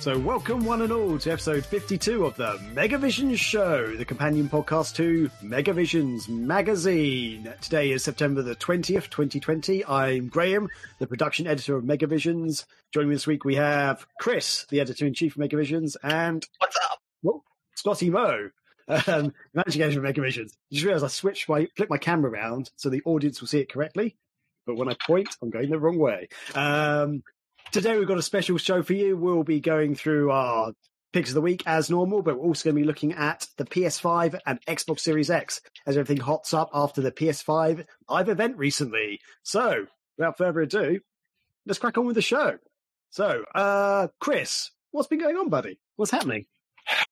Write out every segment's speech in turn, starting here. So welcome one and all to episode 52 of the Mega Visions Show, the companion podcast to Mega Visions magazine. Today is September the 20th, 2020. I'm Graham, the production editor of Mega Visions. Joining me this week we have Chris, the editor-in-chief of Mega Visions, and... What's up? Oh, Scotty Mo, managing editor of Mega Visions. I just realised I flipped my camera around so the audience will see it correctly, but when I point, I'm going the wrong way. Today we've got a special show for you. We'll be going through our picks of the week as normal, but we're also going to be looking at the PS5 and Xbox Series X as everything hots up after the PS5 live event recently. So, without further ado, let's crack on with the show. So, Chris, what's been going on, buddy? What's happening?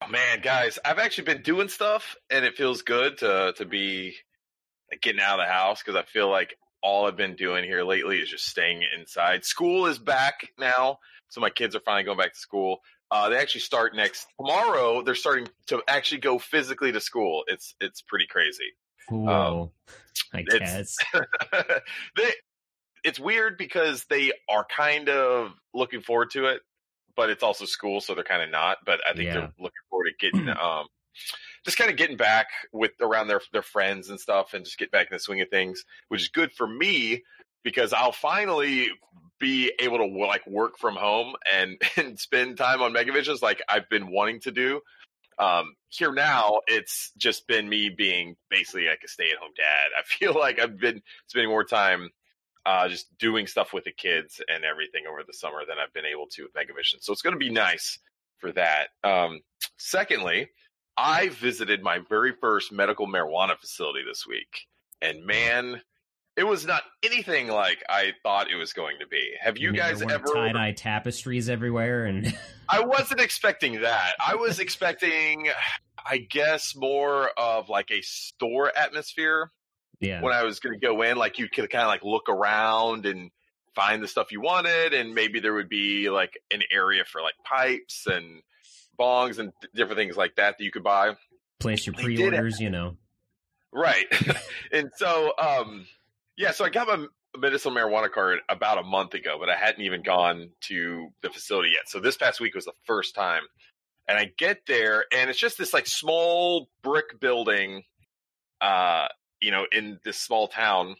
Oh, man, guys, I've actually been doing stuff, and it feels good to be getting out of the house because I feel like all I've been doing here lately is just staying inside. School is back now, so my kids are finally going back to school. They actually start tomorrow. They're starting to actually go physically to school. It's pretty crazy. Cool. I guess. It's weird because they are kind of looking forward to it, but it's also school, so they're kind of not. But I think they're looking forward to getting just kind of getting back with around their friends and stuff and just get back in the swing of things, which is good for me because I'll finally be able to work from home and spend time on Megavisions like I've been wanting to do. Here now, it's just been me being basically like a stay-at-home dad. I feel like I've been spending more time just doing stuff with the kids and everything over the summer than I've been able to with Megavisions. So it's going to be nice for that. Secondly, I visited my very first medical marijuana facility this week, and man, it was not anything like I thought it was going to be. Have you guys ever tie-dye tapestries everywhere? And I wasn't expecting that. I was expecting, I guess, more of like a store atmosphere. Yeah. When I was going to go in, like you could kind of like look around and find the stuff you wanted, and maybe there would be like an area for like pipes and bongs and different things like that you could buy. Place your pre-orders, you know. Right. And so, so I got my medicinal marijuana card about a month ago, but I hadn't even gone to the facility yet. So this past week was the first time. And I get there, and it's just this, like, small brick building, in this small town.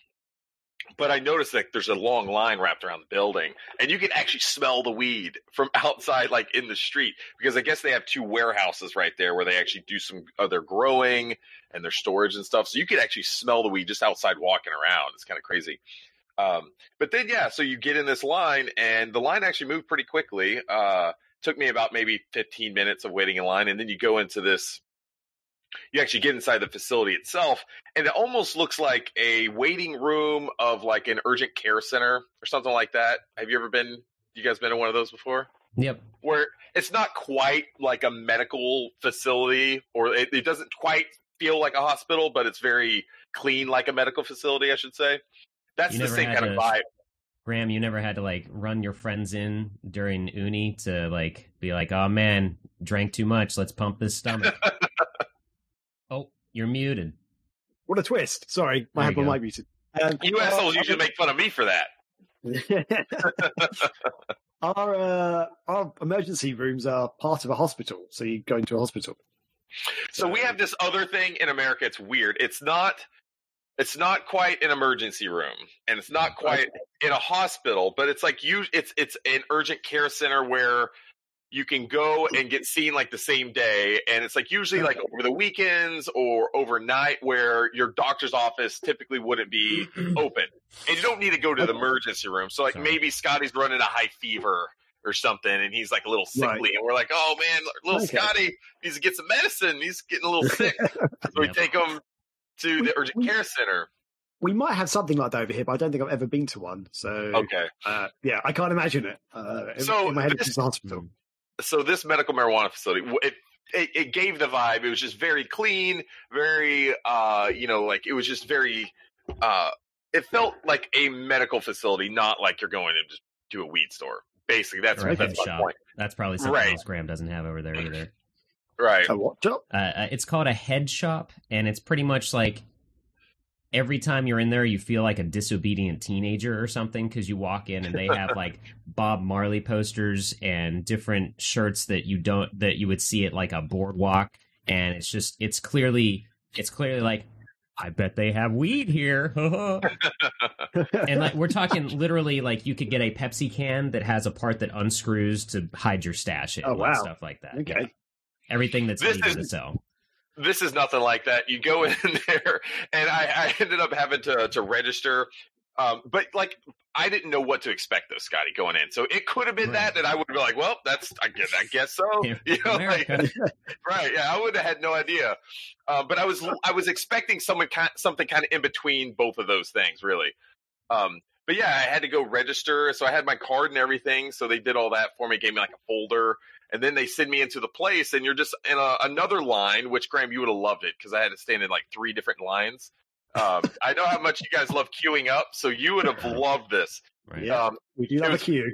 But I noticed that there's a long line wrapped around the building, and you can actually smell the weed from outside, like in the street, because I guess they have two warehouses right there where they actually do some other growing and their storage and stuff. So you could actually smell the weed just outside walking around. It's kind of crazy. But then, so you get in this line, and the line actually moved pretty quickly. Took me about maybe 15 minutes of waiting in line. And then you go into this. You actually get inside the facility itself, and it almost looks like a waiting room of like an urgent care center or something like that. Have you ever been? You guys been in one of those before? Yep. Where it's not quite like a medical facility, or it doesn't quite feel like a hospital, but it's very clean, like a medical facility, I should say. That's the same kind of vibe. Graham, you never had to like run your friends in during uni to like be like, "Oh man, drank too much. Let's pump this stomach." Oh, you're muted. What a twist. Sorry, my headphone might be muted. You assholes usually make fun of me for that. Our emergency rooms are part of a hospital, so you go into a hospital. So we have this other thing in America. It's weird. It's not quite an emergency room, and it's not quite in a hospital, but it's like it's an urgent care center where you can go and get seen like the same day. And it's like usually like over the weekends or overnight where your doctor's office typically wouldn't be open, and you don't need to go to the emergency room. So like maybe Scotty's running a high fever or something, and he's like a little sickly, and we're like, "Oh man, little Scotty needs to get some medicine. He's getting a little sick." So we take him to the urgent care center. We might have something like that over here, but I don't think I've ever been to one. So I can't imagine it. So in my head, it's just an hospital. So this medical marijuana facility, it gave the vibe. It was just very clean, very, it was just very, it felt like a medical facility, not like you're going to a weed store. Basically, that's my point. That's probably something else Graham doesn't have over there either. Right. A what shop? It's called a head shop, and it's pretty much like every time you're in there, you feel like a disobedient teenager or something, because you walk in and they have like Bob Marley posters and different shirts that you don't, that you would see at like a boardwalk. And it's just, it's clearly like, I bet they have weed here. And like, we're talking literally like you could get a Pepsi can that has a part that unscrews to hide your stash in. Oh, wow. And stuff like that. Okay. Yeah. Everything that's legal to sell. This is nothing like that. You go in there, and I ended up having to register. But like, I didn't know what to expect though, Scotty, going in. So it could have been right. that I would be like, well, that's, I guess so. You know, like, right. Yeah. I would have had no idea. But I was expecting something kind of in between both of those things, really. But yeah, I had to go register. So I had my card and everything. So they did all that for me, gave me like a folder. And then they send me into the place, and you're just in another line, which, Graham, you would have loved it because I had to stand in like 3 different lines. I know how much you guys love queuing up, so you would have loved this. Right. Yeah, we do have a queue.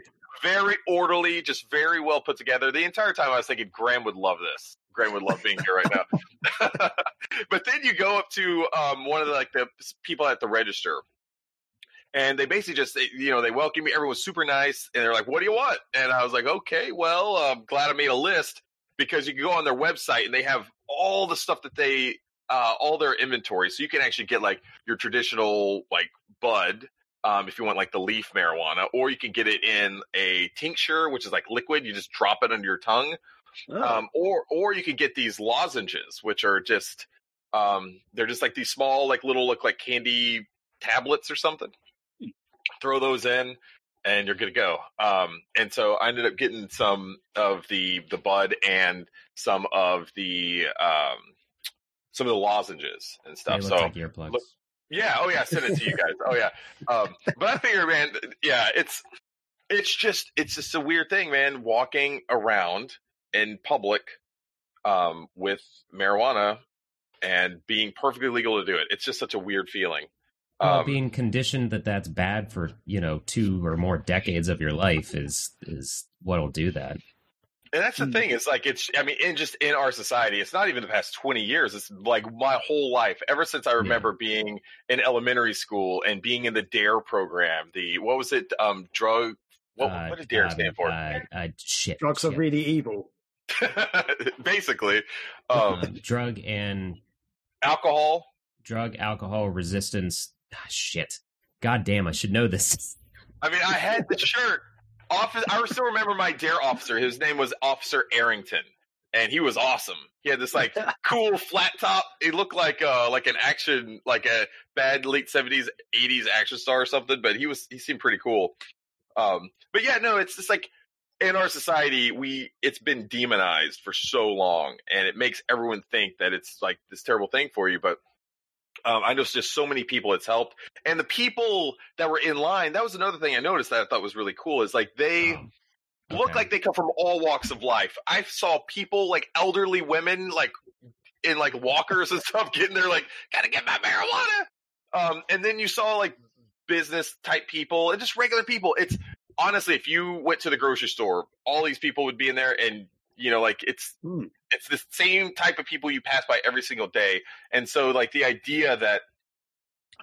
Very orderly, just very well put together. The entire time I was thinking, Graham would love this. Graham would love being here right now. But then you go up to one of the people at the register. And they basically just, they welcomed me. Everyone was super nice. And they're like, what do you want? And I was like, okay, well, I'm glad I made a list, because you can go on their website and they have all the stuff that they, all their inventory. So you can actually get like your traditional, like bud, if you want like the leaf marijuana, or you can get it in a tincture, which is like liquid. You just drop it under your tongue. Oh. Or you can get these lozenges, which are just, they're just like these small, like little, look like candy tablets or something. Throw those in and you're good to go. And so I ended up getting some of the bud and some of the lozenges and stuff. So like earplugs. Yeah. Oh yeah. Send it to you guys. Oh yeah. But I figure, man, yeah, it's just a weird thing, man, walking around in public, with marijuana and being perfectly legal to do it. It's just such a weird feeling. Well, being conditioned that that's bad for 2 or more decades of your life is what'll do that. And that's the thing. It's like in our society, it's not even the past 20 years. It's like my whole life, ever since I remember being in elementary school and being in the DARE program. The what was it? Drug. What did DARE stand for? Shit. Drugs are really evil. Basically, drug and alcohol. Drug alcohol resistance. Ah, shit. God damn, I should know this. I mean, I had the shirt. I still remember my DARE officer. His name was Officer Arrington, and he was awesome. He had this like cool flat top. He looked like an action, like a bad late 70s, 80s action star or something, but he seemed pretty cool. But yeah, no, it's just like in our society, it's been demonized for so long, and it makes everyone think that it's like this terrible thing for you, but I know it's just so many people it's helped. And the people that were in line, that was another thing I noticed that I thought was really cool, is like they look like they come from all walks of life. I saw people like elderly women, like in like walkers and stuff, getting there like, gotta get my marijuana. And then you saw like business type people and just regular people. It's honestly, if you went to the grocery store, all these people would be in there, and like it's the same type of people you pass by every single day. And so like the idea that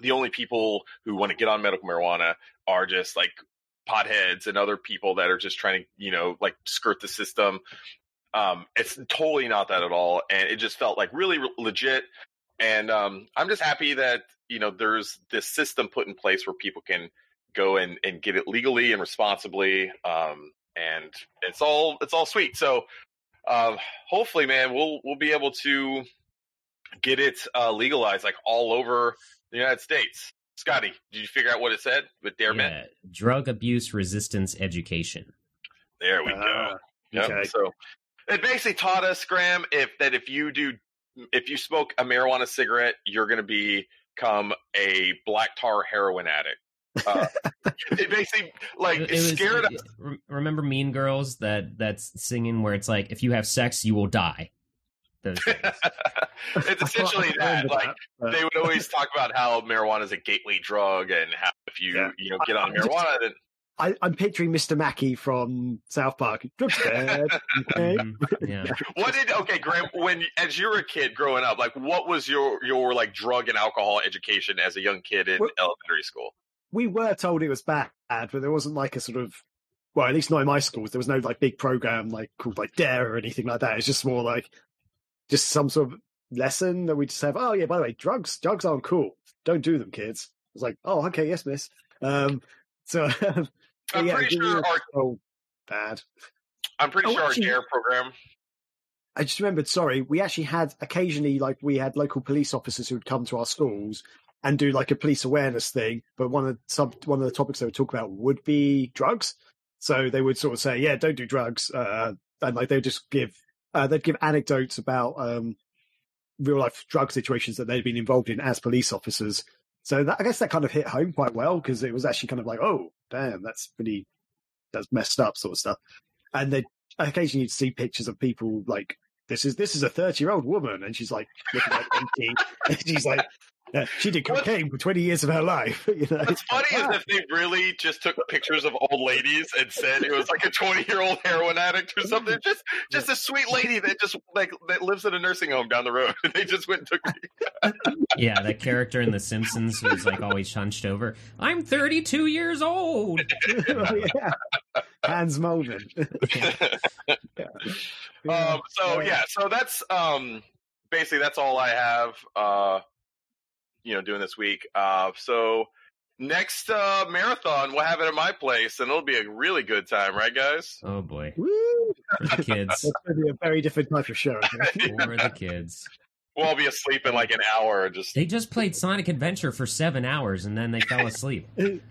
the only people who want to get on medical marijuana are just like potheads and other people that are just trying to, like skirt the system. It's totally not that at all. And it just felt like really legit. And I'm just happy that, there's this system put in place where people can go and get it legally and responsibly. And it's all sweet. So hopefully, man, we'll be able to get it legalized like all over the United States. Scotty, did you figure out what it said? What DARE meant? Drug abuse resistance education. There we go. Yep. Okay. So it basically taught us, Graham, if you smoke a marijuana cigarette, you're going to become a black tar heroin addict. It basically like it scared us. Remember Mean Girls, that's singing where it's like, if you have sex you will die. Those it's essentially that. Like that, they would always talk about how marijuana is a gateway drug and how if you get on marijuana, then I'm picturing Mr. Mackey from South Park. Graham, when as you were a kid growing up, like what was your like drug and alcohol education as a young kid in elementary school? We were told it was bad, but there wasn't like a sort of, well, at least not in my schools, there was no like big program like called like DARE or anything like that. It's just more like just some sort of lesson that we just have. Oh yeah, by the way, drugs aren't cool. Don't do them, kids. It's like, oh, okay, yes, miss. I'm pretty sure our DARE program. I just remembered. Sorry, we actually had occasionally like we had local police officers who would come to our schools and do like a police awareness thing. But one of the topics they would talk about would be drugs. So they would sort of say, "Yeah, don't do drugs," and like they would just give anecdotes about real life drug situations that they'd been involved in as police officers. So that, I guess that kind of hit home quite well because it was actually kind of like, oh, damn, that's messed up sort of stuff. And then occasionally you'd see pictures of people like, this is a 30-year-old woman and she's like looking like 18. And she's like, she did cocaine for 20 years of her life. You know? What's funny is if they really just took pictures of old ladies and said it was like a 20-year-old heroin addict or something. Just a sweet lady that just like that lives in a nursing home down the road. They just went and took me. Yeah, that character in The Simpsons who's like always hunched over. I'm 32 years old. Yeah. Hans Molden. Yeah. So that's basically that's all I have. Doing this week. So next marathon, we'll have it at my place, and it'll be a really good time, right, guys? Oh boy, woo! For the kids, it's going to be a very different type of show. For the kids, we'll all be asleep in like an hour. They just played Sonic Adventure for 7 hours, and then they fell asleep. We'll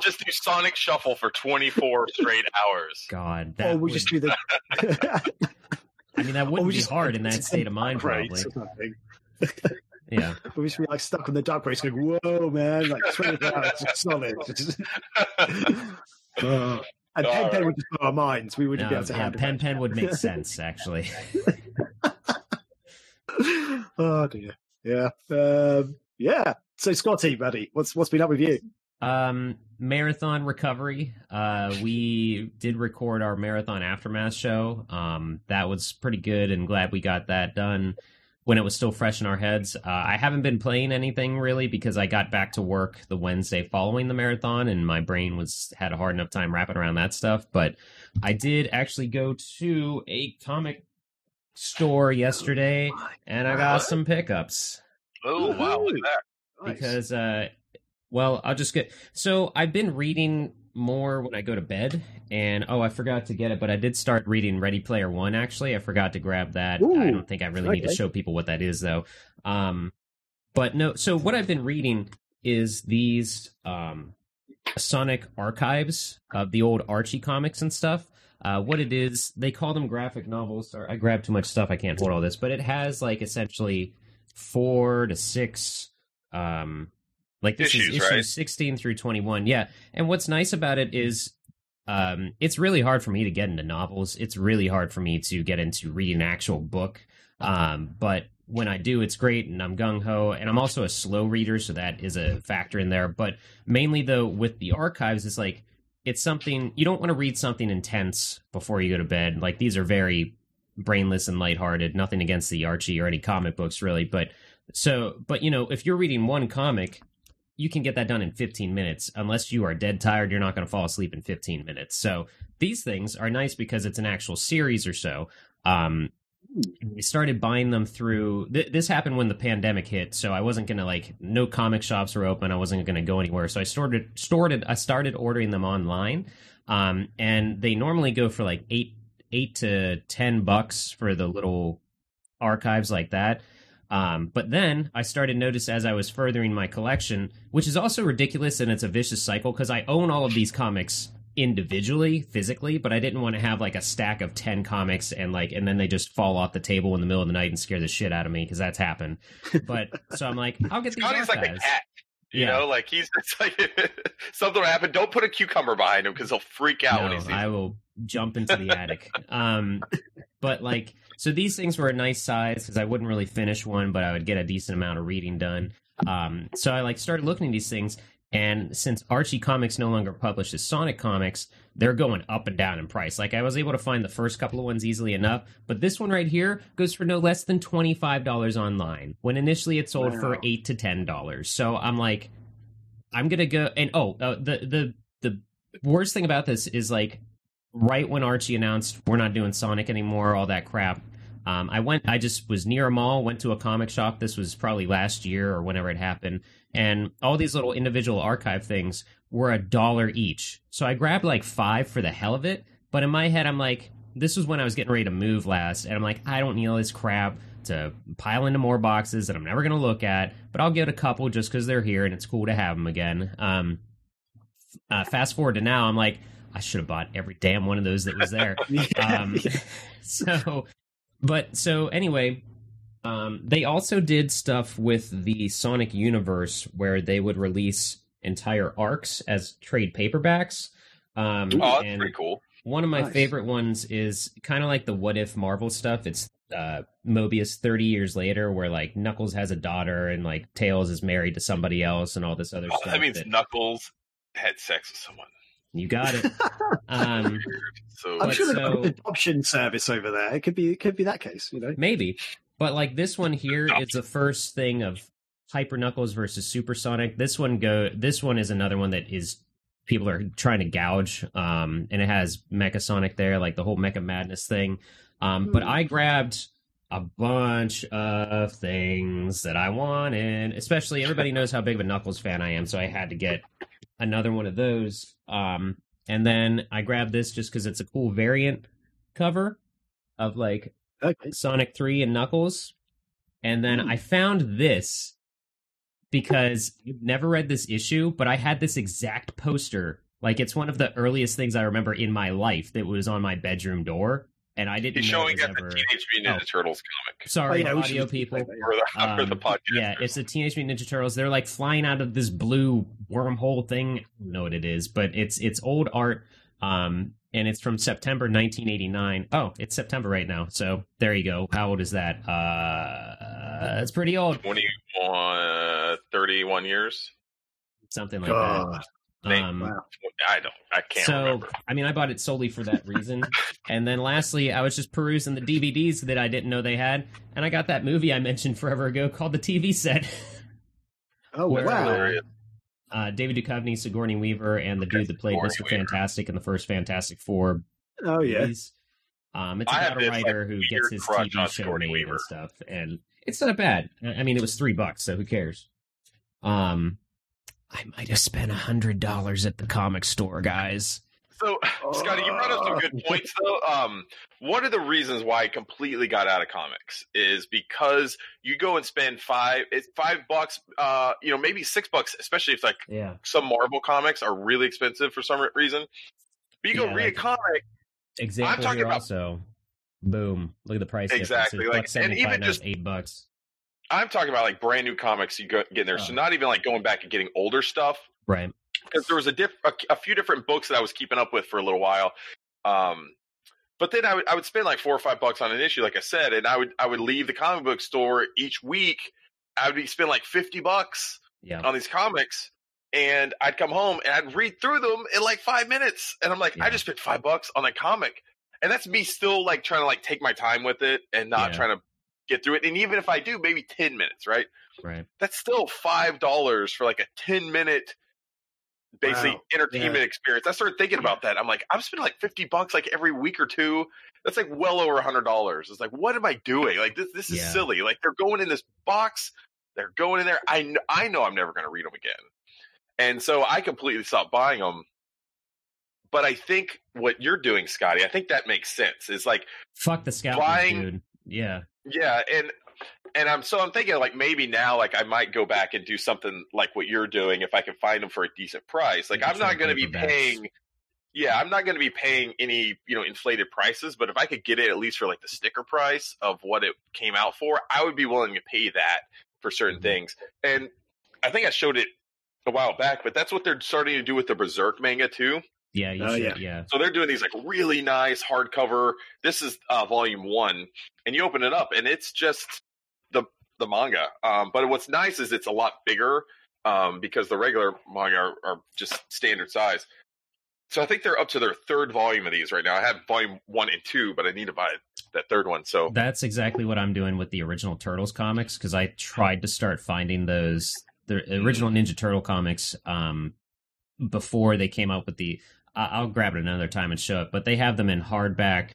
just do Sonic Shuffle for 24 straight hours. God, that we'll just do the. I mean, that wouldn't be hard in that state of mind, probably. Yeah, we used to be like stuck on the duck race, going, "Whoa, man!" Like 20 hours, solid. And Pen would just blow our minds. We wouldn't be able to handle. Pen would make sense, actually. Oh dear, yeah, yeah. So Scotty, buddy, what's been up with you? Marathon recovery. We did record our marathon aftermath show. That was pretty good, and glad we got that done when it was still fresh in our heads. I haven't been playing anything really because I got back to work the Wednesday following the marathon and my brain had a hard enough time wrapping around that stuff. But I did actually go to a comic store yesterday and I got some pickups. Oh, wow. Because, I'll just get... So I've been reading more when I go to bed and I forgot to get it, but I did start reading Ready Player One. Actually, I forgot to grab that. Ooh, I don't think I really need to show people what that is though. So what I've been reading is these Sonic archives of the old Archie comics and stuff. What it is, they call them graphic novels. Sorry, I grabbed too much stuff, I can't hold all this, but it has like essentially 4 to 6 issues, right? 16 through 21. Yeah. And what's nice about it is it's really hard for me to get into novels. It's really hard for me to get into reading an actual book. But when I do, it's great and I'm gung-ho. And I'm also a slow reader, so that is a factor in there. But mainly, though, with the archives, it's like it's something you don't want to read something intense before you go to bed. Like these are very brainless and lighthearted. Nothing against the Archie or any comic books, really. But if you're reading one comic, you can get that done in 15 minutes. Unless you are dead tired, you're not going to fall asleep in 15 minutes. So these things are nice because it's an actual series or so. We started buying them through... This happened when the pandemic hit, so I wasn't going to, no comic shops were open. I wasn't going to go anywhere. So I started ordering them online, and they normally go for, $8 to $10 for the little archives like that. But then I started to notice as I was furthering my collection, which is also ridiculous and it's a vicious cycle because I own all of these comics individually, physically, but I didn't want to have a stack of 10 comics and then they just fall off the table in the middle of the night and scare the shit out of me because that's happened. But so I'm like, I'll get these archives. Scotty's like a cat. Something will happen. Don't put a cucumber behind him because he'll freak out when he sees I will jump into the attic. So these things were a nice size because I wouldn't really finish one, but I would get a decent amount of reading done. So I started looking at these things And since Archie Comics no longer publishes Sonic comics, they're going up and down in price. Like, I was able to find the first couple of ones easily enough, but this one right here goes for no less than $25 online, when initially it sold for $8 to $10. So I'm like, I'm going to go... And, the worst thing about this is, like, right when Archie announced, we're not doing Sonic anymore, all that crap... I just was near a mall, went to a comic shop. This was probably last year or whenever it happened. And all these little individual archive things were $1 each. So I grabbed like 5 for the hell of it. But in my head, I'm like, this was when I was getting ready to move last. And I'm like, I don't need all this crap to pile into more boxes that I'm never going to look at. But I'll get a couple just because they're here and it's cool to have them again. Fast forward to now, I'm like, I should have bought every damn one of those that was there. So anyway, they also did stuff with the Sonic universe where they would release entire arcs as trade paperbacks. That's pretty cool. One of my favorite ones is kind of like the What If Marvel stuff. It's Mobius 30 years later, where like Knuckles has a daughter and like Tails is married to somebody else and all this other stuff. That means Knuckles had sex with someone. You got it. I'm sure they've got an adoption service over there. It could be that case, you know. Maybe. But like this one here is the first thing of Hyper Knuckles versus Supersonic. This one is another one that is people are trying to gouge. And it has Mecha Sonic there, like the whole Mecha Madness thing. But I grabbed a bunch of things that I wanted. Especially everybody knows how big of a Knuckles fan I am, so I had to get another one of those. And then I grabbed this just because it's a cool variant cover of like Sonic 3 and Knuckles. And then I found this because I've never read this issue, but I had this exact poster. Like, it's one of the earliest things I remember in my life that was on my bedroom door. And I didn't know it was ever... the Teenage Mutant Ninja Turtles comic. Sorry, audio people. For the podcast. Yeah, it's the Teenage Mutant Ninja Turtles. They're like flying out of this blue wormhole thing. I don't know what it is, but it's old art, and it's from September 1989. Oh, it's September right now, so there you go. How old is that? It's pretty old. 31 years? Something like that. I can't remember. I mean, I bought it solely for that reason. And then lastly, I was just perusing the DVDs that I didn't know they had, and I got that movie I mentioned forever ago called The TV Set. Oh, wow. David Duchovny, Sigourney Weaver, and the dude that played Mr. Fantastic in the first Fantastic Four. Oh, yeah. It's about a writer who gets his TV show made and stuff, and it's not bad. I mean, it was $3, so who cares? I might have spent $100 at the comic store, guys. So, Scotty, you brought up some good points, though. One of the reasons why I completely got out of comics is because you go and spend $5, maybe $6, especially if some Marvel comics are really expensive for some reason. But you go read a comic. Exactly. I'm talking about also. Boom! Look at the price. Exactly. Like, and even just $8. I'm talking about like brand new comics you get in there. So not even like going back and getting older stuff. Right. Because there was a few different books that I was keeping up with for a little while. But then I would spend like $4 or $5 on an issue, like I said, and I would leave the comic book store each week. I would spend like $50 on these comics, and I'd come home and I'd read through them in like 5 minutes. And I'm like, I just spent $5 on a comic. And that's me still like trying to like take my time with it and not trying to get through it. And even if I do, maybe 10 minutes, right? That's still $5 for like a 10-minute basically entertainment experience. I started thinking about that. I'm like, I'm spending like $50 like every week or two. That's like well over $100. It's like, what am I doing? Like this is silly. Like they're going in this box. They're going in there. I know I'm never going to read them again. And so I completely stopped buying them. But I think what you're doing, Scotty, I think that makes sense. It's like, fuck the scalpers, dude. Yeah. Yeah, and I'm thinking like maybe now like I might go back and do something like what you're doing if I can find them for a decent price. Like I'm not going to be paying any, inflated prices, but if I could get it at least for like the sticker price of what it came out for, I would be willing to pay that for certain things. And I think I showed it a while back, but that's what they're starting to do with the Berserk manga too. Yeah, yeah. So they're doing these like really nice hardcover. This is volume 1, and you open it up, and it's just the manga. But what's nice is it's a lot bigger. because the regular manga are just standard size. So I think they're up to their third volume of these right now. I have volume 1 and 2, but I need to buy that third one. So that's exactly what I'm doing with the original Turtles comics, because I tried to start finding those, the original Ninja Turtle comics, before they came out with the... I'll grab it another time and show it, but they have them in hardback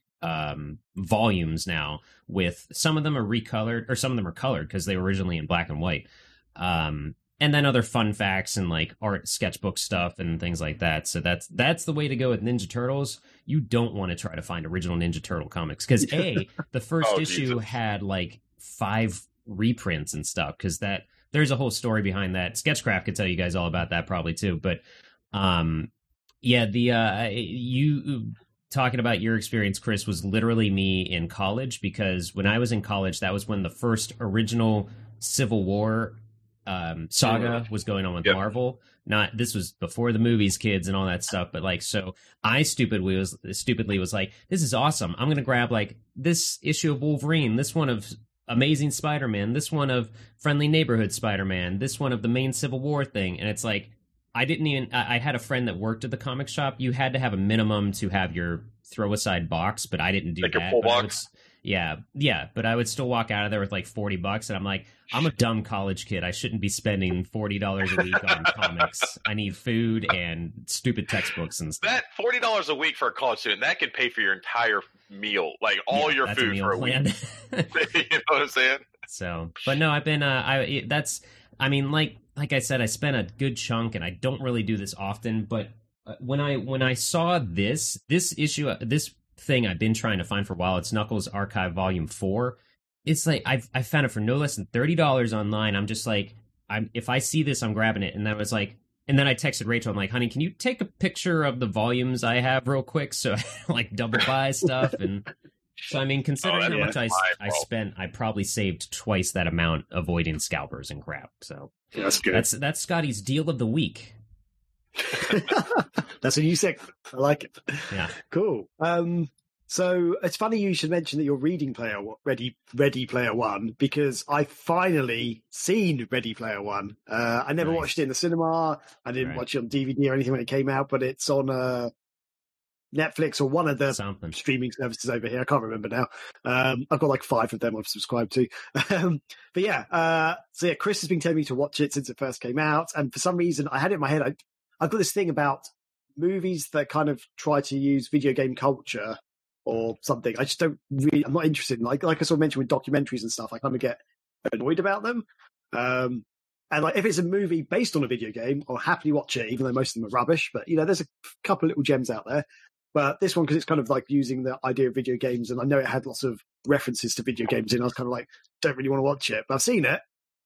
volumes now. With some of them are recolored, or some of them are colored because they were originally in black and white. And then other fun facts and like art sketchbook stuff and things like that. So that's the way to go with Ninja Turtles. You don't want to try to find original Ninja Turtle comics because the first issue had like 5 reprints and stuff, because that there's a whole story behind that. Sketchcraft could tell you guys all about that probably too. But yeah, the you talking about your experience, Chris, was literally me in college, because when I was in college, that was when the first original Civil War saga was going on with Marvel. Not this was before the movies, kids, and all that stuff. But like, so I stupidly was like, "This is awesome! I'm gonna grab like this issue of Wolverine, this one of Amazing Spider-Man, this one of Friendly Neighborhood Spider-Man, this one of the main Civil War thing." And it's like, I didn't even. I had a friend that worked at the comic shop. You had to have a minimum to have your throw aside box, but I didn't do like that. Your full box. Yeah, but I would still walk out of there with like $40, and I'm like, I'm a dumb college kid. I shouldn't be spending $40 a week on comics. I need food and stupid textbooks and stuff. That $40 a week for a college student, that could pay for your entire meal, like all your food for a week. You know what I'm saying? So, but no, I've been. I mean, like I said, I spent a good chunk, and I don't really do this often, but when I saw this issue, this thing I've been trying to find for a while, it's Knuckles Archive Volume 4. It's like I found it for no less than $30 online. I'm just like, if I see this, I'm grabbing it. And that was like, and then I texted Rachel. I'm like, honey, can you take a picture of the volumes I have real quick so I like double buy stuff? And so I mean, considering how much I spent, I probably saved twice that amount avoiding scalpers and crap. So yeah, that's good. That's Scotty's deal of the week. That's a new segment. I like it. Yeah, cool. So it's funny you should mention that you're reading Ready Player One, because I finally seen Ready Player One. I never watched it in the cinema. I didn't watch it on DVD or anything when it came out, but it's on Netflix or one of the streaming services over here. I can't remember now. I've got like 5 of them I've subscribed to. But yeah, Chris has been telling me to watch it since it first came out, and for some reason I had it in my head. I've got this thing about movies that kind of try to use video game culture or something. I just don't really, I'm not interested in, like I sort of mentioned with documentaries and stuff, I kind of get annoyed about them. And like if it's a movie based on a video game, I'll happily watch it, even though most of them are rubbish. But you know, there's a couple little gems out there. But this one, because it's kind of like using the idea of video games, and I know it had lots of references to video games in, I was kind of like, don't really want to watch it. But I've seen it.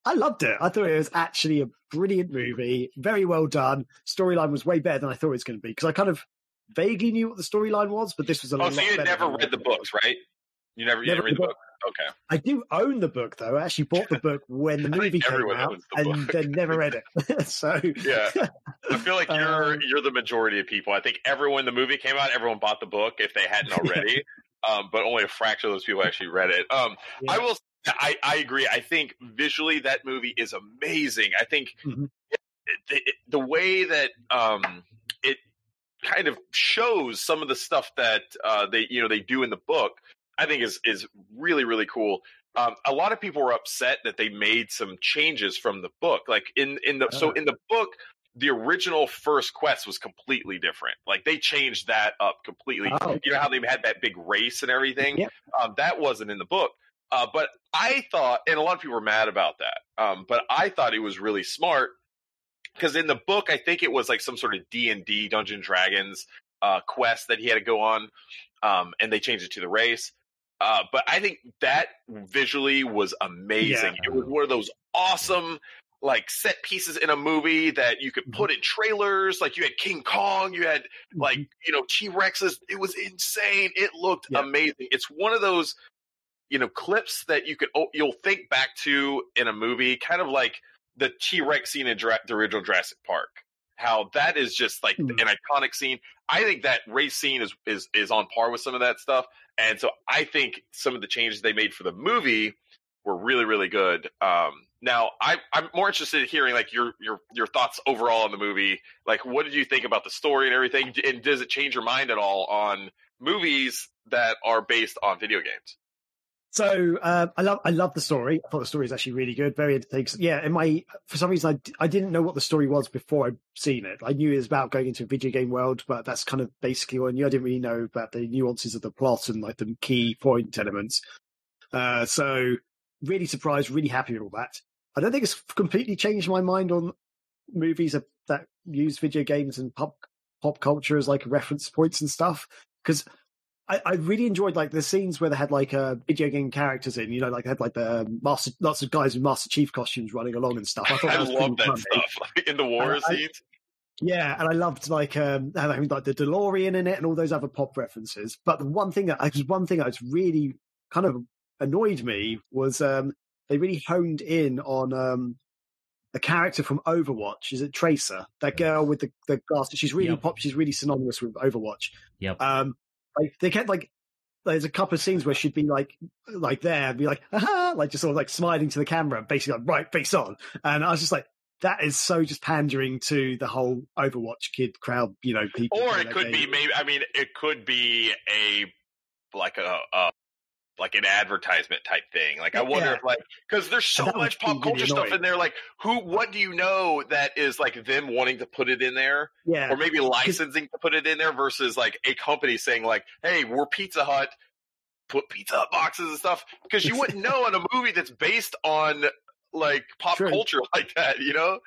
I loved it. I thought it was actually a brilliant movie, very well done. Storyline was way better than I thought it was going to be, because I kind of vaguely knew what the storyline was, but this was a lot better. Oh, so you had never read the books, right? You never read the book? Okay. I do own the book, though. I actually bought the book when the movie came out, and then never read it. So yeah, I feel like you're the majority of people. I think everyone, the movie came out, everyone bought the book if they hadn't already, but only a fraction of those people actually read it. I will say, I agree. I think visually that movie is amazing. I think the way that it kind of shows some of the stuff that they do in the book, I think is really, really cool. A lot of people were upset that they made some changes from the book. Like so in the book, the original first quest was completely different. Like they changed that up completely. Oh, okay. You know how they had that big race and everything? Yep. That wasn't in the book. But I thought, and a lot of people were mad about that, but I thought it was really smart, because in the book, I think it was like some sort of D&D, Dungeons & Dragons quest that he had to go on, and they changed it to the race. But I think that visually was amazing. Yeah. It was one of those awesome like set pieces in a movie that you could put in trailers. Like you had King Kong, you had like, T-Rexes. It was insane. It looked amazing. It's one of those clips that you'll think back to in a movie, kind of like the T-Rex scene in the original Jurassic Park, how that is just like an iconic scene. I think that race scene is on par with some of that stuff. And so I think some of the changes they made for the movie were really, really good. Now, I'm more interested in hearing like your thoughts overall on the movie. Like, what did you think about the story and everything? And does it change your mind at all on movies that are based on video games? So I love the story. I thought the story is actually really good, very interesting. Yeah, and for some reason I didn't know what the story was before I'd seen it. I knew it was about going into a video game world, but that's kind of basically all I knew. I didn't really know about the nuances of the plot and like the key point elements. So really surprised, really happy with all that. I don't think it's completely changed my mind on movies that use video games and pop culture as like reference points and stuff, because I really enjoyed like the scenes where they had like video game characters in, you know, like they had like the lots of guys in Master Chief costumes running along and stuff. I loved that stuff like, in the war scenes. Yeah, and I loved like having like the DeLorean in it and all those other pop references. But the one thing that was really kind of annoyed me was they really honed in on a character from Overwatch. Is it Tracer? That girl with the glasses. She's really pop. She's really synonymous with Overwatch. Yep. Like they kept like there's a couple of scenes where she'd be like there and be like aha, like just sort of like smiling to the camera, basically like right face on, and I was just like that is so just pandering to the whole Overwatch kid crowd, you know, people. Or it could be maybe it could be an advertisement type thing. Like I wonder if like because there's so much pop culture really stuff in there. Like what do you know that is like them wanting to put it in there, or maybe licensing to put it in there versus like a company saying like, "Hey, we're Pizza Hut, put Pizza Hut boxes and stuff." Because you wouldn't know in a movie that's based on like pop culture like that, you know.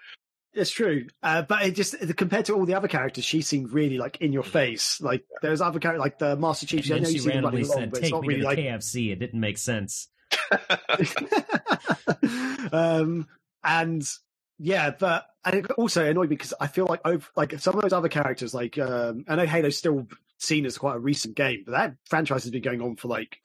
It's true, but it just compared to all the other characters, she seemed really like in your face. Like there's other characters, like the Master Chief. And then she randomly said, "Take me to the KFC." It didn't make sense. And it also annoyed me because I feel like some of those other characters, like I know Halo's still seen as quite a recent game, but that franchise has been going on for like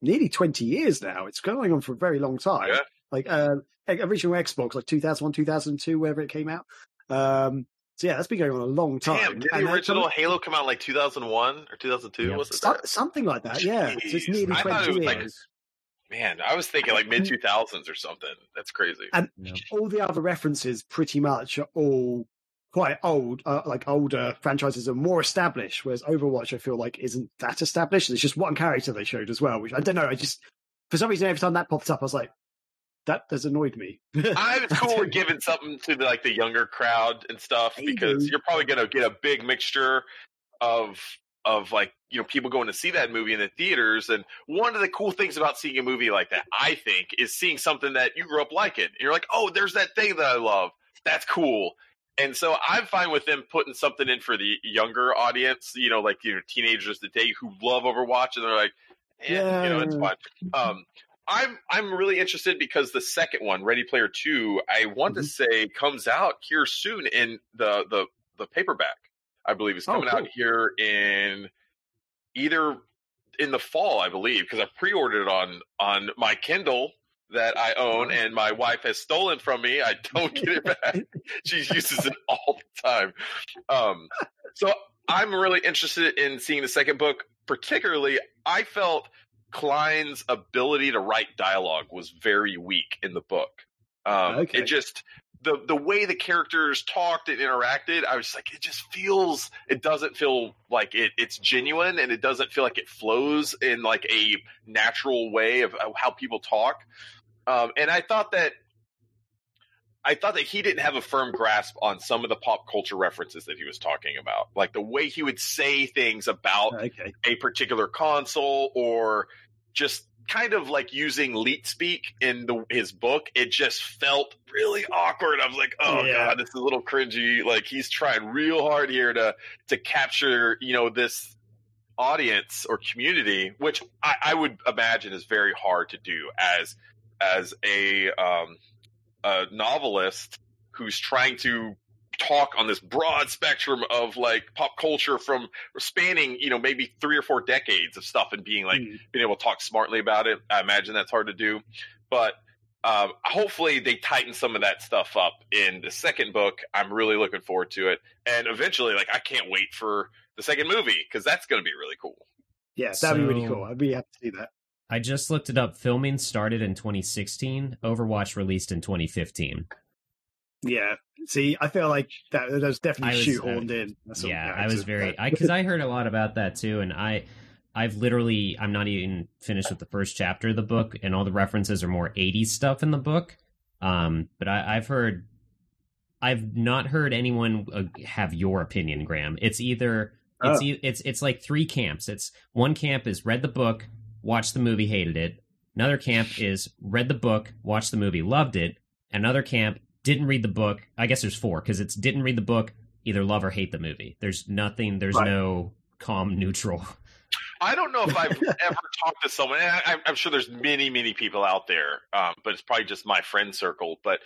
nearly 20 years now. It's going on for a very long time. Yeah. Like original Xbox, like 2001, 2002, wherever it came out. So yeah, that's been going on a long time. Damn, did the original Halo come out like 2001 or 2002? Yeah. Was it something like that? Yeah, so it's nearly 20 years. Like, man, I was thinking like mid 2000s or something. That's crazy. And all the other references, pretty much, are all quite old, like older franchises are more established. Whereas Overwatch, I feel like, isn't that established. There's just one character they showed as well, which I don't know. I just for some reason every time that popped up, I was like. That has annoyed me. I'm cool with giving something to the, like the younger crowd and stuff because you're probably going to get a big mixture of like you know people going to see that movie in the theaters. And one of the cool things about seeing a movie like that, I think, is seeing something that you grew up liking. And you're like, oh, there's that thing that I love. That's cool. And so I'm fine with them putting something in for the younger audience. You know, like you know teenagers today who love Overwatch and they're like, you know, it's fun. I'm really interested because the second one, Ready Player 2, I want to say comes out here soon in the paperback. I believe it's coming out here in either in the fall, I believe, because I pre-ordered it on my Kindle that I own and my wife has stolen from me. I don't get it back. She uses it all the time. So I'm really interested in seeing the second book. Particularly, I felt Klein's ability to write dialogue was very weak in the book. It just the way the characters talked and interacted, I was just like, it just feels it doesn't feel like it's genuine, and it doesn't feel like it flows in like a natural way of how people talk. And I thought that he didn't have a firm grasp on some of the pop culture references that he was talking about, like the way he would say things about a particular console or just kind of like using leet speak in his book. It just felt really awkward. I was like, God, this is a little cringy. Like he's trying real hard here to capture, you know, this audience or community, which I would imagine is very hard to do as a novelist who's trying to talk on this broad spectrum of like pop culture from spanning, you know, maybe 3 or 4 decades of stuff and being like being able to talk smartly about it. I imagine that's hard to do, but hopefully they tighten some of that stuff up in the second book. I'm really looking forward to it. And eventually, like, I can't wait for the second movie because that's going to be really cool. Yeah, that'd be really cool. I'd be happy to see that. I just looked it up. Filming started in 2016. Overwatch released in 2015. Yeah. See, I feel like that was definitely shoehorned in. That's I was very... Because I heard a lot about that, too, and I've literally... I'm not even finished with the first chapter of the book, and all the references are more 80s stuff in the book. But I've heard... I've not heard anyone have your opinion, Graham. It's either... It's like three camps. It's one camp is read the book, watched the movie, hated it. Another camp is read the book, watched the movie, loved it. Another camp didn't read the book. I guess there's four, because it's didn't read the book, either love or hate the movie. There's nothing. There's no calm neutral. I don't know if I've ever talked to someone. And I'm sure there's many, many people out there, but it's probably just my friend circle. But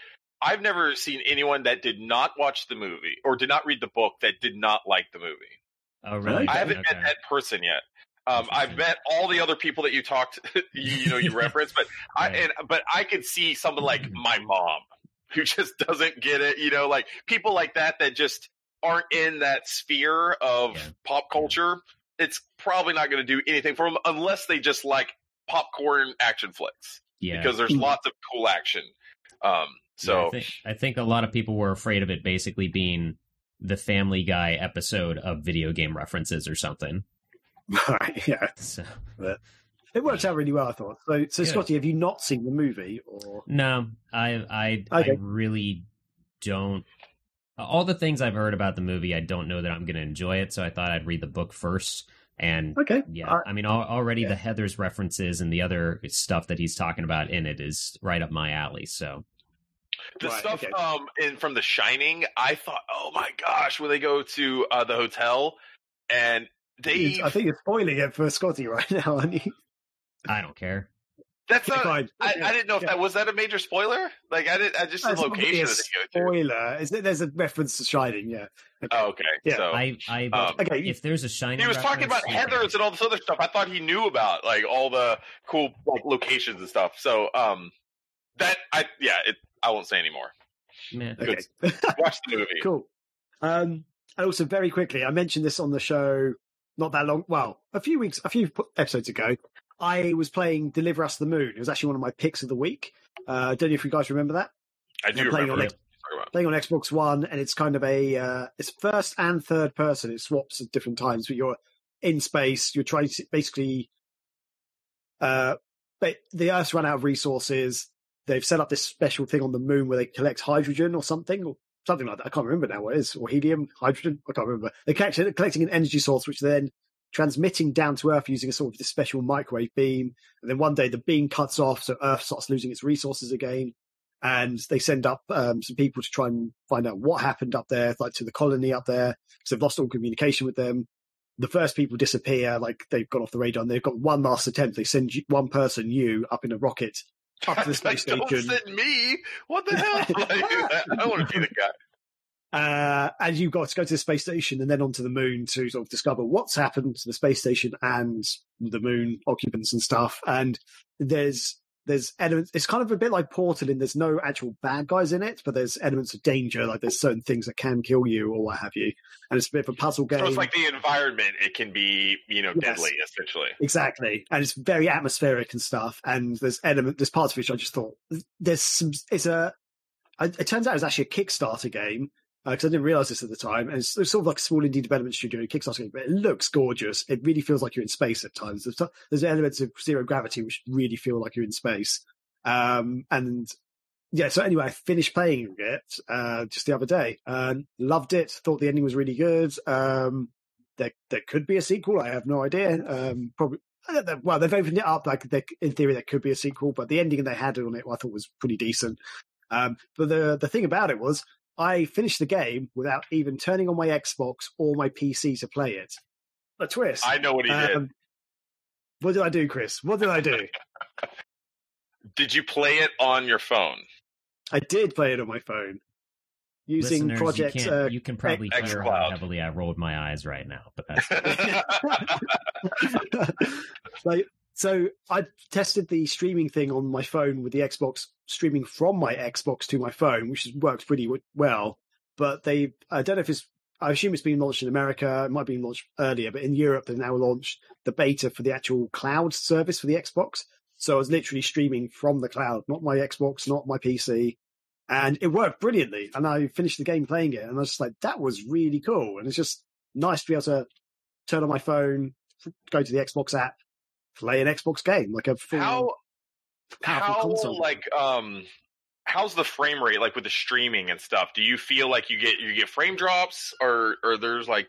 I've never seen anyone that did not watch the movie or did not read the book that did not like the movie. Oh, really? I haven't met that person yet. I've met all the other people that you talked, you referenced, but but I could see someone like my mom who just doesn't get it, like people like that just aren't in that sphere of pop culture. It's probably not going to do anything for them unless they just like popcorn action flicks because there's lots of cool action. So I think a lot of people were afraid of it basically being the Family Guy episode of video game references or something. Right, yeah. So. But it worked out really well, I thought. So Scotty, have you not seen the movie? Or no, I really don't. All the things I've heard about the movie, I don't know that I'm going to enjoy it, so I thought I'd read the book first. And the Heather's references and the other stuff that he's talking about in it is right up my alley, so... The stuff from The Shining, I thought, oh my gosh, when they go to the hotel and they... I think you're spoiling it for Scotty right now, aren't you? I don't care. That's not... I didn't know if that... Was that a major spoiler? Like, I just the location that they go to. Spoiler. There's a reference to Shining, yeah. Okay. Oh, okay. Yeah. So, if there's a Shining... He was talking about Heathers and all this other stuff I thought he knew about, like, all the cool locations and stuff. So, I won't say anymore. Man. Okay. Watch the movie. Cool. And also, very quickly, I mentioned this on the show not that long. Well, a few episodes ago, I was playing Deliver Us the Moon. It was actually one of my picks of the week. I don't know if you guys remember that. I do remember it. Playing on Xbox One, and it's kind of it's first and third person. It swaps at different times, but you're in space. You're trying to basically... but the Earth's run out of resources. They've set up this special thing on the moon where they collect hydrogen or something like that. I can't remember now what it is, or helium, hydrogen. I can't remember. They're collecting an energy source, which they're then transmitting down to Earth using a sort of this special microwave beam. And then one day the beam cuts off, so Earth starts losing its resources again. And they send up some people to try and find out what happened up there, like to the colony up there, because they've lost all communication with them. The first people disappear, like they've gone off the radar, and they've got one last attempt. They send one person, up in a rocket, up to the space station. Don't send me! What the hell? I want to be the guy. And you've got to go to the space station and then onto the moon to sort of discover what's happened to the space station and the moon occupants and stuff. And there's elements. It's kind of a bit like Portal in there's no actual bad guys in it, but there's elements of danger. Like there's certain things that can kill you or what have you. And it's a bit of a puzzle game. So it's like the environment. It can be, deadly, essentially. Exactly. And it's very atmospheric and stuff. And there's parts of which I just thought it turns out it's actually a Kickstarter game. Because I didn't realize this at the time. And it's sort of like a small indie development studio, Kickstarter game, but it looks gorgeous. It really feels like you're in space at times. There's elements of zero gravity which really feel like you're in space. So anyway, I finished playing it just the other day. Loved it. Thought the ending was really good. There could be a sequel. I have no idea. They've opened it up. Like in theory, there could be a sequel, but the ending they had on it, I thought was pretty decent. But the thing about it was, I finished the game without even turning on my Xbox or my PC to play it. A twist. I know what he did. What did I do, Chris? What did I do? Did you play it on your phone? I did play it on my phone. Using listeners, Project... you can probably hear how heavily I rolled my eyes right now. But that's... So I tested the streaming thing on my phone with the Xbox, streaming from my Xbox to my phone, which works pretty well. But I don't know if it's I assume it's been launched in America. It might have been launched earlier, but in Europe, they've now launched the beta for the actual cloud service for the Xbox. So I was literally streaming from the cloud, not my Xbox, not my PC. And it worked brilliantly. And I finished the game playing it. And I was just like, that was really cool. And it's just nice to be able to turn on my phone, go to the Xbox app, play an Xbox game, like a full console. How's the frame rate like with the streaming and stuff? Do you feel like you get frame drops or there's like,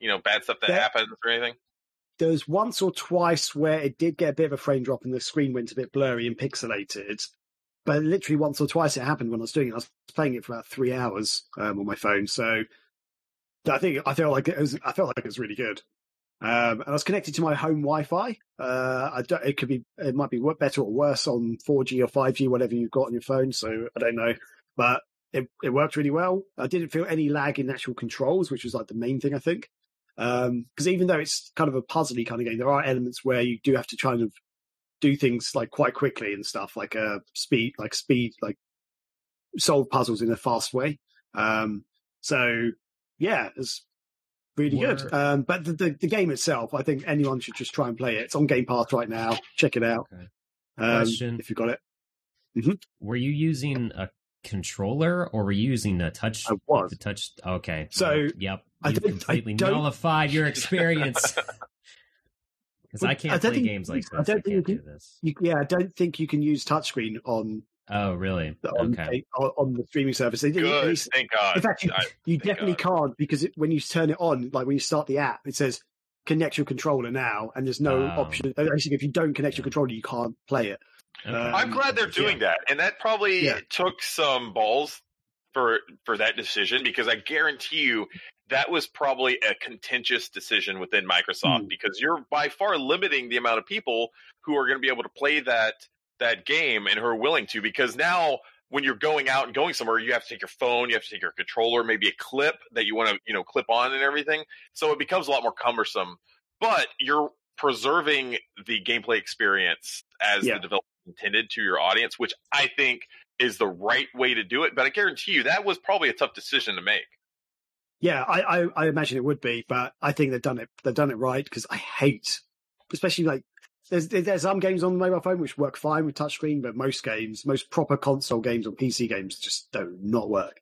you know, bad stuff that happens or anything? There's once or twice where it did get a bit of a frame drop and the screen went a bit blurry and pixelated, but literally once or twice it happened when I was doing it. I was playing it for about 3 hours on my phone, so I felt like it was really good. And I was connected to my home Wi-Fi. It might be better or worse on 4G or 5G, whatever you've got on your phone. So I don't know, but it worked really well. I didn't feel any lag in actual controls, which was like the main thing, I think. Because even though it's kind of a puzzly kind of game, there are elements where you do have to try and do things like quite quickly and stuff, like speed, like solve puzzles in a fast way. So yeah, it's really good. But the game itself, I think anyone should just try and play it. It's on Game Pass right now. Check it out. Okay. Question. If you got it. Mm-hmm. Were you using a controller or were you using a touch? I was. The touch, okay. So, yep. I completely nullified your experience. Because I can't play games like this. I don't think you can use touchscreen on... Oh, really? Okay. On the streaming service. Good, thank God. In fact, you definitely can't, because when you turn it on, like when you start the app, it says connect your controller now, and there's no option. Actually, if you don't connect your controller, you can't play it. Okay. I'm glad they're doing that, and that probably took some balls for that decision, because I guarantee you that was probably a contentious decision within Microsoft, because you're by far limiting the amount of people who are going to be able to play that game and who are willing to, because now when you're going out and going somewhere, you have to take your phone, you have to take your controller, maybe a clip that you want to, you know, clip on and everything. So it becomes a lot more cumbersome, but you're preserving the gameplay experience as the developer intended to your audience, which I think is the right way to do it. But I guarantee you that was probably a tough decision to make. Yeah, I imagine it would be, but I think they've done it right, because I hate, especially like, There's some games on the mobile phone which work fine with touchscreen, but most games, most proper console games or PC games just do not work.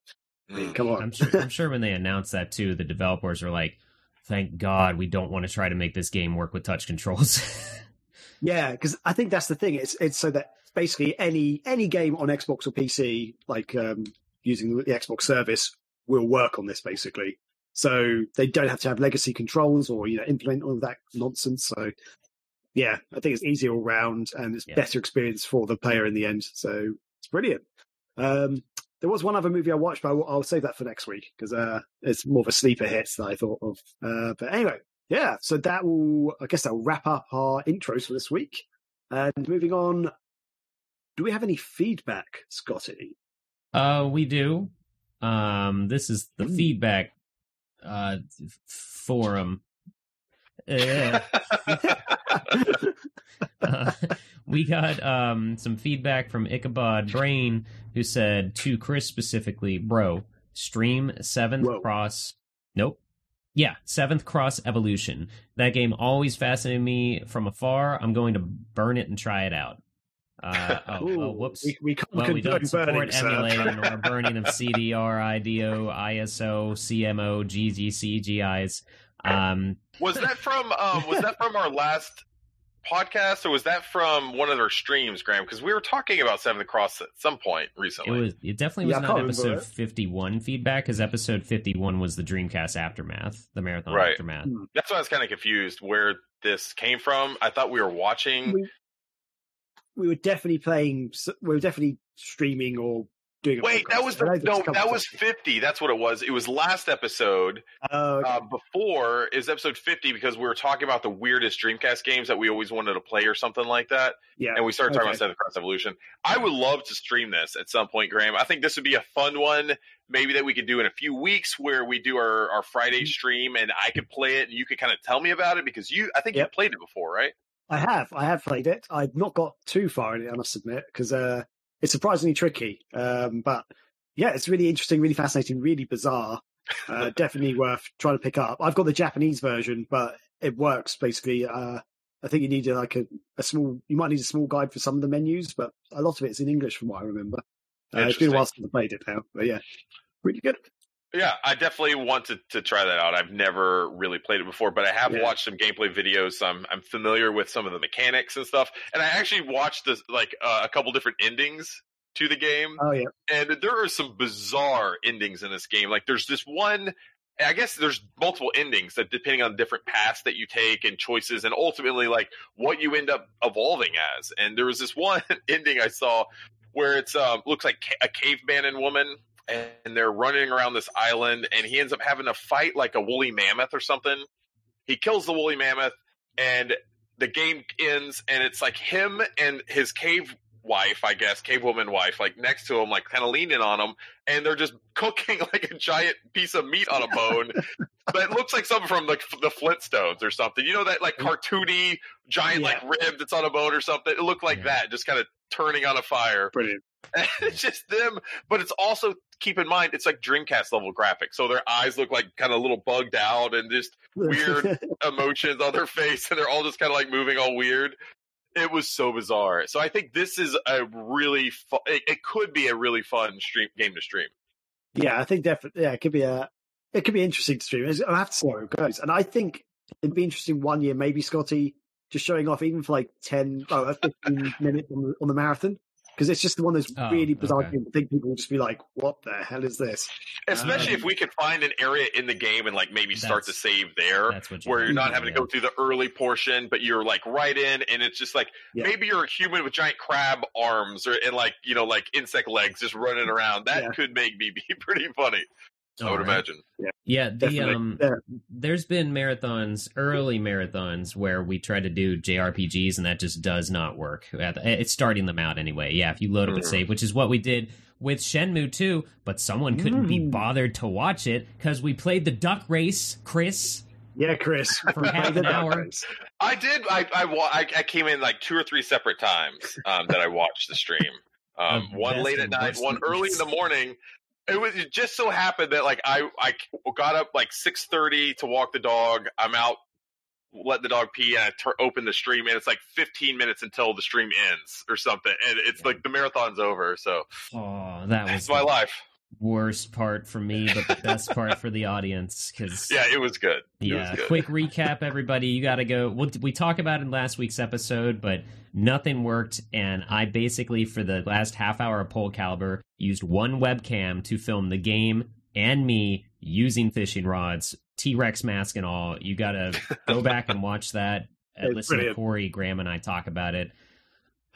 I mean, come on. I'm sure when they announced that too, the developers were like, thank God we don't want to try to make this game work with touch controls. Yeah, because I think that's the thing. It's so that basically any game on Xbox or PC, like using the Xbox service, will work on this basically. So they don't have to have legacy controls or, you know, implement all of that nonsense. So... yeah, I think it's easier all round, and it's better experience for the player in the end. So it's brilliant. There was one other movie I watched, but I'll save that for next week, because it's more of a sleeper hit that I thought of. But anyway, yeah, so that'll wrap up our intros for this week. And moving on, do we have any feedback, Scotty? We do. This is the feedback forum. We got some feedback from Ichabod Brain, who said to Chris specifically, bro, stream 7th Cross. Nope. Yeah, 7th Cross Evolution. That game always fascinated me from afar. I'm going to burn it and try it out. Whoops. We don't support burning, emulating or burning of CDR, IDO, ISO, CMO, GGC, GIs. Was that from our last podcast, or was that from one of our streams, Graham? Because we were talking about 7th Cross at some point recently. It definitely was not episode 51 feedback, because episode 51 was the Dreamcast Aftermath, the Marathon Aftermath. That's why I was kind of confused where this came from. I thought we were watching. We were definitely playing. We were definitely streaming or doing. Wait, that was that was 50. That's what it was. It was last episode. Okay. Before is episode 50, because we were talking about the weirdest Dreamcast games that we always wanted to play or something like that. Yeah, and we started talking about 7th Cross Evolution. I would love to stream this at some point, Graham. I think this would be a fun one, maybe that we could do in a few weeks, where we do our Friday stream and I could play it and you could kind of tell me about it, because you played it before, right? I have played it. I've not got too far in it, I must admit, because it's surprisingly tricky. But yeah, it's really interesting, really fascinating, really bizarre. Definitely worth trying to pick up. I've got the Japanese version, but it works basically. I think you need like a small guide for some of the menus, but a lot of it's in English from what I remember. It's been a while since I played it now, but yeah, really good. Yeah, I definitely want to try that out. I've never really played it before, but I have watched some gameplay videos. I'm familiar with some of the mechanics and stuff. And I actually watched this, like a couple different endings to the game. Oh yeah, and there are some bizarre endings in this game. Like there's this one. I guess there's multiple endings that depending on different paths that you take and choices and ultimately like what you end up evolving as. And there was this one ending I saw where it's looks like a caveman and woman, and they're running around this island, and he ends up having to fight like a woolly mammoth or something. He kills the woolly mammoth, and the game ends, and it's like him and his cave woman wife, like next to him, like kind of leaning on him, and they're just cooking like a giant piece of meat on a bone that looks like something from like the Flintstones or something. You know that like cartoony giant like rib that's on a bone or something? It looked like that, just kind of turning on a fire. Brilliant. And it's just them, but it's also, keep in mind, it's like Dreamcast level graphics, so their eyes look like kind of a little bugged out and just weird emotions on their face, and they're all just kind of like moving all weird. It was so bizarre. So I think this is a really fun. It could be a really fun game to stream. Yeah, I think definitely. Yeah, it could be interesting to stream. I have to see how it goes, and I think it'd be interesting one year, maybe Scotty just showing off even for like 15 minutes on the marathon, because it's just one of those really bizarre games. I think people will just be like, "What the hell is this?" Especially if we could find an area in the game and like maybe start to save there, where you're not having to go through the early portion, but you're like right in, and it's just like maybe you're a human with giant crab arms and like you know like insect legs just running around. That could make me be pretty funny. I would imagine. Yeah, there's been early marathons, where we tried to do JRPGs, and that just does not work. It's starting them out anyway. Yeah, if you load up and save, which is what we did with Shenmue 2, but someone couldn't be bothered to watch it because we played the duck race, Chris. Yeah, Chris. For half an hour. I did. I came in like 2 or 3 separate times that I watched the stream. One late at night, one early in the morning. It just so happened that like I got up like 6:30 to walk the dog. I'm out, let the dog pee, and I open the stream, and it's like 15 minutes until the stream ends or something, and it's like the marathon's over. So that's my life. Worst part for me, but the best part for the audience, because it was good. Quick recap, everybody. You got to go. We talked about in last week's episode, but nothing worked, and I basically for the last half hour of Pole Caliber used one webcam to film the game and me using fishing rods, T-Rex mask and all. You got to go back and watch that. Listen to Corey, Graham, and I talk about it.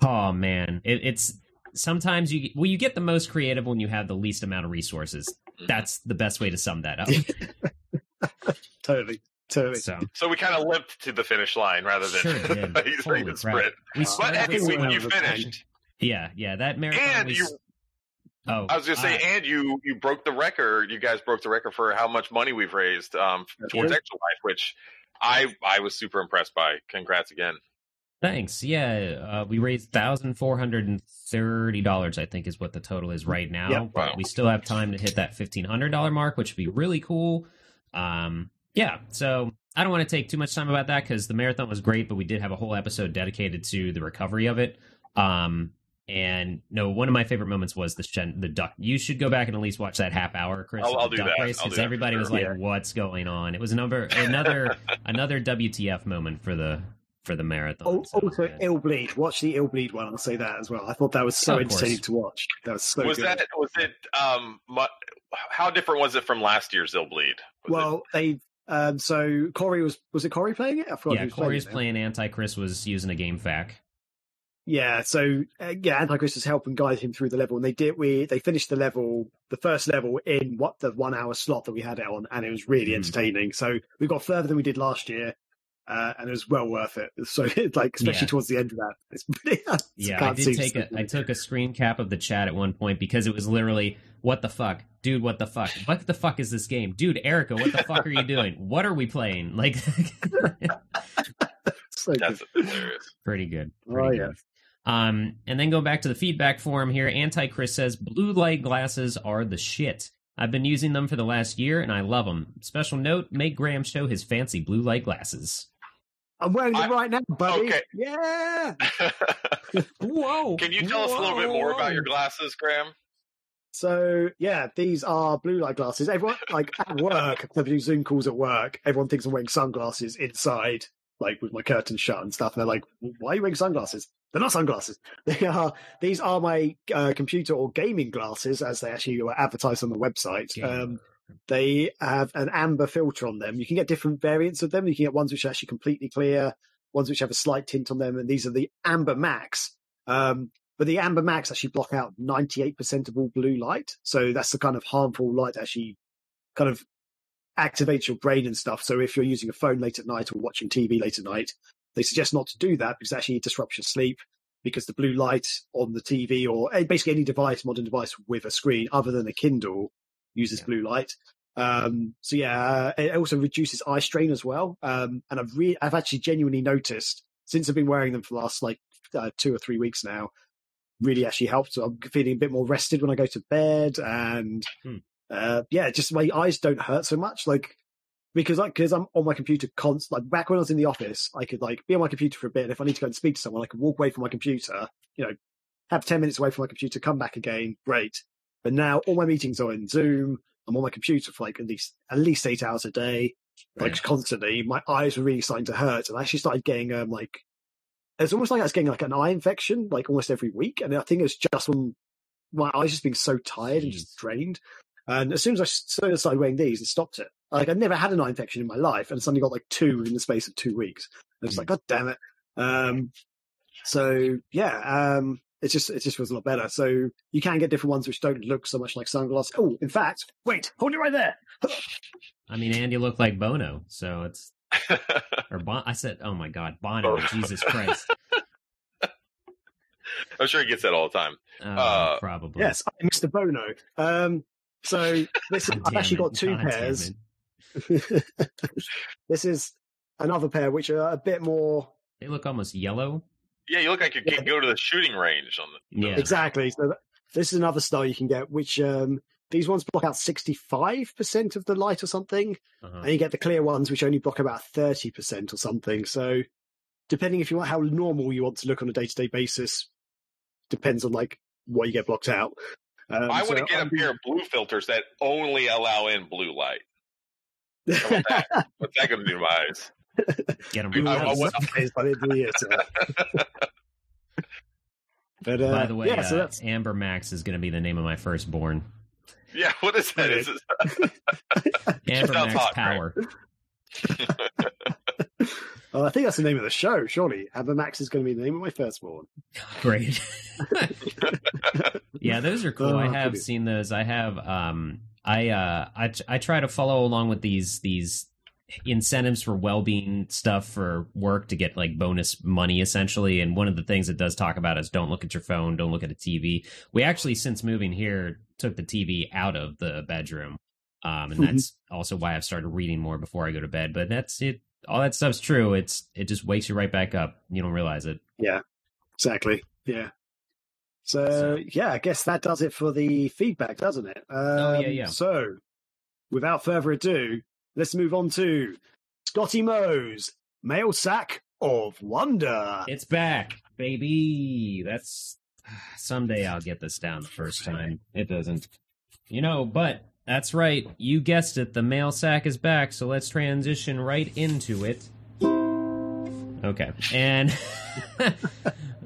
Oh man, it's. Sometimes you get the most creative when you have the least amount of resources. That's the best way to sum that up. Totally. So we kind of limped to the finish line rather than using the sprint. But you finished. Yeah, that marathon. And I was going to say, and you broke the record. You guys broke the record for how much money we've raised towards Extra Life, which I was super impressed by. Congrats again. Thanks. Yeah, we raised $1,430, I think, is what the total is right now. Yep. But we still have time to hit that $1,500 mark, which would be really cool. So I don't want to take too much time about that because the marathon was great, but we did have a whole episode dedicated to the recovery of it. One of my favorite moments was the duck. You should go back and at least watch that half hour, Chris. I'll do that. Because everybody was like, "What's going on?" It was another WTF moment for the marathon. Also, Ill Bleed. Watch the Ill Bleed one. I'll say that as well. I thought that was so entertaining to watch. That was so good. How different was it from last year's Ill Bleed? So Corey was it Corey playing it? I forgot. Yeah, Corey's playing Anti. Chris was using a game fac. Yeah, so Anti. Chris was helping guide him through the level, and they finished the first level in the 1 hour slot that we had it on, and it was really entertaining. So we got further than we did last year. And it was well worth it. So, like, especially towards the end of that, it's pretty. I took a screen cap of the chat at one point because it was literally, "What the fuck, dude? What the fuck? What the fuck is this game, dude? Erica, what the fuck are you doing? What are we playing?" Like, so that's hilarious. Pretty good. Pretty good. Yeah. And then go back to the feedback form here. Anti Chris says, "Blue light glasses are the shit." I've been using them for the last year, and I love them. Special note, make Graham show his fancy blue light glasses. I'm wearing them right now, buddy. Okay. Yeah! Whoa! Can you tell us a little bit more about your glasses, Graham? So, yeah, these are blue light glasses. Everyone, like, at work, because I do Zoom calls at work, everyone thinks I'm wearing sunglasses inside, like, with my curtains shut and stuff, and they're like, why are you wearing sunglasses? They're not sunglasses. These are my computer or gaming glasses, as they actually were advertised on the website. Yeah. They have an amber filter on them. You can get different variants of them. You can get ones which are actually completely clear, ones which have a slight tint on them, and these are the Amber Max. But the Amber Max actually block out 98% of all blue light. So that's the kind of harmful light that actually kind of activates your brain and stuff. So if you're using a phone late at night or watching TV late at night, they suggest not to do that because it actually disrupts your sleep, because the blue light on the TV or basically any device, modern device with a screen other than a Kindle, uses blue light. It also reduces eye strain as well. And I've actually genuinely noticed, since I've been wearing them for the last 2 or 3 weeks now, really actually helped. So I'm feeling a bit more rested when I go to bed, and just my eyes don't hurt so much. Because I'm on my computer constantly. Like, back when I was in the office, I could be on my computer for a bit, and if I need to go and speak to someone, I could walk away from my computer, have 10 minutes away from my computer, come back again, great. But now all my meetings are in Zoom. I'm on my computer for at least 8 hours a day, constantly. My eyes were really starting to hurt, and I actually started getting it's almost like I was getting an eye infection almost every week, and I think it's just when my eyes just being so tired and just drained. And as soon as I started wearing these, it stopped it. Like, I've never had an eye infection in my life, and suddenly got two in the space of 2 weeks. And it's like, God damn it. It just was a lot better. So you can get different ones which don't look so much like sunglasses. Oh, in fact, wait, hold it right there. I mean, Andy looked like Bono, so it's... or I said, oh my God, Bono, Jesus Christ. I'm sure he gets that all the time. Probably. Yes, I'm Mr. Bono. So this is, I've actually got two pairs. This is another pair, which are a bit more. They look almost yellow. Yeah, you look like you can go to the shooting range on the. Yeah, exactly. So this is another style you can get, which these ones block out 65% of the light or something, and you get the clear ones which only block about 30% or something. So depending if you want how normal you want to look on a day-to-day basis, depends on what you get blocked out. I want to get a pair of blue filters that only allow in blue light. What's that going to do to my eyes? Get them. By the way, Amber Max is going to be the name of my firstborn. Yeah, what is that? Is it... Amber Max hot, Power. Right? I think that's the name of the show, surely. Amber Max is going to be the name of my firstborn. Great. Yeah, those are cool. I have seen those. I have. I try to follow along with these incentives for well-being stuff for work to get bonus money, essentially. And one of the things it does talk about is don't look at your phone, don't look at a TV. We actually, since moving here, took the TV out of the bedroom, and that's also why I've started reading more before I go to bed. But that's it. All that stuff's true. It just wakes you right back up. You don't realize it. Yeah, exactly. Yeah. So, yeah, I guess that does it for the feedback, doesn't it? So, without further ado, let's move on to Scotty Mo's Mail Sack of Wonder. It's back, baby. That's someday I'll get this down the first time. It doesn't. But that's right. You guessed it. The Mail Sack is back. So let's transition right into it. Okay. And...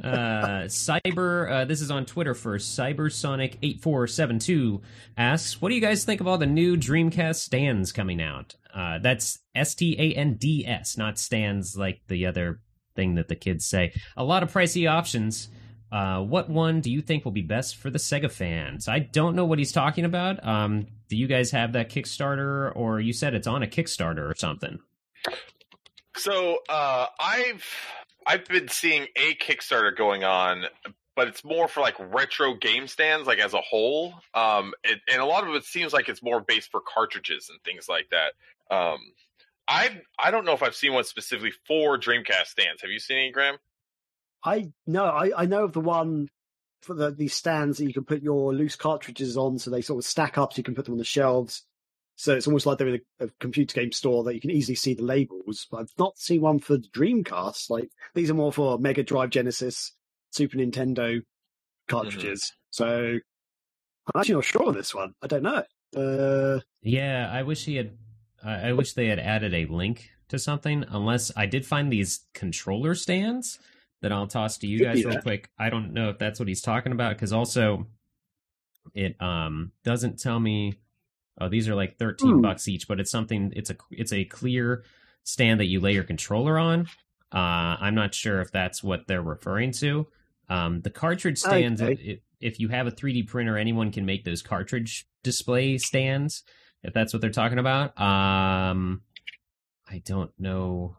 this is on Twitter first. Cybersonic8472 asks, what do you guys think of all the new Dreamcast stands coming out? That's STANDS, not stands like the other thing that the kids say. A lot of pricey options. What one do you think will be best for the Sega fans? I don't know what he's talking about. Do you guys have that Kickstarter, or you said it's on a Kickstarter or something? So, I've been seeing a Kickstarter going on, but it's more for retro game stands, as a whole. And a lot of it seems like it's more based for cartridges and things like that. I don't know if I've seen one specifically for Dreamcast stands. Have you seen any, Graham? I know of the one for these stands that you can put your loose cartridges on, so they sort of stack up so you can put them on the shelves. So it's almost like they're in a computer game store that you can easily see the labels. But I've not seen one for the Dreamcast. Like, these are more for Mega Drive, Genesis, Super Nintendo cartridges. Mm-hmm. So I'm actually not sure on this one. I don't know. Yeah, I wish he had. I wish they had added a link to something. Unless I did find these controller stands that I'll toss to you guys real quick. I don't know if that's what he's talking about, because also it doesn't tell me. Oh, these are like $13 each, but it's something. It's a clear stand that you lay your controller on. I'm not sure if that's what they're referring to. The cartridge stands. Okay. If you have a 3D printer, anyone can make those cartridge display stands, if that's what they're talking about. I don't know.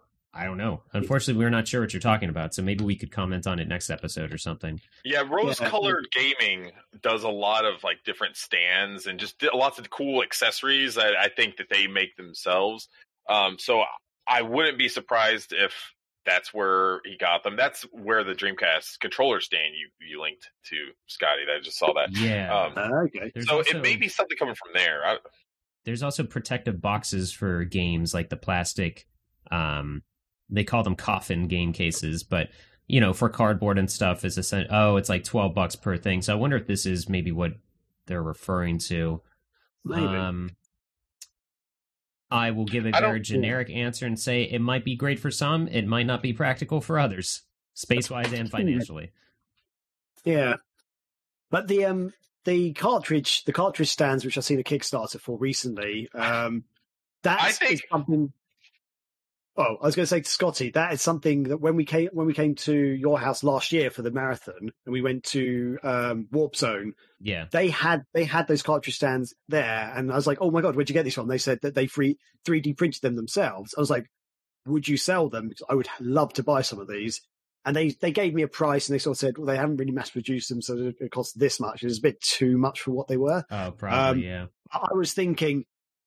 Unfortunately, we're not sure what you're talking about, so maybe we could comment on it next episode or something. Yeah, Rose-Colored Gaming does a lot of like different stands and just lots of cool accessories that I think that they make themselves. So I wouldn't be surprised if that's where he got them. That's where the Dreamcast controller stand you linked to, Scotty. I just saw that. Yeah. Okay. So also, it may be something coming from there. There's also protective boxes for games, like the plastic... They call them coffin game cases, but you know, for cardboard and stuff is it's like $12 per thing. So I wonder if this is maybe what they're referring to. Maybe. I will give a very generic answer and say it might be great for some, it might not be practical for others, space-wise and financially. Yeah, but the cartridge stands, which I've seen a Kickstarter for recently, is something. Oh, I was going to say to Scotty, that is something that when we came to your house last year for the marathon and we went to Warp Zone, yeah, they had those cartridge stands there, and I was like, oh my god, where'd you get these from? They said that they 3D printed them themselves. I was like, would you sell them? Because I would love to buy some of these. And they gave me a price, and they sort of said, well, they haven't really mass produced them, so it cost this much. It was a bit too much for what they were. Oh, probably, yeah. I was thinking,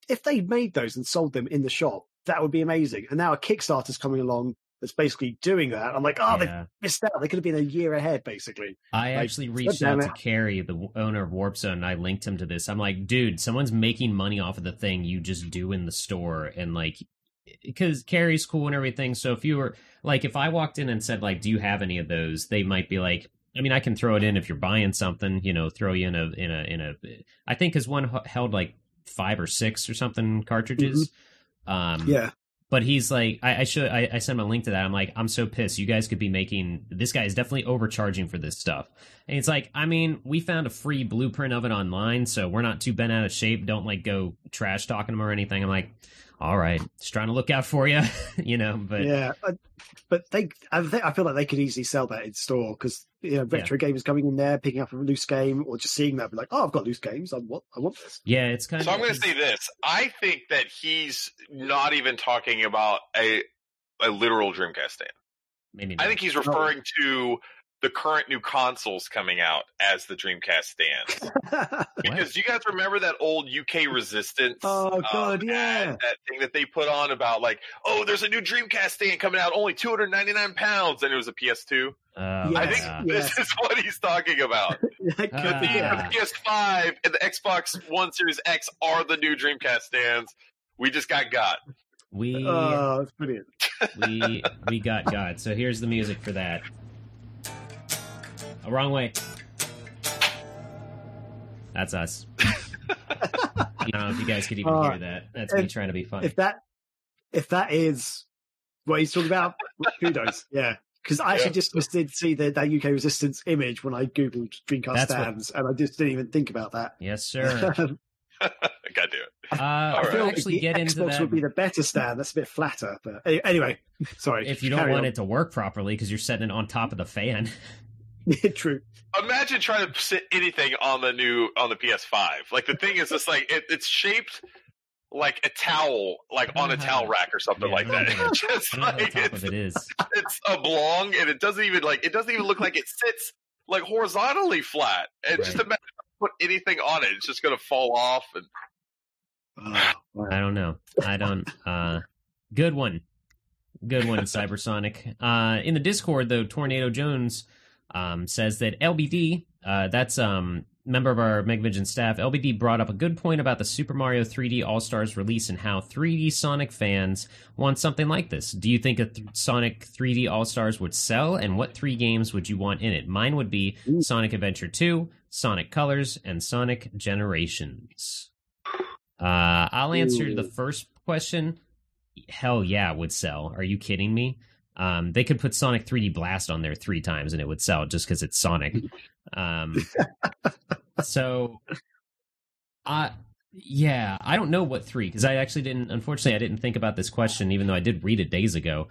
if they made those and sold them in the shop, that would be amazing. And now a Kickstarter's coming along that's basically doing that. I'm like, They missed out. They could have been a year ahead, basically. I actually reached out to Carrie, the owner of Warp Zone, and I linked him to this. I'm like, dude, someone's making money off of the thing you just do in the store. And like, because Carrie's cool and everything. So if you were like, if I walked in and said, like, do you have any of those? They might be like, I mean, I can throw it in if you're buying something, you know, throw you in a, I think his one held like 5 or 6 or something cartridges. Mm-hmm. But he's like, I sent him a link to that. I'm like, I'm so pissed. You guys could be making, this guy is definitely overcharging for this stuff. And it's like, I mean, we found a free blueprint of it online, so we're not too bent out of shape. Don't like go trash talking to him or anything. I'm like, all right, just trying to look out for you, you know, but yeah, but I feel like they could easily sell that in store, because you know, retro gamers coming in there, picking up a loose game, or just seeing that, be like, oh, I've got loose games. I want this. Yeah, it's kind of. So I'm going to say this. I think that he's not even talking about a literal Dreamcast stand. Maybe not. I think he's referring to the current new consoles coming out as the Dreamcast stands. Because you guys remember that old UK Resistance? Oh, God, yeah. That thing that they put on about like, oh, there's a new Dreamcast stand coming out, only £299, and it was a PS2. I think this is what he's talking about. The PS5 and the Xbox One Series X are the new Dreamcast stands. We just got. That's brilliant. We got. So here's the music for that. Wrong way. That's us. I don't know if you guys could even hear that. That's me trying to be funny. If that is what he's talking about, kudos. Yeah. Because I actually just did see that UK Resistance image when I Googled Dreamcast stands, and I just didn't even think about that. Yes, sir. I gotta do it. Xbox would be the better stand. That's a bit flatter. But anyway, sorry. If you don't want it to work properly because you're setting it on top of the fan... True. Imagine trying to sit anything on the PS5. Like the thing is just like it's shaped like a towel, like on a towel rack or something like that. Just like it's oblong, and it doesn't even look like it sits like horizontally flat. And just imagine put anything on it, it's just gonna fall off. And I don't know. Good one, Cybersonic. In the Discord though, Tornado Jones says that LBD, that's member of our MegaVision staff, LBD brought up a good point about the Super Mario 3D All-Stars release and how 3D Sonic fans want something like this. Do you think a Sonic 3D All-Stars would sell, and what three games would you want in it? Mine would be Sonic Adventure 2, Sonic Colors, and Sonic Generations. I'll answer the first question. Hell yeah, would sell. Are you kidding me? They could put Sonic 3D Blast on there 3 times and it would sell just because it's Sonic. So, yeah, I don't know what 3, because I actually didn't, unfortunately, I didn't think about this question, even though I did read it days ago.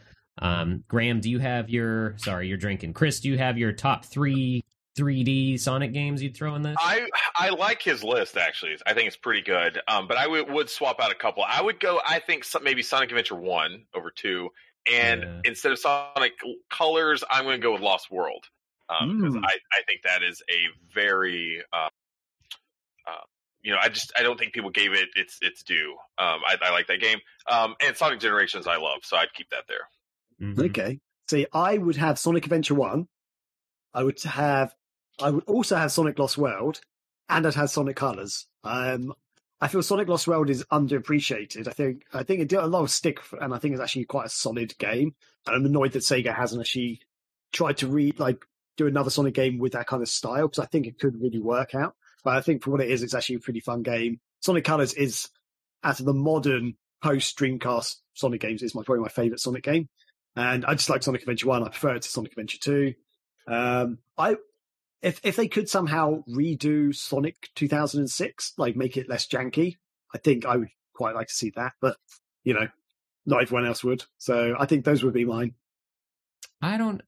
Graham, do you have your, sorry, you're drinking. Chris, do you have your top 3 3D Sonic games you'd throw in this? I like his list, actually. I think it's pretty good. But I would swap out a couple. I would go, I think, maybe Sonic Adventure 1 over 2. And instead of Sonic Colors, I'm going to go with Lost World. Because I think that is a very, I don't think people gave it its due. I like that game. And Sonic Generations I love, so I'd keep that there. Mm-hmm. Okay. See, I would have Sonic Adventure 1. I would also have Sonic Lost World, and I'd have Sonic Colors. I feel Sonic Lost World is underappreciated. I think it did a lot of stick, and I think it's actually quite a solid game. And I'm annoyed that Sega hasn't actually tried to do another Sonic game with that kind of style, because I think it could really work out. But I think for what it is, it's actually a pretty fun game. Sonic Colors is, out of the modern post-Dreamcast Sonic games, is probably my favourite Sonic game. And I just like Sonic Adventure 1. I prefer it to Sonic Adventure 2. If they could somehow redo Sonic 2006, make it less janky, I think I would quite like to see that. But not everyone else would. So I think those would be mine. I'm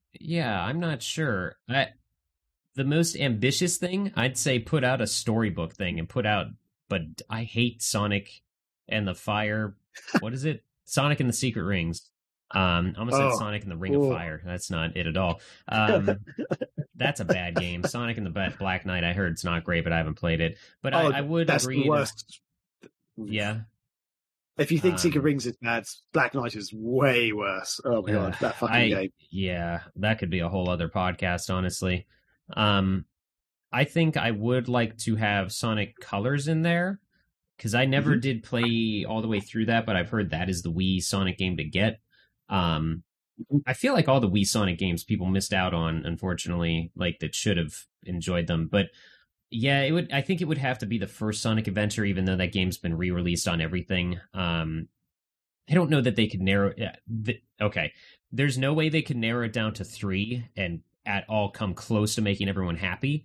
not sure. The most ambitious thing, I'd say, put out a storybook thing and But I hate Sonic and the Fire. What is it? Sonic and the Secret Rings. Almost said Sonic and the Ring of Fire. That's not it at all. That's a bad game. Sonic and the Black Knight, I heard it's not great, but I haven't played it. But I would agree. The worst. Yeah. If you think Secret Rings is bad, Black Knight is way worse. Oh my god, that fucking game. Yeah, that could be a whole other podcast, honestly. I think I would like to have Sonic Colors in there, because I never did play all the way through that, but I've heard that is the Wii Sonic game to get. I feel like all the Wii Sonic games people missed out on, unfortunately, that should have enjoyed them. But yeah, I think it would have to be the first Sonic Adventure, even though that game's been re-released on everything. I don't know that they could narrow okay, there's no way they could narrow it down to 3 and at all come close to making everyone happy.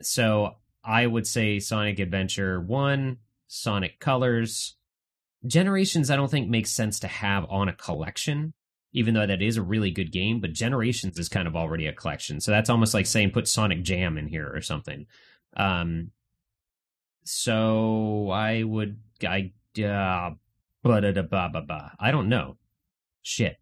So I would say Sonic Adventure 1, Sonic Colors. Generations, I don't think makes sense to have on a collection, even though that is a really good game, but Generations is kind of already a collection. So that's almost like saying put Sonic Jam in here or something. So I would... I don't know. Shit.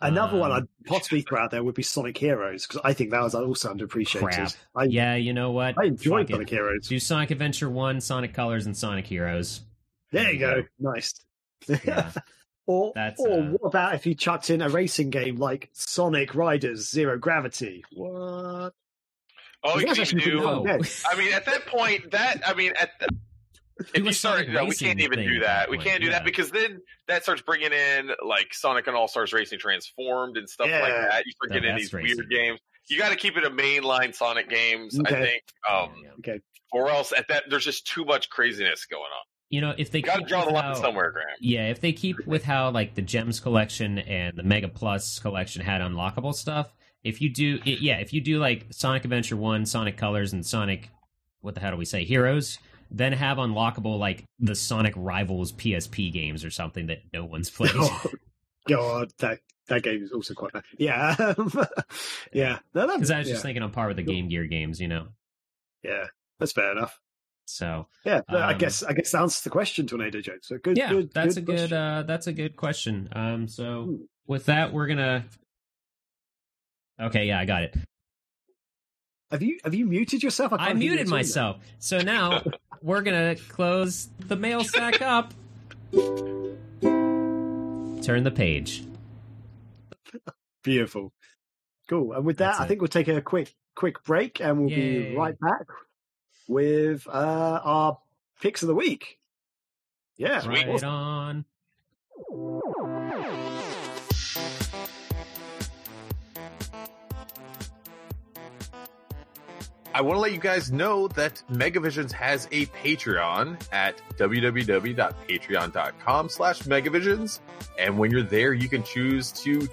Another one I'd possibly throw out there would be Sonic Heroes, because I think that was also underappreciated. Crap. You know what? I enjoyed Sonic Heroes. Do Sonic Adventure 1, Sonic Colors, and Sonic Heroes. There you go. Nice. Yeah. or what about if you chucked in a racing game like Sonic Riders Zero Gravity? What? Oh, you can do. At that point, we can't even do that. We can't do that, because then that starts bringing in Sonic and All Stars Racing Transformed and stuff like that. You start getting these weird games. You got to keep it a mainline Sonic games, I think. Okay. Or else there's just too much craziness going on. If they got to draw the line somewhere, Graham. Yeah, if they keep with how the Gems collection and the Mega Plus collection had unlockable stuff, if you do Sonic Adventure 1, Sonic Colors, and Sonic, Heroes, then have unlockable the Sonic Rivals PSP games or something that no one's played. Oh, God, that game is also quite bad. Yeah, yeah. Because I was just thinking on par with the Game Gear games, Yeah, that's fair enough. So yeah, I guess that answers the question, Tornado Joe. So good. Yeah, that's a good question. With that, we're gonna. Okay, yeah, I got it. Have you muted yourself? I muted myself. So now we're gonna close the mail sack up. Turn the page. Beautiful. Cool. And with that, I think we'll take a quick break, and we'll be right back with our picks of the week. Yeah, sweet. Right on. I want to let you guys know that Mega Visions has a Patreon at www.patreon.com/Megavisions. And when you're there, you can choose to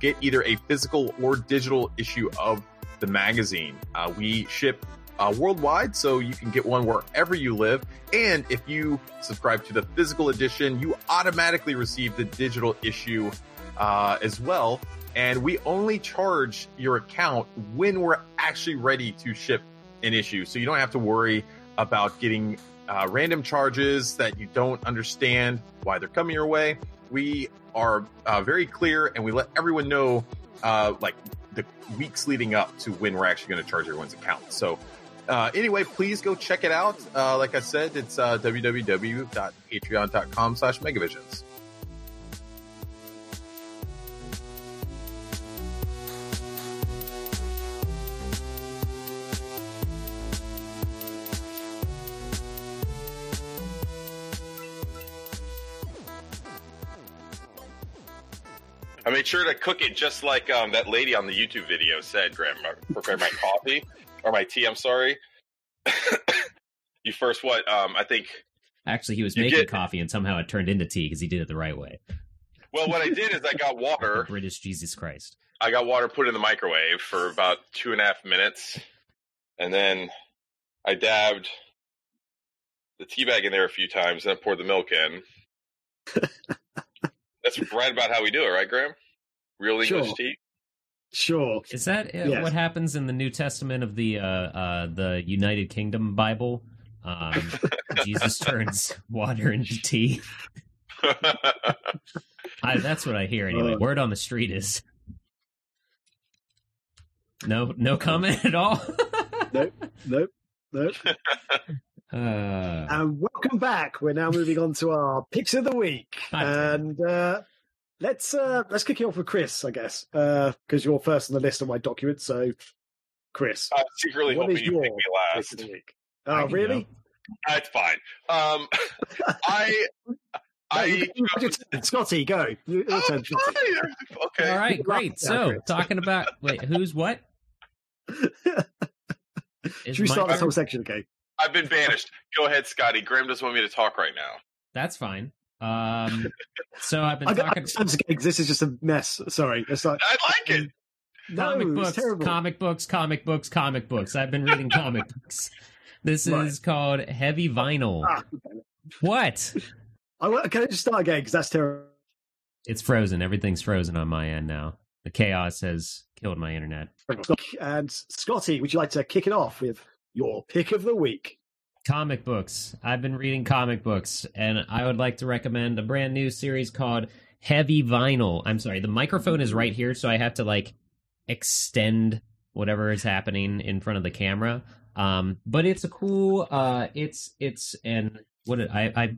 get either a physical or digital issue of the magazine. We ship worldwide, so you can get one wherever you live. And if you subscribe to the physical edition, you automatically receive the digital issue as well. And we only charge your account when we're actually ready to ship an issue. So you don't have to worry about getting random charges that you don't understand why they're coming your way. We are very clear, and we let everyone know like the weeks leading up to when we're actually going to charge everyone's account. So anyway, please go check it out. Like I said, it's www.patreon.com/Megavisions. I made sure to cook it just like that lady on the YouTube video said, Graham. I prepared my coffee, or my tea, I'm sorry. You first what? I think... Actually, he was making coffee, and somehow it turned into tea because he did it the right way. Well, what I did is I got water. Like British Jesus Christ. I got water put in the microwave for about 2.5 minutes, and then I dabbed the tea bag in there a few times, and I poured the milk in. That's right about how we do it, right, Graham? Real English tea? Sure. Is that what happens in the New Testament of the United Kingdom Bible? Jesus turns water into tea. That's what I hear anyway. Word on the street is... No comment at all? Nope. And welcome back. We're now moving on to our picks of the week, and let's kick it off with Chris, I guess, because you're first on the list of my documents. So, Chris, I'm secretly hoping you pick me last. Oh, really? That's fine. Scotty, go. Oh, fine. Okay. All right, great. So, talking about who's what? Should we start this whole section again? I've been banished. Go ahead, Scotty. Graham doesn't want me to talk right now. That's fine. So I've been talking... This is just a mess. Sorry. It's like... I like it. Comic books. I've been reading comic books. This is called Heavy Vinyl. What? Can I just start again? Because that's terrible. It's frozen. Everything's frozen on my end now. The chaos has killed my internet. And Scotty, would you like to kick it off with... your pick of the week? Comic books. I've been reading comic books, and I would like to recommend a brand new series called Heavy Vinyl. I'm sorry, the microphone is right here, so I have to, extend whatever is happening in front of the camera. But it's a cool... I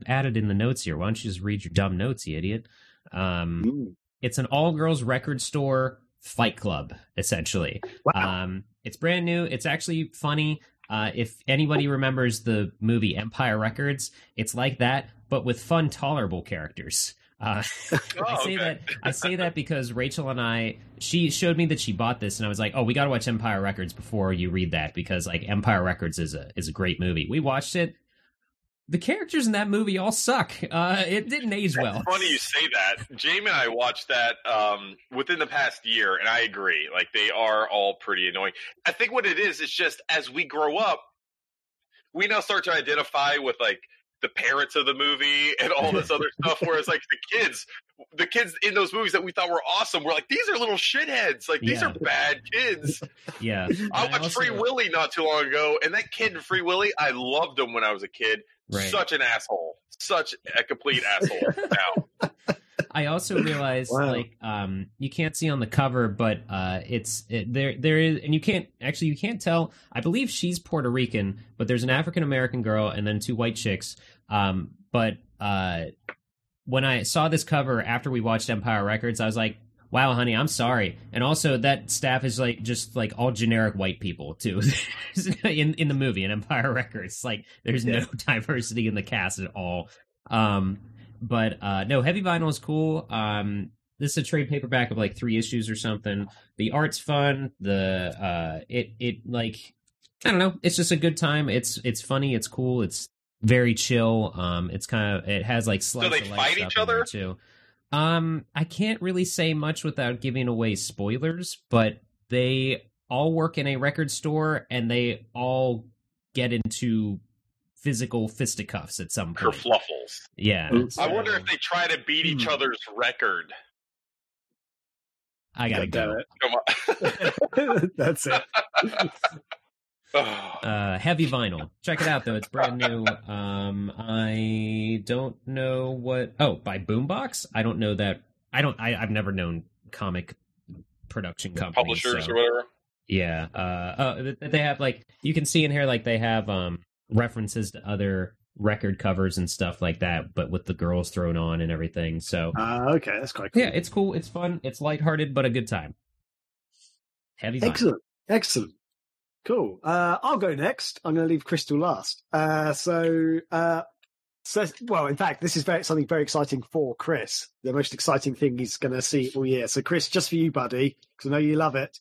added in the notes here. Why don't you just read your dumb notes, you idiot? It's an all-girls record store fight club, essentially. Wow. It's brand new. It's actually funny. If anybody remembers the movie Empire Records, it's like that, but with fun, tolerable characters. I say that because Rachel and I, she showed me that she bought this, and I was like, "Oh, we got to watch Empire Records before you read that, because Empire Records is a great movie." We watched it. The characters in that movie all suck. It didn't age well. It's funny you say that. Jamie and I watched that within the past year, and I agree. They are all pretty annoying. I think what it is just as we grow up, we now start to identify with, the parents of the movie and all this other stuff, whereas, the kids in those movies that we thought were awesome were these are little shitheads. These are bad kids. Yeah. I watched Free Willy not too long ago, and that kid in Free Willy, I loved him when I was a kid. Right. Such an asshole. Such a complete asshole now. I also realized, you can't see on the cover, but you can't tell. I believe she's Puerto Rican, but there's an African-American girl and then two white chicks. But when I saw this cover after we watched Empire Records, I was like, wow, honey, I'm sorry. And also that staff is like just like all generic white people too in the movie in Empire Records. Like there's no diversity in the cast at all. But Heavy Vinyl is cool. This is a trade paperback of like 3 issues or something. The art's fun. I don't know. It's just a good time. It's funny. It's cool. It's very chill. It has like slice of life stuff. Do they fight each other too? I can't really say much without giving away spoilers, but they all work in a record store and they all get into physical fisticuffs at some point. Kerfluffles. Yeah. I wonder if they try to beat each other's record. I gotta go. Come on. That's it. Heavy Vinyl. Check it out though; it's brand new. I don't know what. Oh, by Boombox. I don't know that. I've never known comic production companies, publishers, or whatever. Yeah. They have like you can see in here like they have references to other record covers and stuff like that, but with the girls thrown on and everything. So. Okay, that's quite cool. Yeah, it's cool. It's fun. It's lighthearted, but a good time. Heavy Vinyl. Excellent. Cool. I'll go next. I'm going to leave Crystal last. In fact, this is something very exciting for Chris. The most exciting thing he's going to see all year. So, Chris, just for you, buddy, because I know you love it,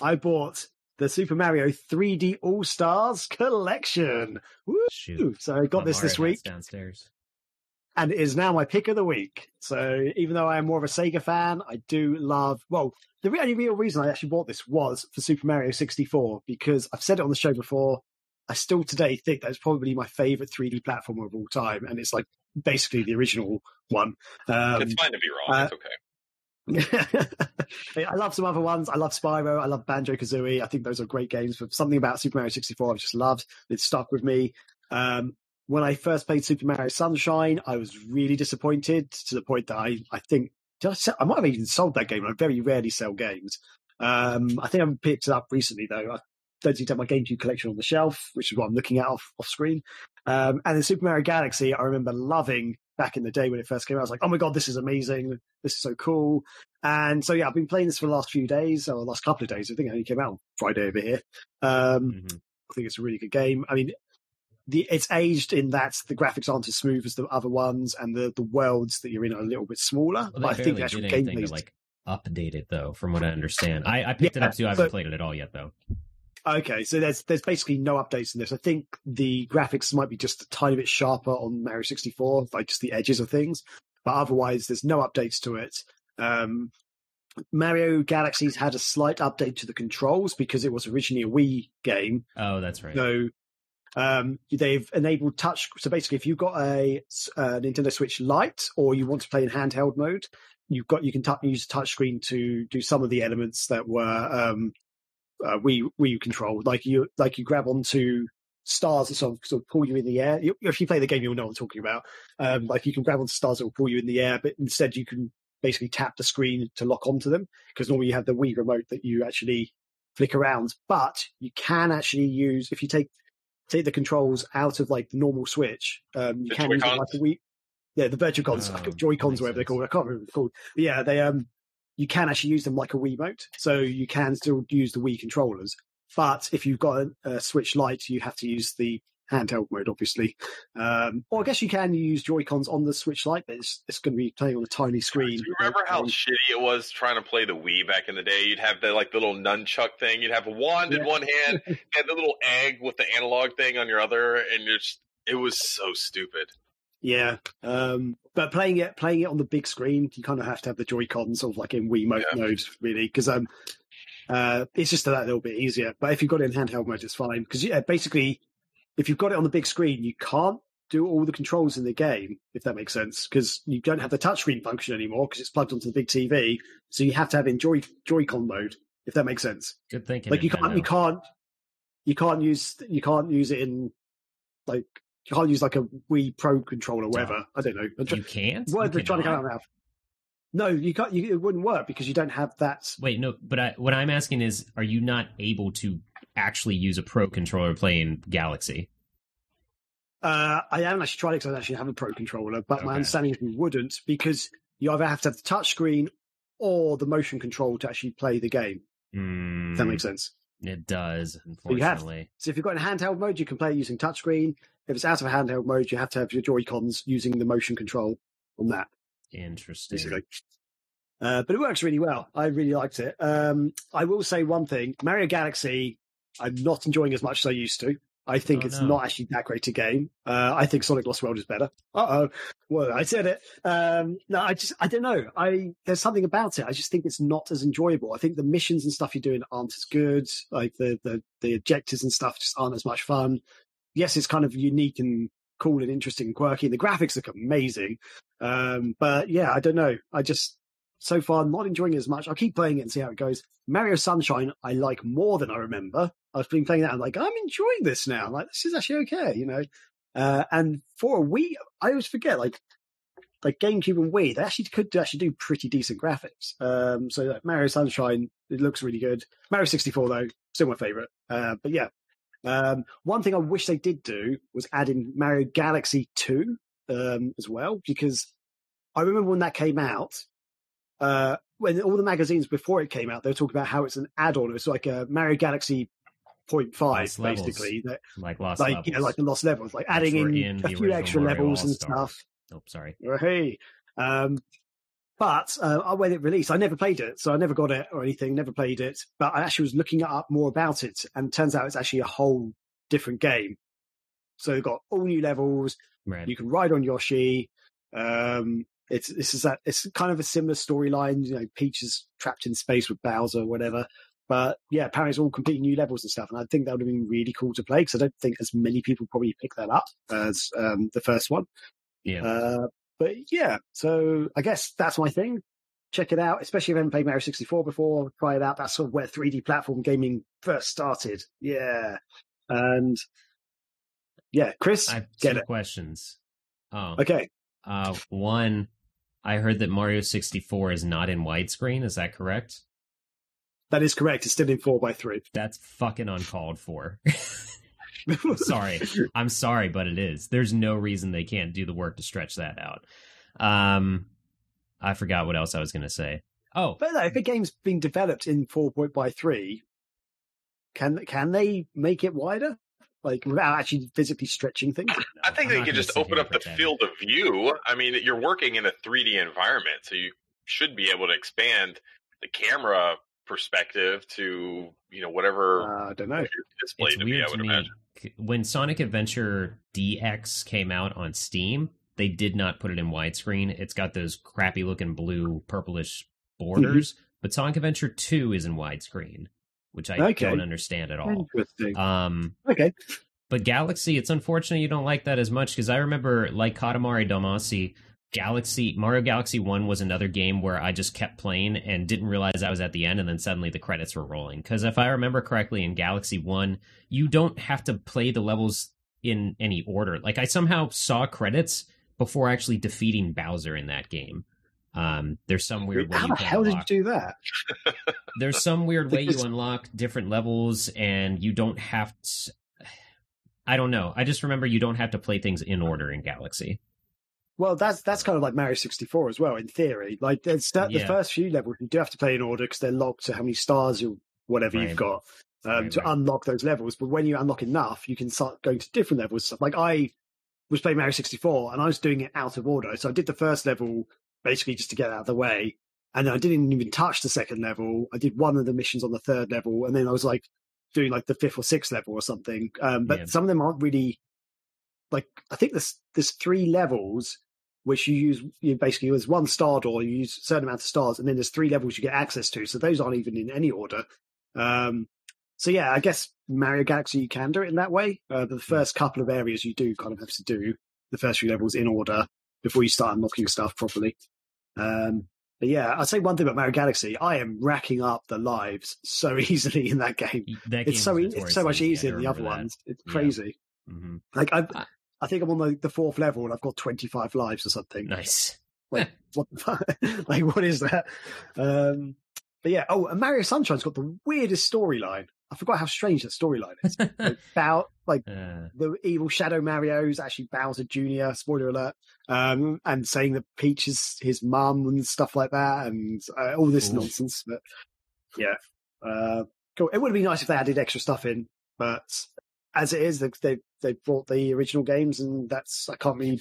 I bought the Super Mario 3D All-Stars Collection. Woo! Shoot. So I got this week. Downstairs. And it is now my pick of the week. So even though I am more of a Sega fan, I do love... Well, the only real reason I actually bought this was for Super Mario 64, because I've said it on the show before, I still today think that's probably my favourite 3D platformer of all time, and it's like basically the original one. It's fine to be wrong, it's okay. I love some other ones. I love Spyro. I love Banjo-Kazooie. I think those are great games, but something about Super Mario 64 I've just loved. It stuck with me. When I first played Super Mario Sunshine, I was really disappointed to the point that I think I might have even sold that game. I very rarely sell games. I think I've picked it up recently, though. I don't seem to have my GameCube collection on the shelf, which is what I'm looking at off screen. And then Super Mario Galaxy, I remember loving back in the day when it first came out. I was like, oh my God, this is amazing. This is so cool. And so, yeah, I've been playing this for the last few days, or the last couple of days. I think it only came out on Friday over here. I think it's a really good game. I mean, it's aged in that the graphics aren't as smooth as the other ones, and the worlds that you're in are a little bit smaller. Well, but I think the actual gameplay is like updated, though, from what I understand. I picked it up too. I haven't played it at all yet, though. Okay, so there's basically no updates in this. I think the graphics might be just a tiny bit sharper on Mario 64, like just the edges of things, but otherwise there's no updates to it. Mario Galaxy's had a slight update to the controls because it was originally a Wii game. Oh, that's right. So. They've enabled touch, so basically if you've got a Nintendo Switch Lite or you want to play in handheld mode, you can use a touchscreen to do some of the elements that were Wii controlled, like you grab onto stars that sort of pull you in the air. If you play the game, you'll know what I'm talking about. Like you can grab onto stars that will pull you in the air, but instead you can basically tap the screen to lock onto them, because normally you have the Wii remote that you actually flick around, but you can actually use, if you take the controls out of like the normal Switch. You can use it like the Virtual Cons, Joy-Cons, whatever they're called. I can't remember what they're called. But yeah, they you can actually use them like a Wiimote, so you can still use the Wii controllers. But if you've got a Switch Lite, you have to use the handheld mode, obviously. Or I guess you can use Joy-Cons on the Switch Lite, but it's going to be playing on a tiny screen. Do you remember how shitty it was trying to play the Wii back in the day? You'd have the like the little nunchuck thing. You'd have a wand in one hand and the little egg with the analog thing on your other, and it was so stupid. Yeah, but playing it on the big screen, you kind of have to have the Joy-Cons sort of like in Wiimote mode, really, because it's just that little bit easier. But if you've got it in handheld mode, it's fine, because basically. If you've got it on the big screen, you can't do all the controls in the game, if that makes sense, because you don't have the touchscreen function anymore because it's plugged onto the big TV. So you have to have it in Joy-Con mode, if that makes sense. Good thinking. Like you can't use like a Wii Pro controller, whatever. I don't know. You can't. What they're trying to come out. No, you can't. It wouldn't work because you don't have that. Wait, no. But what I'm asking is, are you not able to actually use a pro controller playing Galaxy? I haven't actually tried it because I don't actually have a pro controller, but my understanding is we wouldn't, because you either have to have the touch screen or the motion control to actually play the game. Does that make sense? It does, unfortunately. So if you've got in handheld mode, you can play using touchscreen. If it's out of handheld mode, you have to have your Joy-Cons using the motion control on that. Interesting. Basically. But it works really well. I really liked it. I will say one thing. Mario Galaxy, I'm not enjoying as much as I used to. I think it's not actually that great a game. I think Sonic Lost World is better. Well, I said it. No, I don't know. There's something about it. I just think it's not as enjoyable. I think the missions and stuff you're doing aren't as good. Like the objectives and stuff just aren't as much fun. Yes, it's kind of unique and cool and interesting and quirky. The graphics look amazing. But yeah, I don't know. I just, so far, not enjoying it as much. I'll keep playing it and see how it goes. Mario Sunshine, I like more than I remember. I've been playing that. I'm like, I'm enjoying this now. I'm like, this is actually okay, you know. And for a Wii, I always forget, like GameCube and Wii, they actually could actually do pretty decent graphics. So like Mario Sunshine, it looks really good. Mario 64, though, still my favorite. But yeah, one thing I wish they did do was add in Mario Galaxy 2 as well, because I remember when that came out, when all the magazines before it came out, they were talking about how it's an add-on. It's like a Mario Galaxy 0.5 basically, that, like you know, like the lost levels, like adding in a few extra levels and stuff. Oh, sorry. Hey, but when it released, I never played it, so I never got it or anything. Never played it, but I actually was looking up more about it, and it turns out it's actually a whole different game. So they've got all new levels. Right. You can ride on Yoshi. It's kind of a similar storyline. You know, Peach is trapped in space with Bowser, or whatever. But yeah, apparently it's all completely new levels and stuff. And I think that would have been really cool to play because I don't think as many people probably pick that up as the first one. Yeah. But yeah, so I guess that's my thing. Check it out, especially if you haven't played Mario 64 before. Try it out. That's sort of where 3D platform gaming first started. Yeah. And yeah, Chris, I have two questions. Oh. Okay. One, I heard that Mario 64 is not in widescreen. Is that correct? That is correct. It's still in 4x3. That's fucking uncalled for. Sorry. I'm sorry, but it is. There's no reason they can't do the work to stretch that out. I forgot what else I was going to say. Oh. But if a game's being developed in 4x3, can they make it wider? Like, without actually physically stretching things? I think they could just open up the field of view. I mean, you're working in a 3D environment, so you should be able to expand the camera perspective to, you know, whatever I don't know display to be, I would imagine. When Sonic Adventure DX came out on Steam, they did not put it in widescreen. It's got those crappy looking blue purplish borders, but Sonic Adventure 2 is in widescreen, which I don't understand at all. Interesting. Okay. But Galaxy, it's unfortunate you don't like that as much because I remember, like Katamari Damacy, Mario Galaxy 1 was another game where I just kept playing and didn't realize I was at the end, and then suddenly the credits were rolling. Because if I remember correctly, in Galaxy 1, you don't have to play the levels in any order. Like, I somehow saw credits before actually defeating Bowser in that game. There's some weird way you can unlock. How the hell did you do that? There's some weird way you unlock different levels, and you don't have to... I don't know. I just remember you don't have to play things in order in Galaxy. Well, that's kind of like Mario 64 as well, in theory. Like, the first few levels, you do have to play in order because they're locked to how many stars or whatever you've got to unlock those levels. But when you unlock enough, you can start going to different levels. Like, I was playing Mario 64, and I was doing it out of order. So I did the first level basically just to get out of the way, and then I didn't even touch the second level. I did one of the missions on the third level, and then I was, like, doing, like, the fifth or sixth level or something. But some of them aren't really... Like, I think there's three levels... which you basically use one star door, you use a certain amount of stars, and then there's three levels you get access to, so those aren't even in any order. So yeah, I guess Mario Galaxy, you can do it in that way. But the first couple of areas you do kind of have to do the first few levels in order before you start unlocking stuff properly. But yeah, I'll say one thing about Mario Galaxy, I am racking up the lives so easily in that game. It's so much easier than the other ones. It's crazy. Yeah. Mm-hmm. Like, I think I'm on the fourth level and I've got 25 lives or something. Nice. Like, what the fuck? Like, what is that? But yeah. Oh, and Mario Sunshine's got the weirdest storyline. I forgot how strange that storyline is. About like the evil Shadow Mario's actually Bowser Jr., spoiler alert, and saying that Peach is his mum and stuff like that, and all this nonsense. But yeah, cool. It would have been nice if they added extra stuff in, but as it is, they brought the original games, and that's I can't really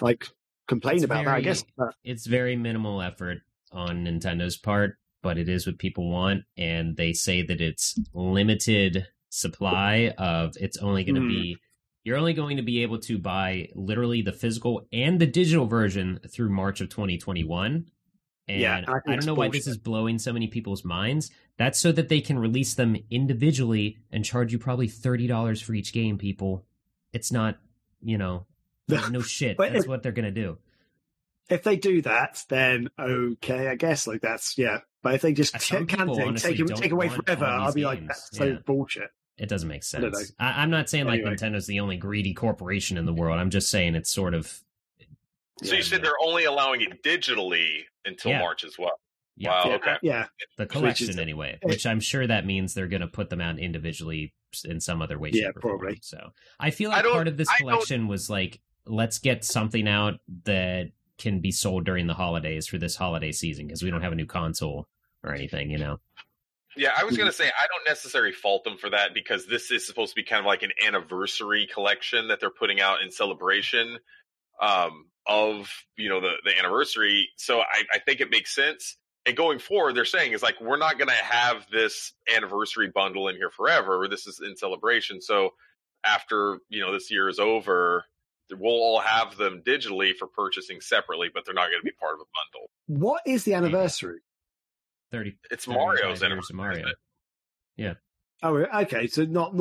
like complain about that. I guess it's very minimal effort on Nintendo's part, but it is what people want, and they say that it's limited supply of it's only going to be you're only going to be able to buy literally the physical and the digital version through March of 2021. And yeah, I don't know why this is blowing so many people's minds. That's so that they can release them individually and charge you probably $30 for each game, people. It's not, you know, no shit. That's what they're going to do. If they do that, then okay, I guess. Like that's yeah. But if they just take away forever, I'll be like, that's so bullshit. It doesn't make sense. I'm not saying anyway. Like Nintendo's the only greedy corporation in the world. I'm just saying it's sort of. So you said they're only allowing it digitally until March as well. Yeah. Wow. Yeah. Okay. Yeah. The collection anyway, which I'm sure that means they're going to put them out individually in some other way. Yeah, probably. So I feel like part of this collection was like, let's get something out that can be sold during the holidays for this holiday season because we don't have a new console or anything, you know? Yeah, I was going to say, I don't necessarily fault them for that because this is supposed to be kind of like an anniversary collection that they're putting out in celebration of, you know, the anniversary. So I think it makes sense. And going forward, they're saying is like, we're not going to have this anniversary bundle in here forever. This is in celebration. So after, you know, this year is over, we'll all have them digitally for purchasing separately, but they're not going to be part of a bundle. What is the anniversary? 30. It's 30 Mario's anniversary. Mario. Yeah. Oh, okay. So not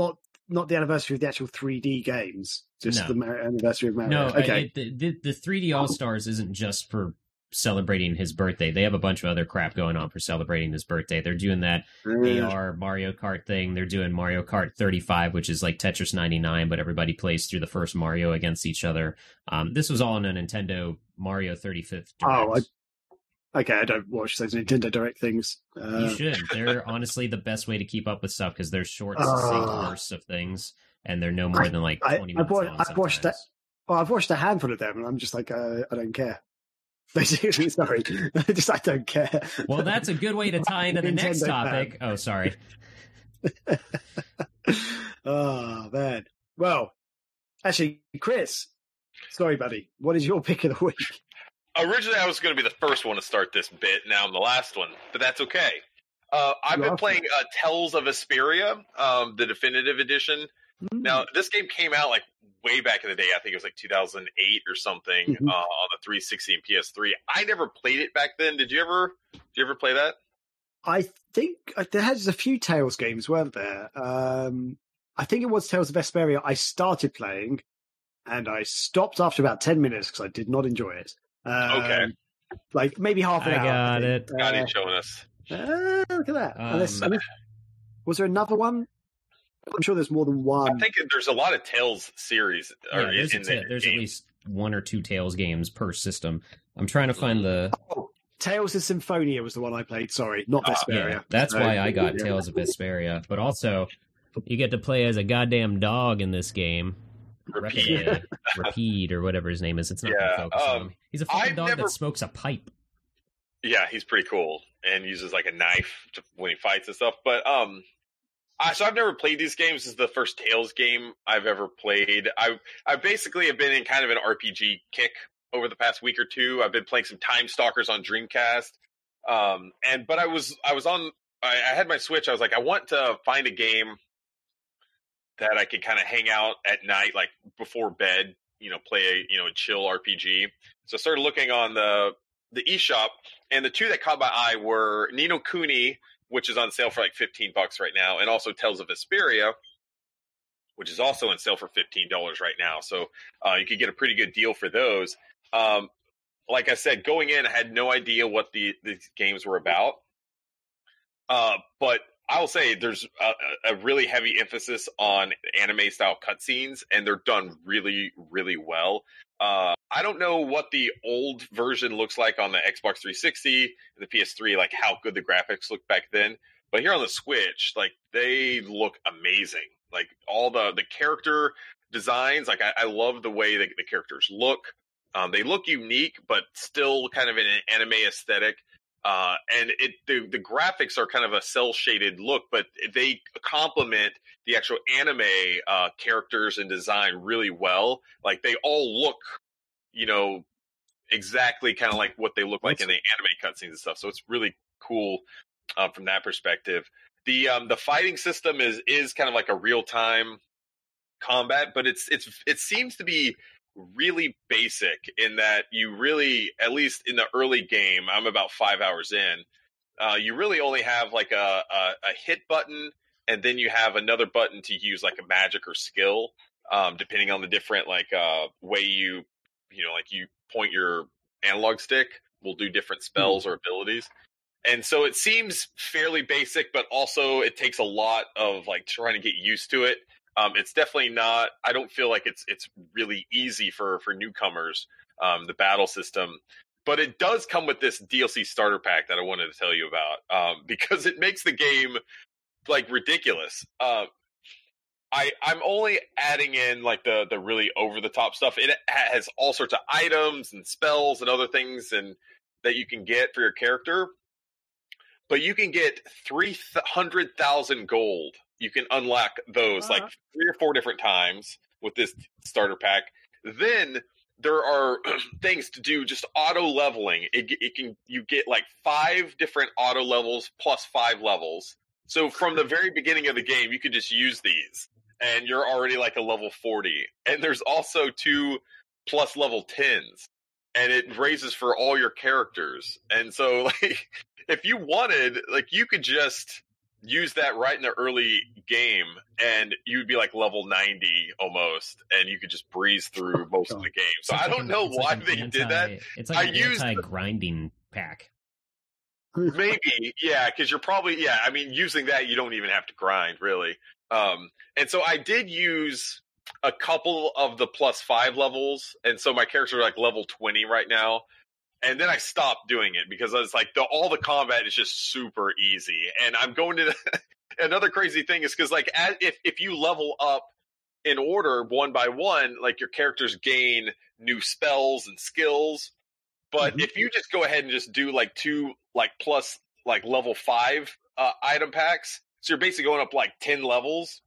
the anniversary of the actual 3D games, just the anniversary of Mario. No, okay. The 3D All-Stars isn't just for celebrating his birthday. They have a bunch of other crap going on for celebrating his birthday. They're doing that AR Mario Kart thing. They're doing Mario Kart 35, which is like Tetris 99, but everybody plays through the first Mario against each other. This was all on a Nintendo Mario 35th Direct. Okay, I don't watch those Nintendo Direct things. You should. They're honestly the best way to keep up with stuff because they're short, succinct bursts of things, and they're no more than like 20 minutes long sometimes. I've watched a handful of them, and I'm just like, I don't care. Basically, sorry. I don't care. Well, that's a good way to tie into the next topic. Fan. Oh, sorry. Oh, man. Well, actually, Chris, sorry, buddy. What is your pick of the week? Originally, I was going to be the first one to start this bit. Now I'm the last one, but that's okay. I've been playing Tales of Vesperia, the definitive edition. Mm-hmm. Now, this game came out like way back in the day. I think it was like 2008 or something on the 360 and PS3. I never played it back then. Did you ever play that? I think there was a few Tales games, weren't there? I think it was Tales of Vesperia I started playing, and I stopped after about 10 minutes because I did not enjoy it. Okay. Like maybe half an hour. I got it. God, he's showing us. Look at that. Was there another one? I'm sure there's more than one. I think there's a lot of Tales series. There's at least one or two Tales games per system. I'm trying to find the... Oh, Tales of Symphonia was the one I played. Sorry, not Vesperia. Yeah, that's why I got Tales of Vesperia. But also, you get to play as a goddamn dog in this game. Repeat or whatever his name is. It's not going to focus on him. He's a fucking dog that smokes a pipe. Yeah, he's pretty cool. And uses like a knife when he fights and stuff. But... So I've never played these games. This is the first Tales game I've ever played. I basically have been in kind of an RPG kick over the past week or two. I've been playing some Time Stalkers on Dreamcast, but I had my Switch. I was like, I want to find a game that I could kind of hang out at night, like before bed, you know, play a chill RPG. So I started looking on the eShop, and the two that caught my eye were Ni no Kuni, which is on sale for like $15 right now, and also Tales of Vesperia, which is also on sale for $15 right now. So you could get a pretty good deal for those. Like I said, going in, I had no idea what these games were about. But I will say there's a really heavy emphasis on anime-style cutscenes, and they're done really, really well. I don't know what the old version looks like on the Xbox 360, the PS3, like how good the graphics looked back then. But here on the Switch, like they look amazing. Like all the character designs, like I love the way the characters look. They look unique, but still kind of in an anime aesthetic. And the graphics are kind of a cel-shaded look, but they complement the actual anime characters and design really well. Like they all look, you know, exactly kind of like what they look like in the anime cutscenes and stuff. So it's really cool from that perspective. The fighting system is kind of like a real-time combat, but it seems to be really basic in that you really, at least in the early game, I'm about 5 hours in, you really only have like a hit button, and then you have another button to use like a magic or skill, depending on the different like way you know, like you point your analog stick will do different spells or abilities. And so it seems fairly basic, but also it takes a lot of like trying to get used to it. It's definitely not, I don't feel like it's really easy for newcomers, the battle system. But it does come with this DLC starter pack that I wanted to tell you about, because it makes the game, like, ridiculous. I'm only adding in, like, the really over-the-top stuff. It has all sorts of items and spells and other things and that you can get for your character. But you can get 300,000 gold. You can unlock those like 3 or 4 different times with this starter pack. Then there are things to do, just auto leveling. You get like 5 different auto levels plus 5 levels. So from the very beginning of the game, you could just use these and you're already like a level 40. And there's also 2 plus level 10s, and it raises for all your characters. And so like, if you wanted, like you could just use that right in the early game, and you'd be like level 90 almost, and you could just breeze through most of the game. So I don't know why they did that. It's like an anti-grinding pack. Maybe, yeah, because you're probably, yeah, I mean, using that, you don't even have to grind, really. And so I did use a couple of the plus 5 levels, and so my character is like level 20 right now. And then I stopped doing it because I was like, all the combat is just super easy. And I'm going to another crazy thing is because like if you level up in order one by one, like your characters gain new spells and skills. But if you just go ahead and just do like 2 like plus like level 5 item packs, so you're basically going up like 10 levels.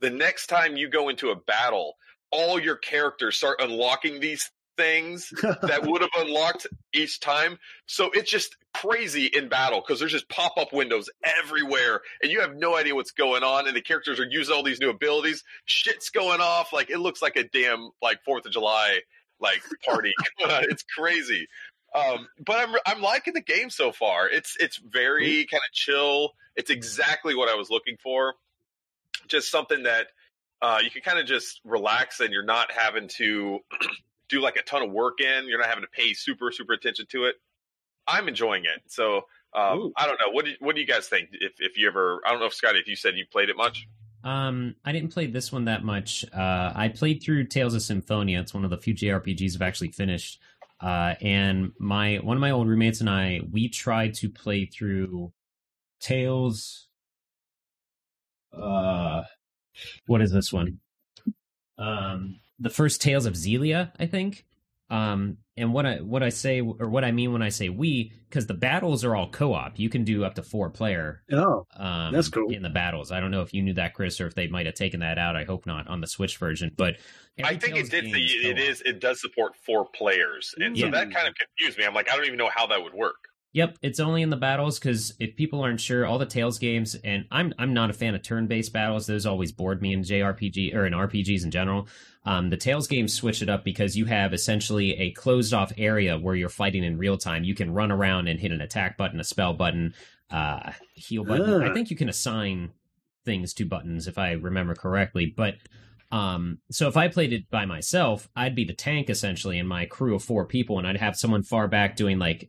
The next time you go into a battle, all your characters start unlocking these things that would have unlocked each time. So it's just crazy in battle because there's just pop-up windows everywhere and you have no idea what's going on, and the characters are using all these new abilities. Shit's going off. Like it looks like a damn like 4th of July like party. It's crazy. But I'm liking the game so far. It's very kind of chill. It's exactly what I was looking for. Just something that you can kind of just relax and you're not having to do like a ton of work in. You're not having to pay super, super attention to it. I'm enjoying it. So I don't know. What do you guys think? If you ever, I don't know if Scotty, if you said you played it much. I didn't play this one that much. I played through Tales of Symphonia. It's one of the few JRPGs I've actually finished. And one of my old roommates and I, we tried to play through Tales. What is this one? The first Tales of Zelia, I think. And what I say, or what I mean when I say we, because the battles are all co-op. You can do up to 4 player. Oh, that's cool. In the battles. I don't know if you knew that, Chris, or if they might have taken that out. I hope not on the Switch version. But I think Tales it did. It does support 4 players, and so that kind of confused me. I'm like, I don't even know how that would work. Yep, it's only in the battles, because if people aren't sure, all the Tales games, and I'm not a fan of turn-based battles. Those always bored me in JRPG or in RPGs in general. The Tales games switch it up because you have essentially a closed-off area where you're fighting in real time. You can run around and hit an attack button, a spell button, heal button. I think you can assign things to buttons if I remember correctly, but so if I played it by myself, I'd be the tank essentially in my crew of 4 people, and I'd have someone far back doing like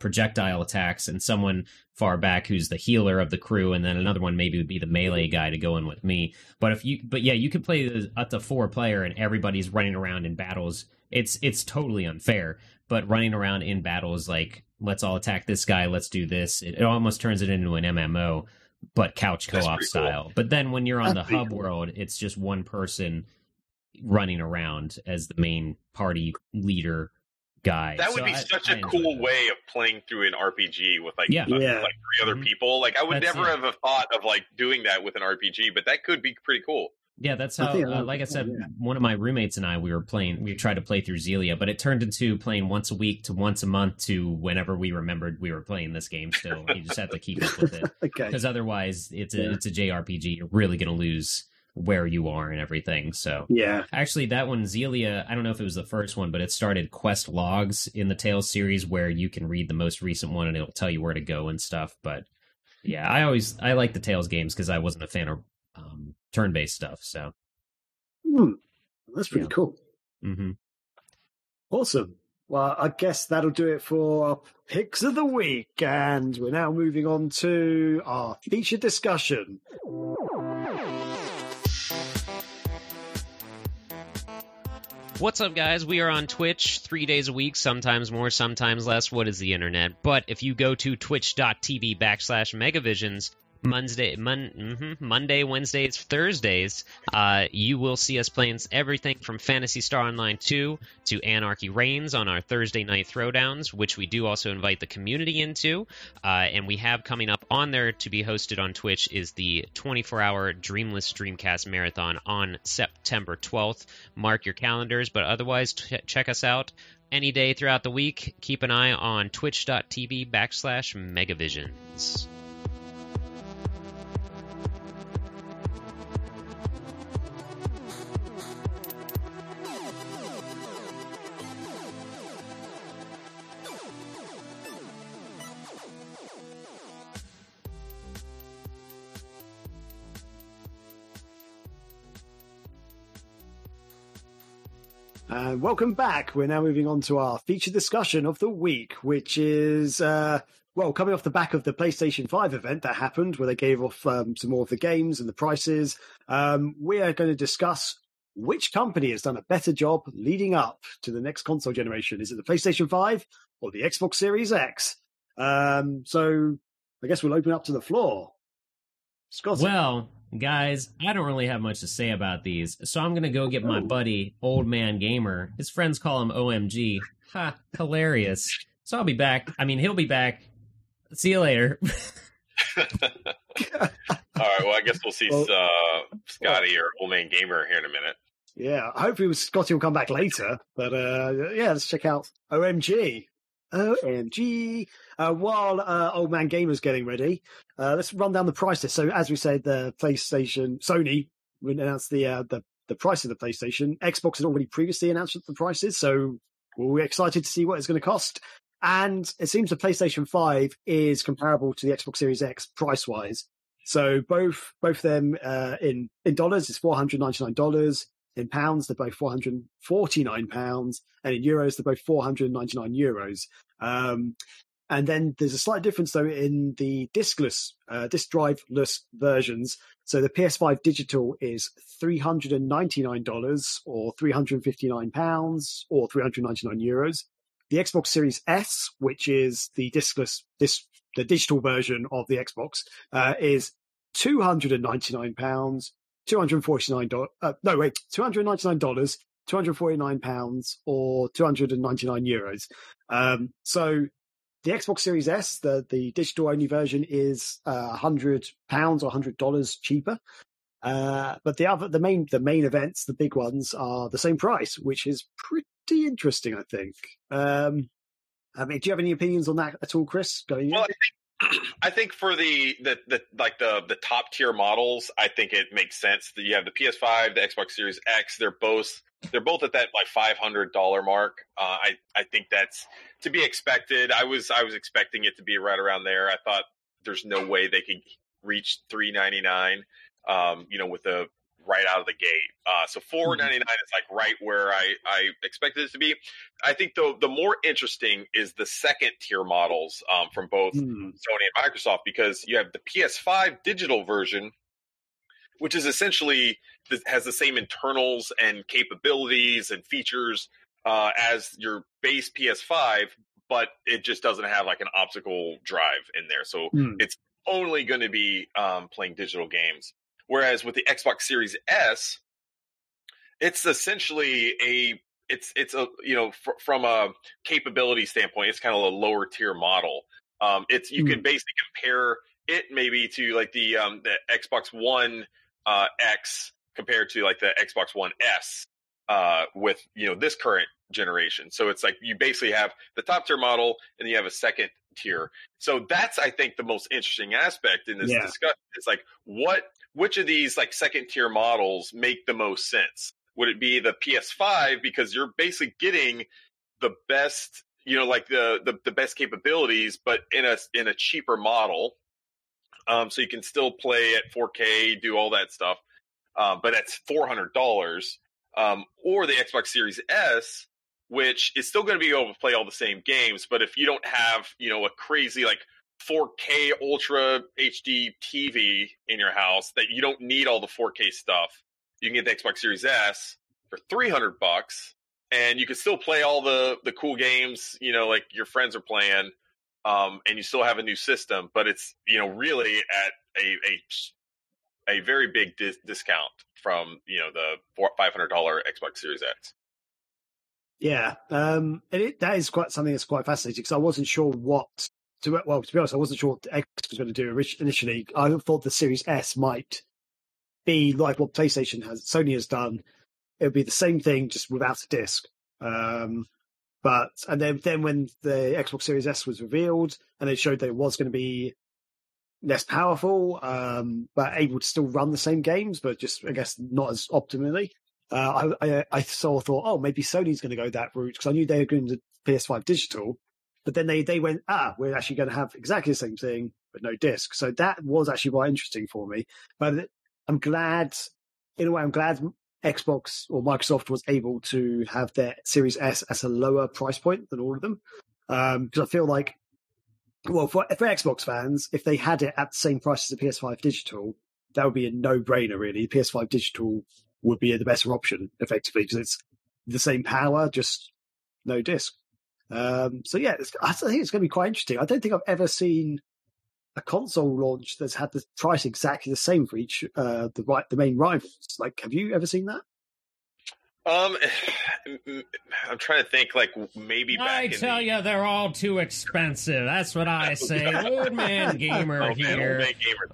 projectile attacks, and someone far back who's the healer of the crew, and then another one maybe would be the melee guy to go in with me. But you could play up to 4 player, and everybody's running around in battles. It's totally unfair, but running around in battles like let's all attack this guy, let's do this. It almost turns it into an MMO. but couch co-op style. Cool. But then when you're on the hub world, it's just one person running around as the main party leader guy. That would be such a cool way of playing through an RPG with like three other people. Like I would never have thought of like doing that with an RPG, but that could be pretty cool. Yeah, that's how, like I said, one of my roommates and I, we tried to play through Zelia, but it turned into playing once a week to once a month to whenever we remembered we were playing this game still. You just have to keep up with it. Because otherwise, it's a JRPG. You're really going to lose where you are and everything. So yeah, actually, that one, Zelia, I don't know if it was the first one, but it started quest logs in the Tales series where you can read the most recent one and it'll tell you where to go and stuff. But yeah, I like the Tales games because I wasn't a fan of turn-based stuff, so that's pretty cool. Mm-hmm. Awesome. Well, I guess that'll do it for our picks of the week, and we're now moving on to our feature discussion. What's up, guys? We are on Twitch 3 days a week, sometimes more, sometimes less. What is the internet? But if you go to twitch.tv/megavisions, Monday, Wednesdays, Thursdays, you will see us playing everything from Phantasy Star Online 2 to Anarchy Reigns on our Thursday night throwdowns, which we do also invite the community into. And we have coming up on there to be hosted on Twitch is the 24-hour Dreamless Dreamcast Marathon on September 12th. Mark your calendars, but otherwise check us out any day throughout the week. Keep an eye on twitch.tv/megavisions. Welcome back. We're now moving on to our feature discussion of the week, which is, coming off the back of the PlayStation 5 event that happened where they gave off some more of the games and the prices. We are going to discuss which company has done a better job leading up to the next console generation. Is it the PlayStation 5 or the Xbox Series X? So I guess we'll open up to the floor. Scotty. Well, guys, I don't really have much to say about these, so I'm going to go get my buddy, Old Man Gamer. His friends call him OMG. Ha, hilarious. So I'll be back. I mean, he'll be back. See you later. All right, well, I guess we'll see Scotty or Old Man Gamer here in a minute. Yeah, hopefully Scotty will come back later, but let's check out OMG. OMG. While Old Man Gamer's getting ready, let's run down the price list. So as we said, the PlayStation, Sony announced the price of the PlayStation. Xbox had already previously announced the prices, so we're excited to see what it's going to cost. And it seems the PlayStation 5 is comparable to the Xbox Series X price-wise. So both of them in dollars is $499. In pounds, they're both £449, and in euros, they're both €499. And then there's a slight difference, though, in the disk driveless versions. So the PS5 digital is $399 or £359 or €399. The Xbox Series S, which is the the digital version of the Xbox, is £299. $299, £249, or €299. So the Xbox Series S, the digital only version, is £100 or $100 cheaper. But the main events, the big ones, are the same price, which is pretty interesting, I think. Do you have any opinions on that at all, Chris? I think for the top tier models, I think it makes sense that you have the PS5, the Xbox Series X. They're both at that like $500 mark. I think that's to be expected. I was expecting it to be right around there. I thought there's no way they could reach $399. With the right out of the gate. So $499 is like right where I expected it to be. I think though the more interesting is the second tier models from both Sony and Microsoft, because you have the PS5 digital version, which is essentially has the same internals and capabilities and features as your base PS5, but it just doesn't have like an optical drive in there. So it's only going to be playing digital games. Whereas with the Xbox Series S, it's essentially a from a capability standpoint, it's kind of a lower tier model. You can basically compare it maybe to like the Xbox One X compared to like the Xbox One S with this current generation. So it's like you basically have the top tier model and you have a second tier. So that's, I think, the most interesting aspect in this discussion. It's like which of these like second tier models make the most sense? Would it be the PS5 because you're basically getting the best, the best capabilities, but in a cheaper model, so you can still play at 4K, do all that stuff, but that's $400. Or the Xbox Series S, which is still going to be able to play all the same games, but if you don't have a crazy like 4K Ultra HD TV in your house that you don't need all the 4K stuff, you can get the Xbox Series S for $300, and you can still play all the cool games, like your friends are playing, and you still have a new system, but it's, really at a very big discount from, the $500 Xbox Series X. Yeah. That is quite something that's quite fascinating, because I wasn't sure to be honest, I wasn't sure what the X was going to do initially. I thought the Series S might be like what Sony has done. It would be the same thing, just without a disc. But then when the Xbox Series S was revealed and they showed that it was going to be less powerful, but able to still run the same games, but just, I guess, not as optimally. I thought, oh, maybe Sony's going to go that route, because I knew they were going to PS5 digital. But then they went, we're actually going to have exactly the same thing, but no disc. So that was actually quite interesting for me. But I'm glad Xbox or Microsoft was able to have their Series S at a lower price point than all of them. Because I feel like, well, for Xbox fans, if they had it at the same price as the PS5 digital, that would be a no-brainer, really. The PS5 digital would be the better option, effectively, because it's the same power, just no disc. I think it's going to be quite interesting. I don't think I've ever seen a console launch that's had the price exactly the same for each the main rivals. Like, have you ever seen that? I'm trying to think. Like, maybe I tell you, they're all too expensive. That's what I say. Old man gamer here.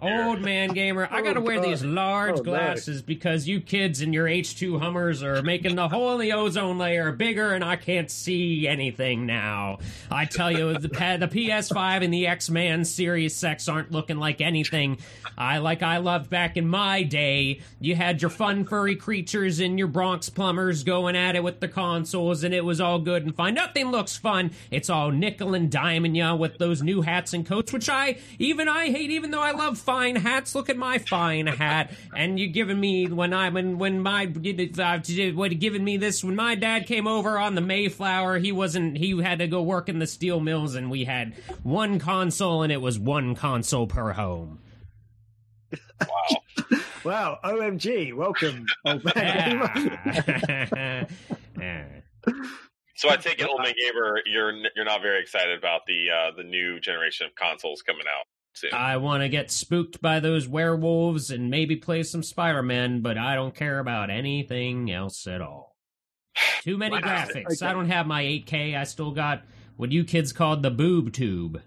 Old man gamer. I gotta wear these large glasses because you kids and your H2 Hummers are making the hole in the ozone layer bigger, and I can't see anything now. I tell you, the PS5 and the X-Man Series X aren't looking like anything I loved back in my day. You had your fun furry creatures and your Bronx plumbers going at it with the consoles, and it was all good and fine. Nothing looks fun. It's all nickel and diamond, yeah, with those new hats and coats, which I hate, even though I love fine hats. Look at my fine hat. And you're giving me when my dad came over on the Mayflower, he had to go work in the steel mills, and we had one console, and it was one console per home. Wow. Wow, OMG, welcome. So I take it, old man gamer, you're not very excited about the new generation of consoles coming out soon. I want to get spooked by those werewolves and maybe play some Spider-Man, but I don't care about anything else at all. Too many graphics. Okay. I don't have my 8K. I still got what you kids called the boob tube.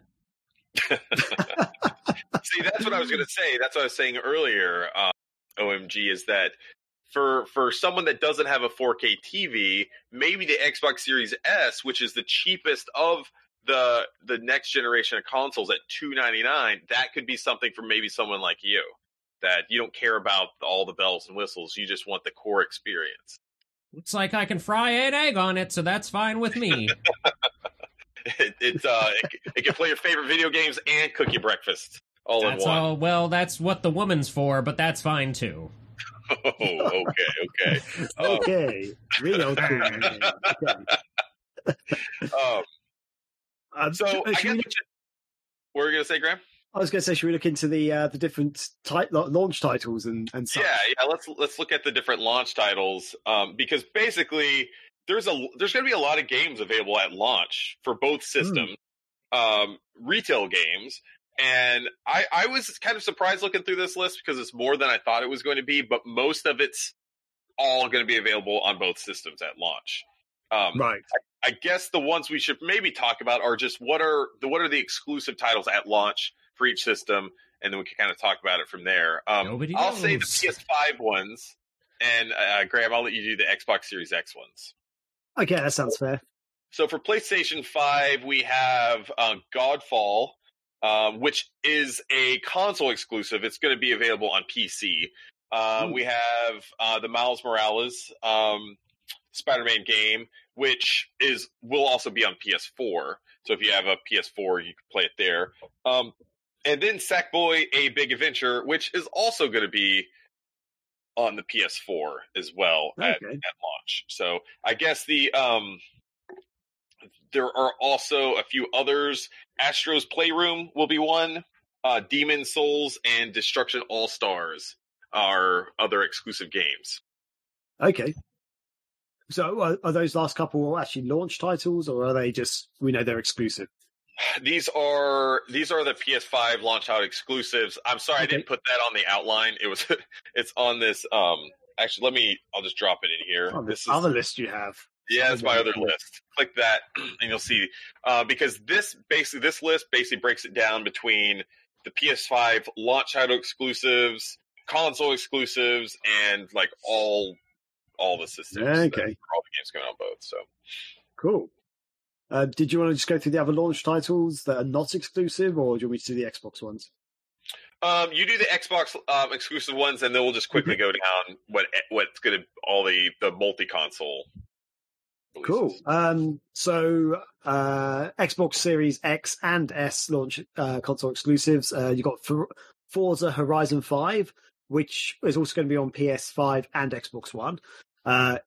See, that's what I was going to say. That's what I was saying earlier. OMG, is that for someone that doesn't have a 4K TV, maybe the Xbox Series S, which is the cheapest of the next generation of consoles at $299, that could be something for maybe someone like you, that you don't care about all the bells and whistles. You just want the core experience. It's like I can fry an egg on it, so that's fine with me. It can play your favorite video games and cook your breakfast all in one. Well, that's what the woman's for, but that's fine too. Oh, okay. Okay. Really okay. What were you going to say, Graham? I was going to say, should we look into the different launch titles and such? Yeah. Let's look at the different launch titles, because basically there's going to be a lot of games available at launch for both systems, retail games. And I was kind of surprised looking through this list because it's more than I thought it was going to be, but most of it's all going to be available on both systems at launch. Right. I guess the ones we should maybe talk about are just what are the exclusive titles at launch for each system, and then we can kind of talk about it from there. I'll say the PS5 ones, and Graham, I'll let you do the Xbox Series X ones. Okay, that sounds fair. So for PlayStation 5, we have Godfall, which is a console exclusive. It's going to be available on PC. We have the Miles Morales Spider-Man game, which will also be on PS4. So if you have a PS4, you can play it there. And then Sackboy: A Big Adventure, which is also going to be on the PS4 as well at launch. So I guess there are also a few others. Astro's Playroom will be one. Demon Souls and Destruction All-Stars are other exclusive games. Okay. So are those last couple actually launch titles, or are they just, we know they're exclusive? These are the PS5 launch out exclusives. I'm sorry, I didn't put that on the outline. It's on this. Actually, I'll just drop it in here. This other list you have. Yeah, it's my other list. Click that, and you'll see. Because this list breaks it down between the PS5 launch title exclusives, console exclusives, and like all the systems. Okay, all the games going on both. So cool. Did you want to just go through the other launch titles that are not exclusive, or do you want me to do the Xbox ones? You do the Xbox exclusive ones, and then we'll just quickly go down what's going to all the multi-console. Cool. So Xbox Series X and S launch console exclusives. You got Forza Horizon 5, which is also going to be on PS5 and Xbox One.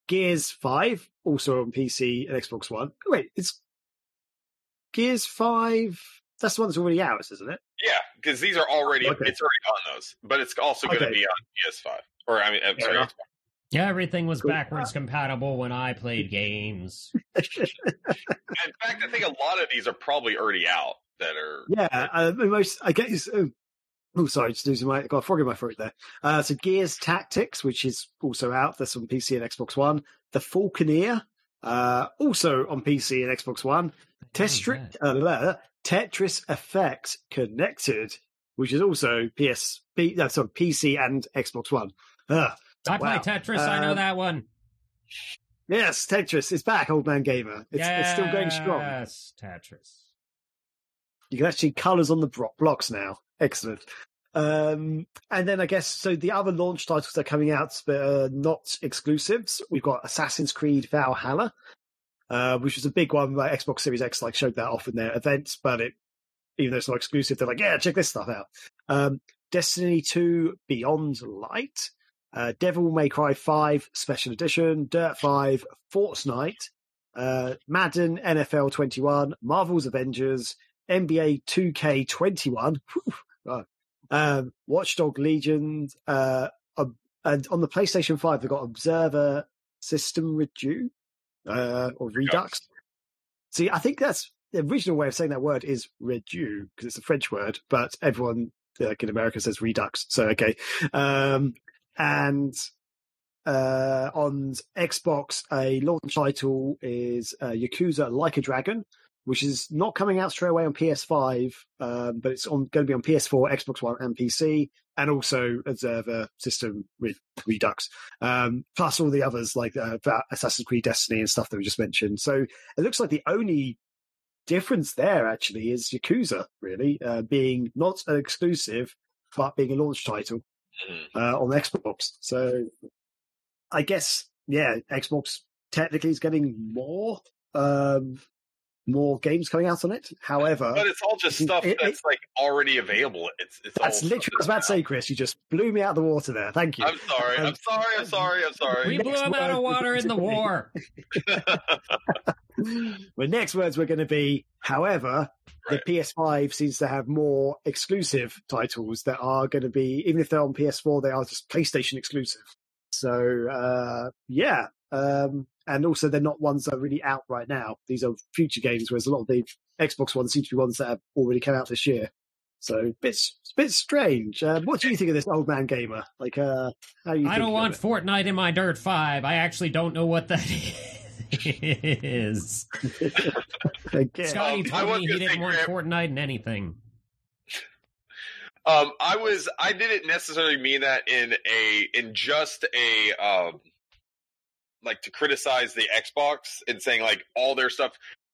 Gears 5, also on PC and Xbox One. Wait, it's Gears 5? That's the one that's already out, isn't it? Yeah, because these are already, it's already on those, but it's also going to be on PS5. Or, I mean, I'm sorry, Xbox. Yeah, everything was backwards compatible when I played games. In fact, I think a lot of these are probably already out that are... Yeah, I guess... Oh, sorry, just losing my... Got a frog in my throat there. So Gears Tactics, which is also out. That's on PC and Xbox One. The Falconeer, also on PC and Xbox One. Tetris Effect Connected, which is also PC and Xbox One. I play Tetris, I know that one. Yes, Tetris is back, Old Man Gamer. It's still going strong. Yes, Tetris. You can actually colours on the blocks now. Excellent. And then I guess, so the other launch titles that are coming out but are not exclusives, we've got Assassin's Creed Valhalla, which was a big one. Xbox Series X showed that off in their events, but even though it's not exclusive, they're like, yeah, check this stuff out. Destiny 2 Beyond Light, Devil May Cry 5 Special Edition, Dirt 5, Fortnite, Madden NFL 21, Marvel's Avengers, NBA 2K21, Watchdog Legion, and on the PlayStation 5 they've got Observer System Redux. See, I think that's the original way of saying that word is Redu, because it's a French word, but everyone in America says Redux, so okay. And on Xbox, a launch title is Yakuza Like a Dragon, which is not coming out straight away on PS5, but it's going to be on PS4, Xbox One, and PC, and also Observer System Redux, plus all the others like Assassin's Creed, Destiny, and stuff that we just mentioned. So it looks like the only difference there actually is Yakuza, really, being not an exclusive, but being a launch title on Xbox. So I guess, yeah, Xbox technically is getting more games coming out on it. However, but it's all just stuff that's already available. That's literally what I was about to say, Chris. You just blew me out of the water there. Thank you. I'm sorry. We blew him out of water in the war. My next words were going to be, however, the PS5 seems to have more exclusive titles that are going to be, even if they're on PS4, they are just PlayStation exclusive. So, yeah. And also, they're not ones that are really out right now. These are future games, whereas a lot of the Xbox ones seem to be ones that have already come out this year. So it's a bit strange. What do you think of this old man gamer? Like, how you? I don't want Fortnite in my Dirt 5. I actually don't know what that is. Scotty told me he didn't want Fortnite in anything. I didn't necessarily mean that in just a like to criticize the Xbox and saying like all their stuff.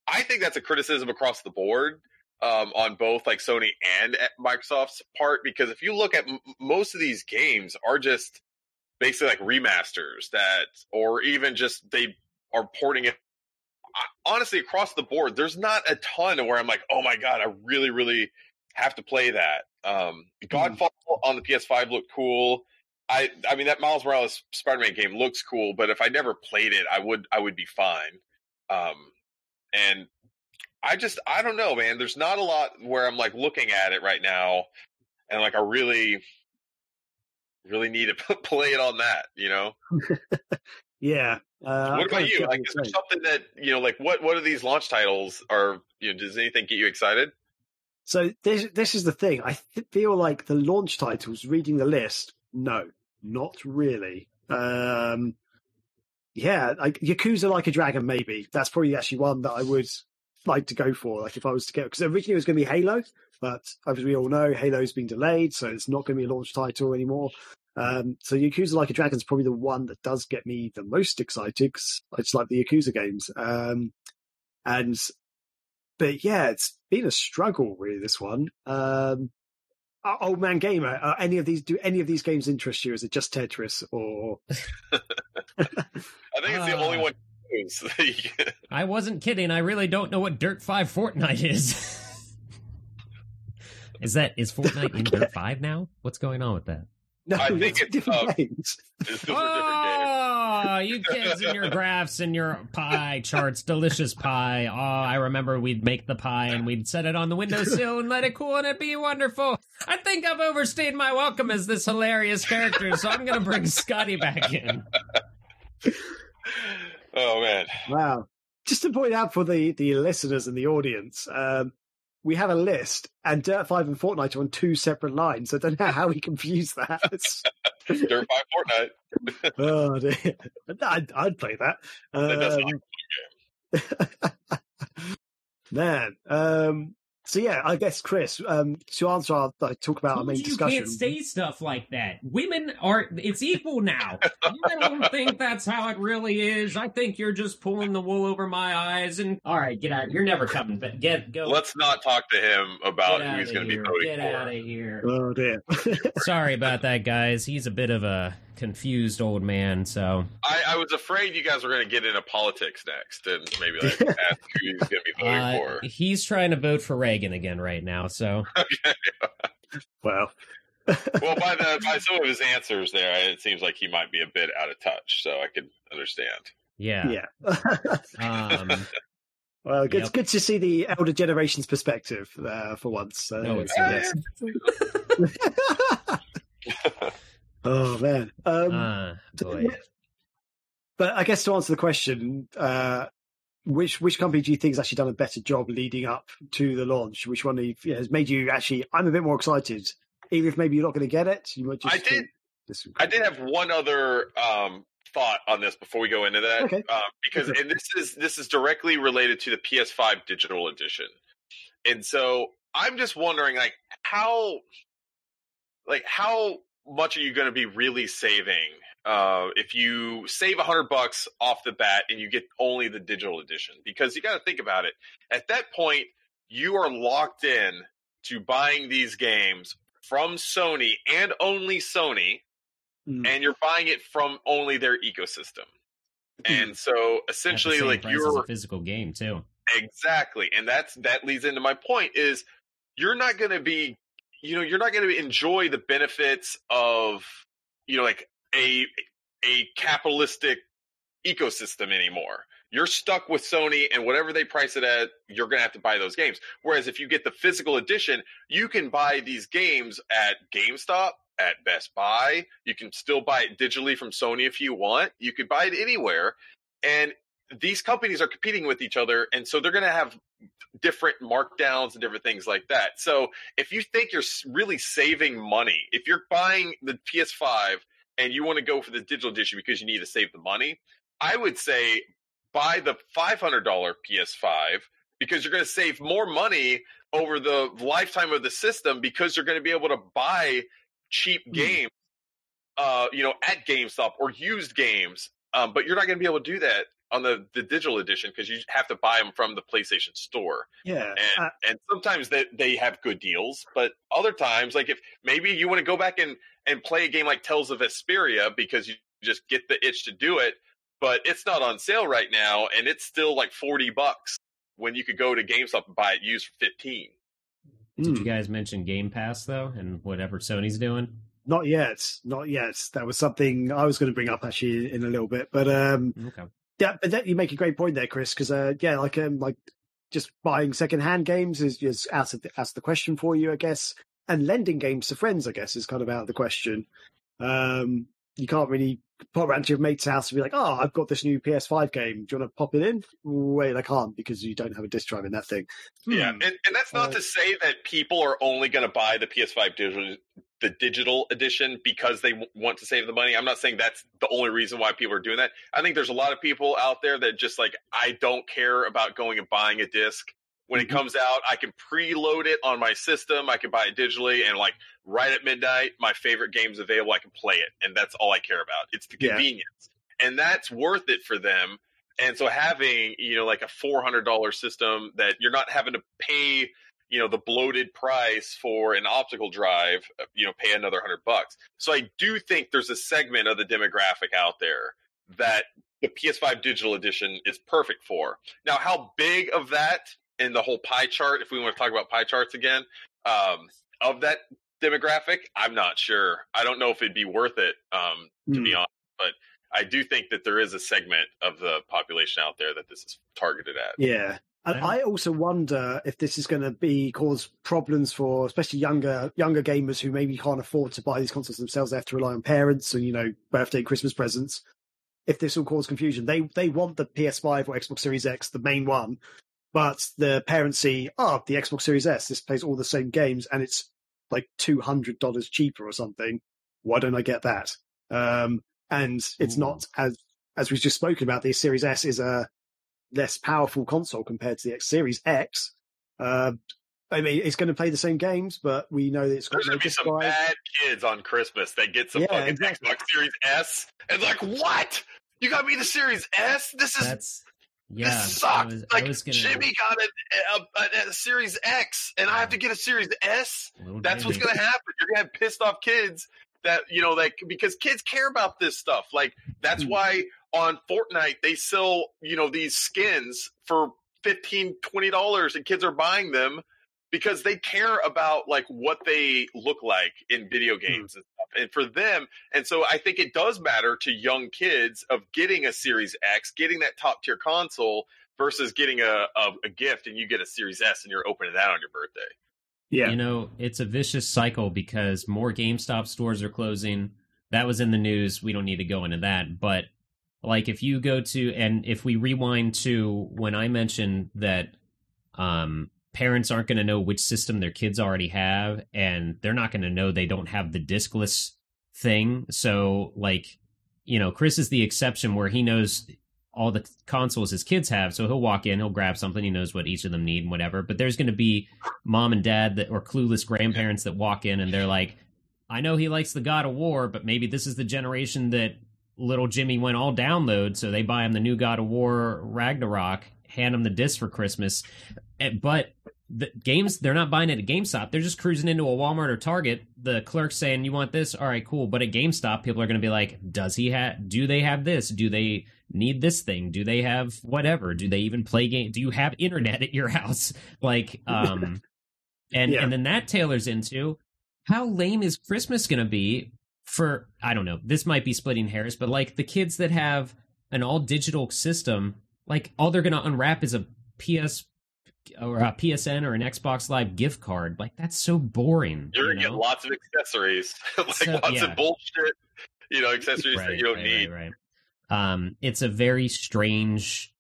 I think that's a criticism across the board. On both like Sony and at Microsoft's part, because if you look at most of these games are just basically like remasters that, or even just they are porting it. Honestly, across the board, there's not a ton where I'm like, oh my God, I really, really have to play that. Godfall on the PS5 looked cool. I mean, that Miles Morales Spider-Man game looks cool, but if I never played it, I would be fine. And I don't know, man. There's not a lot where I'm like looking at it right now, and like I really, really need to play it on that, you know? Yeah. What about you? Like, is there something that you know? Like, what are these launch titles? Are you know? Does anything get you excited? So this is the thing. I feel like the launch titles. Reading the list, no, not really. Yeah, like Yakuza Like a Dragon. Maybe that's probably actually one that I would like to go for, like if I was to get, because originally it was going to be Halo, but as we all know, Halo's been delayed, so it's not going to be a launch title anymore. So Yakuza Like a Dragon is probably the one that does get me the most excited, because it's like the Yakuza games. But yeah, it's been a struggle really, this one. Old man gamer, do any of these games interest you? Is it just Tetris or? I think it's the only one. I wasn't kidding. I really don't know what Dirt 5 Fortnite is. Is Fortnite in Dirt 5 now? What's going on with that? No, I think it's different games. Oh, you kids and your graphs and your pie charts, delicious pie. Oh, I remember we'd make the pie and we'd set it on the windowsill and let it cool and it'd be wonderful. I think I've overstayed my welcome as this hilarious character, so I'm going to bring Scotty back in. Oh, man. Wow. Just to point out for the listeners and the audience, we have a list, and Dirt 5 and Fortnite are on two separate lines. I don't know how we confuse that. Dirt 5 Fortnite. Oh, dear. I'd play that. Man. So, yeah, I guess, Chris, to answer our main discussion. You can't say stuff like that. Women are, it's equal now. I don't think that's how it really is. I think you're just pulling the wool over my eyes. And all right, get out. You're never coming. But go. Let's not talk to him about who he's going to be voting for. Get out of here. Oh, dear. Sorry about that, guys. He's a bit of a confused old man, so I was afraid you guys were going to get into politics next and maybe like ask who he's going to be voting for. He's trying to vote for Reagan again right now, so okay. Well, by some of his answers there, it seems like he might be a bit out of touch, so I can understand. Yeah. Well, it's good to see the elder generation's perspective for once. No, it's oh, man. But I guess to answer the question, which company do you think has actually done a better job leading up to the launch? Which one has made you actually, I'm a bit more excited, even if maybe you're not going to get it? You might just I did have one other thought on this before we go into that. Okay. And this is directly related to the PS5 digital edition. And so I'm just wondering, like, how much are you going to be really saving if you save $100 off the bat and you get only the digital edition? Because you got to think about it. At that point, you are locked in to buying these games from Sony and only Sony, and you're buying it from only their ecosystem. And so essentially, like, you're a physical game too. Exactly. And that leads into my point is you're not going to enjoy the benefits of, you know, like a capitalistic ecosystem anymore. You're stuck with Sony, and whatever they price it at, you're going to have to buy those games. Whereas if you get the physical edition, you can buy these games at GameStop, at Best Buy. You can still buy it digitally from Sony if you want. You could buy it anywhere. And these companies are competing with each other, and so they're going to have different markdowns and different things like that. So if you think you're really saving money, if you're buying the PS5 and you want to go for the digital edition because you need to save the money, I would say buy the $500 PS5 because you're going to save more money over the lifetime of the system because you're going to be able to buy cheap games, at GameStop or used games. But you're not going to be able to do that on the digital edition because you have to buy them from the PlayStation Store. Yeah, and sometimes they have good deals, but other times, like if maybe you want to go back and play a game like Tales of Vesperia because you just get the itch to do it, but it's not on sale right now, and it's still like $40 when you could go to GameStop and buy it used for $15. Did you guys mention Game Pass though, and whatever Sony's doing? Not yet. That was something I was going to bring up actually in a little bit, but okay. Yeah, but that, you make a great point there, Chris, because just buying secondhand games is just out of the question for you, I guess, and lending games to friends, I guess, is kind of out of the question. You can't really pop around to your mate's house and be like, "Oh, I've got this new PS5 game. Do you want to pop it in?" Wait, I can't because you don't have a disc drive in that thing. Yeah, and that's not to say that people are only going to buy the PS5 the digital edition because they want to save the money. I'm not saying that's the only reason why people are doing that. I think there's a lot of people out there that just like, I don't care about going and buying a disc. When it comes out, I can preload it on my system. I can buy it digitally, and like right at midnight, my favorite game's available. I can play it, and that's all I care about. It's the convenience, and that's worth it for them. And so having, like a $400 system that you're not having to pay, the bloated price for an optical drive, pay another $100. So I do think there's a segment of the demographic out there that the PS5 digital edition is perfect for. Now, how big of that in the whole pie chart, if we want to talk about pie charts again, of that demographic, I'm not sure. I don't know if it'd be worth it, to be honest, but I do think that there is a segment of the population out there that this is targeted at. Yeah. And I also wonder if this is going to cause problems for especially younger gamers who maybe can't afford to buy these consoles themselves. They have to rely on parents and birthday and Christmas presents. If this will cause confusion, they want the PS5 or Xbox Series X, the main one, but the parents see, the Xbox Series S. This plays all the same games, and it's like $200 cheaper or something. Why don't I get that? And it's not as we've just spoken about. The Series S is a less powerful console compared to the Series X. I mean, it's going to play the same games, but we know that it's going to be some bad kids on Christmas that get some fucking Xbox Series S and like, what? You got me the Series S? This sucks. Jimmy got a Series X, and I have to get a Series S. That's what's going to happen. You're going to have pissed off kids that because kids care about this stuff. Like that's why. On Fortnite, they sell, these skins for $15, $20, and kids are buying them because they care about, like, what they look like in video games and stuff. And for them, and so I think it does matter to young kids of getting a Series X, getting that top-tier console, versus getting a gift and you get a Series S and you're opening that on your birthday. Yeah. It's a vicious cycle because more GameStop stores are closing. That was in the news. We don't need to go into that, but like if you go to, and if we rewind to when I mentioned that parents aren't going to know which system their kids already have, and they're not going to know they don't have the discless thing. So like, Chris is the exception where he knows all the consoles his kids have. So he'll walk in, he'll grab something. He knows what each of them need and whatever. But there's going to be mom and dad that, or clueless grandparents that walk in and they're like, I know he likes the God of War, but maybe this is the generation that little Jimmy went all download, so they buy him the new God of War Ragnarok, hand him the disc for Christmas. But the games, they're not buying it at GameStop. They're just cruising into a Walmart or Target. The clerk's saying, you want this? All right, cool. But at GameStop, people are going to be like, do they have this? Do they need this thing? Do they have whatever? Do they even play game? Do you have internet at your house? Like, and then that tailors into how lame is Christmas going to be for, I don't know, this might be splitting hairs, but like the kids that have an all digital system, like all they're going to unwrap is a PS or a PSN or an Xbox Live gift card. Like that's so boring. You're going to get lots of accessories, of bullshit, accessories that you don't need. Right. It's a very strange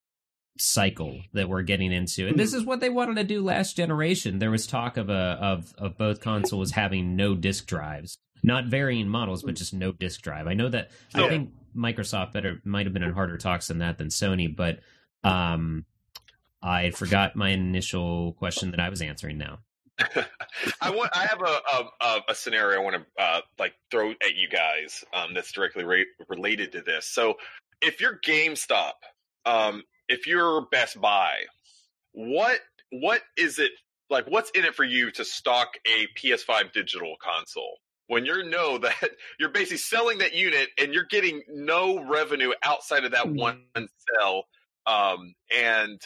cycle that we're getting into. And this is what they wanted to do last generation. There was talk of both consoles having no disk drives, not varying models, but just no disk drive. I know that I think Microsoft might have been in harder talks than that than Sony, but I forgot my initial question that I was answering now. I have a scenario I want to throw at you guys that's directly related to this. So if you're GameStop, if you're Best Buy, what is it like? What's in it for you to stock a PS5 digital console when you know that you're basically selling that unit and you're getting no revenue outside of that one sell? And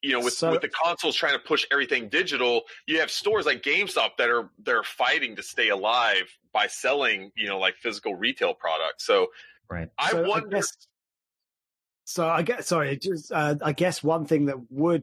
you know, with the consoles trying to push everything digital, you have stores like GameStop that they're fighting to stay alive by selling, you know, like physical retail products. So right. I wonder. I guess one thing that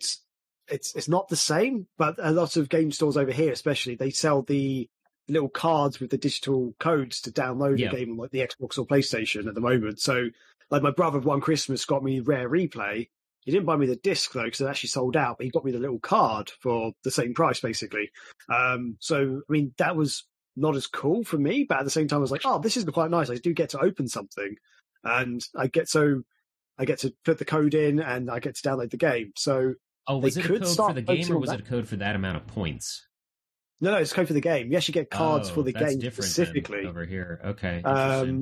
it's not the same, but a lot of game stores over here, especially, they sell the little cards with the digital codes to download a game on like the Xbox or PlayStation at the moment. So, like my brother one Christmas got me Rare Replay. He didn't buy me the disc, though, because it actually sold out, but he got me the little card for the same price, basically. So, I mean, that was not as cool for me, but at the same time, I was like, oh, this is quite nice. I do get to open something. And I get to put the code in, and I get to download the game. So, was it a code for the game, or was it a code for that amount of points? No, it's a code for the game. You actually get cards for the game specifically. Over here. Okay. Have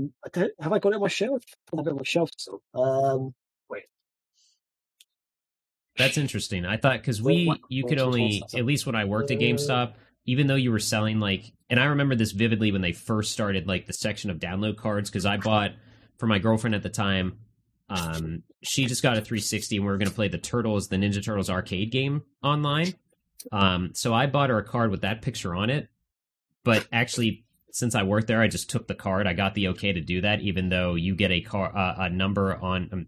I got it on my shelf? I have it on my shelf still. That's interesting. I thought because you could only, at least when I worked at GameStop, even though you were selling and I remember this vividly when they first started the section of download cards, because I bought for my girlfriend at the time. She just got a 360 and we were going to play the Ninja Turtles arcade game online. So I bought her a card with that picture on it. But actually, since I worked there, I just took the card. I got the okay to do that, even though you get a number on.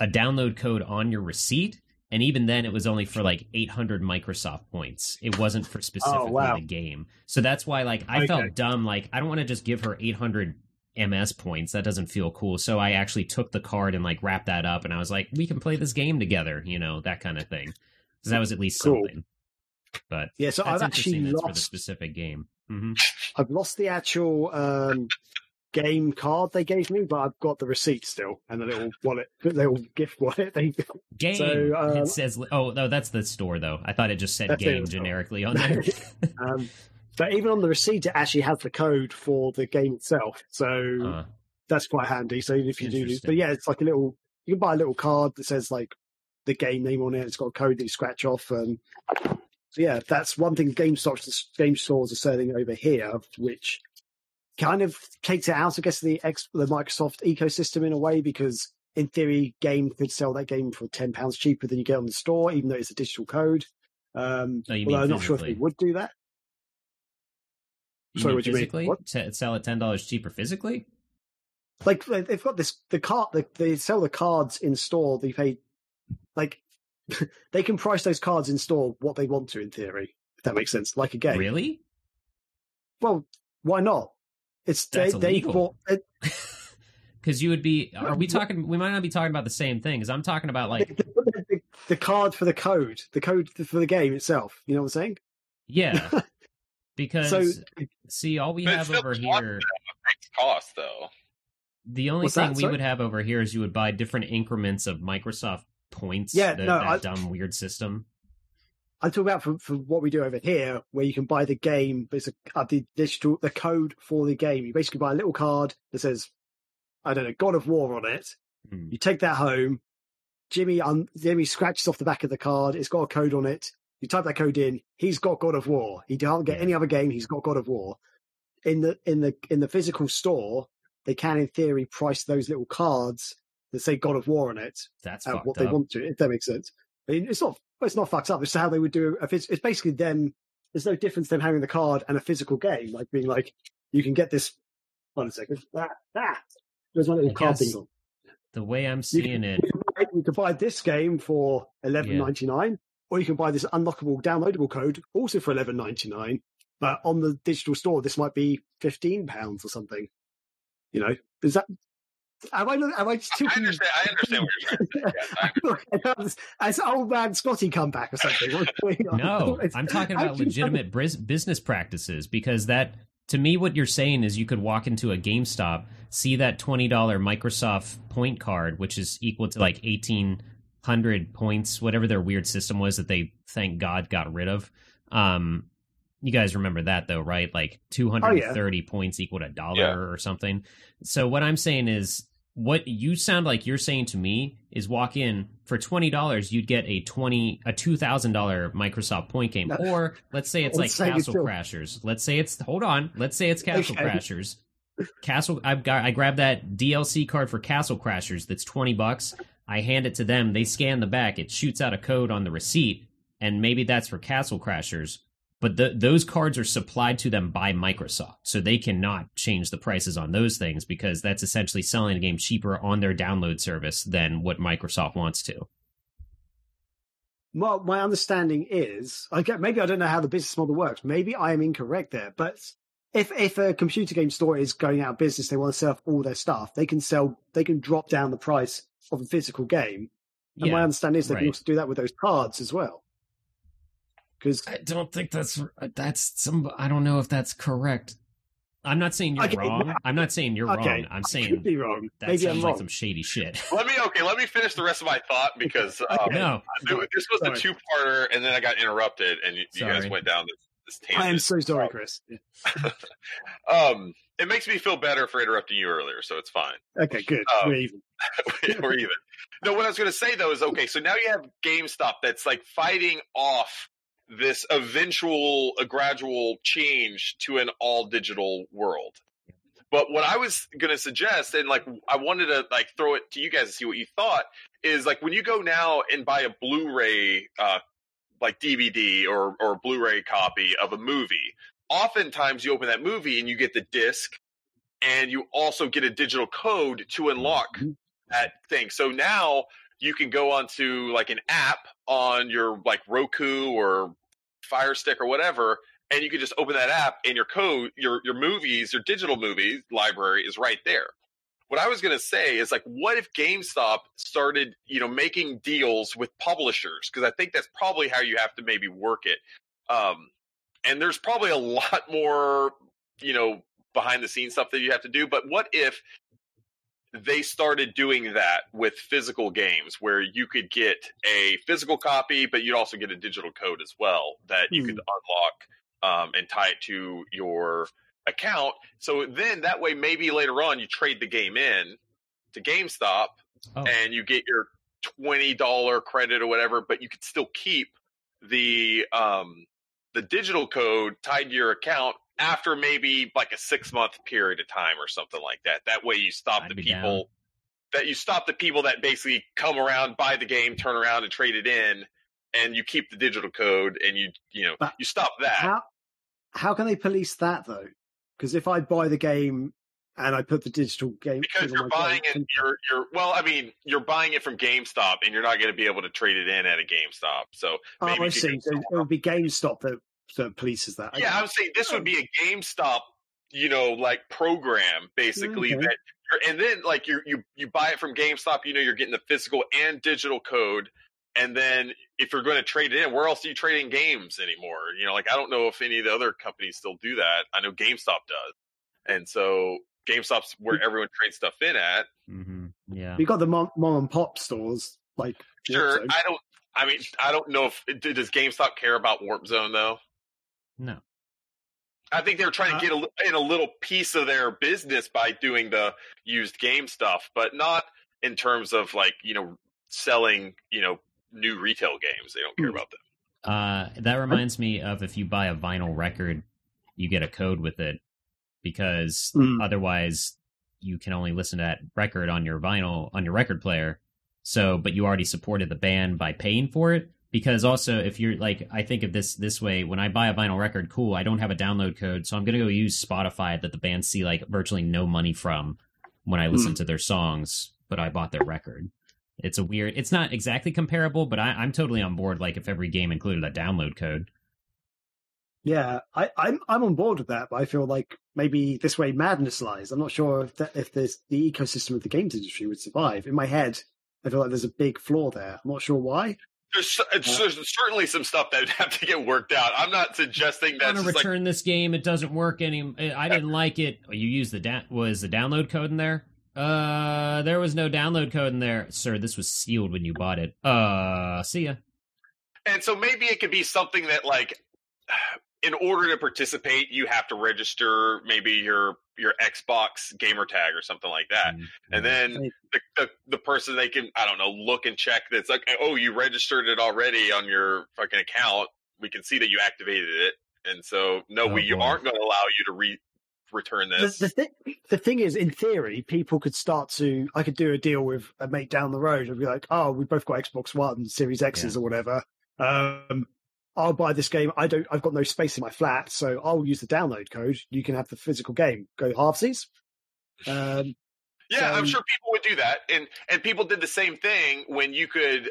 A download code on your receipt, and even then it was only for 800 Microsoft points. It wasn't for specifically the game. So that's why I felt dumb. I don't want to just give her 800 MS points. That doesn't feel cool. So I actually took the card and wrapped that up, and I was like, we can play this game together, you know, that kind of thing. So that was at least something. But yeah, so I've actually lost for the specific game. Mm-hmm. I've lost the actual game card they gave me, but I've got the receipt still and the little wallet, the little gift wallet. Game. So, it says, "Oh no, that's the store though." I thought it just said "game" generically on there. But even on the receipt, it actually has the code for the game itself, so that's quite handy. So if you do, but yeah, it's you can buy a little card that says the game name on it. It's got a code that you scratch off, and so yeah, that's one thing game stores are selling over here, which kind of takes it out, I guess, the Microsoft ecosystem in a way, because in theory, Game could sell that game for £10 cheaper than you get on the store, even though it's a digital code. Although I'm not sure if they would do that. Sorry, what do you mean? What? Sell it $10 cheaper physically? They've got the card. They sell the cards in store. They pay they can price those cards in store what they want to, in theory. If that makes sense, like a game. Really? Well, why not? That's illegal. Because you would be. Are we talking? We might not be talking about the same thing. Because I'm talking about the card for the code for the game itself. You know what I'm saying? Yeah. Because see, all we have over here. Cost though. The only thing we would have over here is you would buy different increments of Microsoft points. Yeah, that dumb weird system. I'm talking about for what we do over here, where you can buy the game, but it's the code for the game. You basically buy a little card that says, I don't know, God of War on it. Mm. You take that home. Jimmy scratches off the back of the card. It's got a code on it. You type that code in. He's got God of War. He can't get any other game. He's got God of War. In the physical store, they can, in theory, price those little cards that say God of War on it. That's fucked what up. They want to, if that makes sense. I mean, it's not fucked up. It's how they would do it. It's basically them. There's no difference them having the card and a physical game, being you can get this. Hold on a second. There's one little card thing on. The way I'm seeing it, you can buy this game for $11.99, or you can buy this unlockable downloadable code also for $11.99. But on the digital store, this might be £15 or something. You know, is that? Am I just too confused? I understand what you're trying to say. Yeah, has old man Scotty come back or something? What's going on? No, I'm talking about legitimate business practices, because that, to me, what you're saying is you could walk into a GameStop, see that $20 Microsoft point card, which is equal to like 1,800 points, whatever their weird system was that they, thank God, got rid of. You guys remember that, though, right? Like 230 points equal to $1 or something. So what I'm saying is, what you sound like you're saying to me is, walk in for $20, you'd get a $2,000 Microsoft point game. No. Or let's say it's like Castle Crashers. Let's say it's Castle Crashers. I grabbed that DLC card for Castle Crashers. That's $20. I hand it to them. They scan the back. It shoots out a code on the receipt, and maybe that's for Castle Crashers. But those cards are supplied to them by Microsoft, so they cannot change the prices on those things, because that's essentially selling a game cheaper on their download service than what Microsoft wants to. Well, my understanding is, maybe I don't know how the business model works. Maybe I am incorrect there, but if a computer game store is going out of business, they want to sell all their stuff, they can drop down the price of a physical game. And my understanding is they can also do that with those cards as well. Because I don't think I don't know if that's correct. I'm not saying you're wrong. I'm not saying you're wrong. I'm saying I could be wrong. That maybe sounds like some shady shit. Let me finish the rest of my thought, because this was the two-parter, and then I got interrupted, and you guys went down this tangent. I am so sorry, Chris. It makes me feel better for interrupting you earlier, so it's fine. Okay, good. We're even. We're even. No, what I was going to say, though, is, okay, so now you have GameStop that's like fighting off this eventual gradual change to an all digital world. But what I was going to suggest, and like I wanted to like throw it to you guys to see what you thought, is like when you go now and buy a Blu-ray like DVD or Blu-ray copy of a movie, oftentimes you open that movie and you get the disc, and you also get a digital code to unlock that thing. So now you can go onto like an app on your like Roku or Fire Stick or whatever, and you can just open that app, and your code, your movies, your digital movie library is right there. What I was going to say is, like, what if GameStop started, making deals with publishers? Because I think that's probably how you have to maybe work it. And there's probably a lot more, behind the scenes stuff that you have to do. But what if they started doing that with physical games, where you could get a physical copy, but you'd also get a digital code as well that you could unlock and tie it to your account. So then that way, maybe later on, you trade the game in to GameStop and you get your $20 credit or whatever, but you could still keep the digital code tied to your account after maybe like a 6-month period of time or something like that. That way you stop the people that basically come around, buy the game, turn around and trade it in, and you keep the digital code, and you stop that. How can they police that, though? Because if I buy the game and I put the digital game, because you're buying it, you're buying it from GameStop, and you're not going to be able to trade it in at a GameStop. So maybe I see. So it would be GameStop that polices that. Yeah, I was saying this would be a GameStop, program basically. Okay. And then like you buy it from GameStop, you're getting the physical and digital code. And then if you're going to trade it in, where else are you trading games anymore? I don't know if any of the other companies still do that. I know GameStop does. And so GameStop's where everyone trades stuff in at. Mm-hmm. Yeah. You got the mom and pop stores. Like, sure. I don't know if, does GameStop care about Warp Zone though? No, I think they were trying to get a little piece of their business by doing the used game stuff, but not in terms of like selling new retail games. They don't care about them. That reminds me of, if you buy a vinyl record, you get a code with it, because otherwise you can only listen to that record on your vinyl on your record player. So, but you already supported the band by paying for it. Because also, if you're like, I think of this way, when I buy a vinyl record, cool, I don't have a download code, so I'm going to go use Spotify that the band see like virtually no money from when I listen to their songs, but I bought their record. It's not exactly comparable, but I'm totally on board, like if every game included a download code. Yeah, I'm on board with that, but I feel like maybe this way madness lies. I'm not sure if there's the ecosystem of the games industry would survive. In my head, I feel like there's a big flaw there. I'm not sure why. There's certainly some stuff that would have to get worked out. I'm not suggesting that. I'm going to return this game. It doesn't work anymore. I didn't like it. You used was the download code in there? There was no download code in there. Sir, this was sealed when you bought it. See ya. And so maybe it could be something that, like, in order to participate, you have to register maybe your Xbox gamer tag or something like that. Mm-hmm. And then the person, they can, I don't know, look and check that's like, oh, you registered it already on your fucking account. We can see that you activated it. And so, we aren't going to allow you to return this. The thing is, in theory, people could start to, I could do a deal with a mate down the road and be like, oh, we both got Xbox One, Series X's or whatever. I'll buy this game. I've got no space in my flat, so I'll use the download code. You can have the physical game. Go halvesies. I'm sure people would do that, and people did the same thing when you could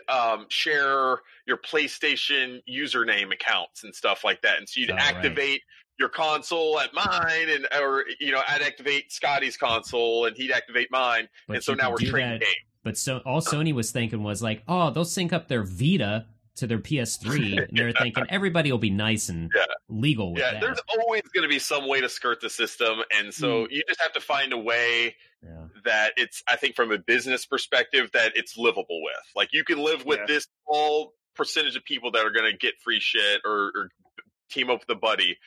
share your PlayStation username accounts and stuff like that, and so you'd activate your console at mine, or I'd activate Scotty's console, and he'd activate mine, but and so now we're trading games. But so all Sony was thinking was like, oh, they'll sync up their Vita to their PS3, and they're thinking everybody will be nice and legal with that. There's always going to be some way to skirt the system, and so you just have to find a way that it's, I think from a business perspective, that it's livable with. Like, you can live with this small percentage of people that are going to get free shit or team up with a buddy,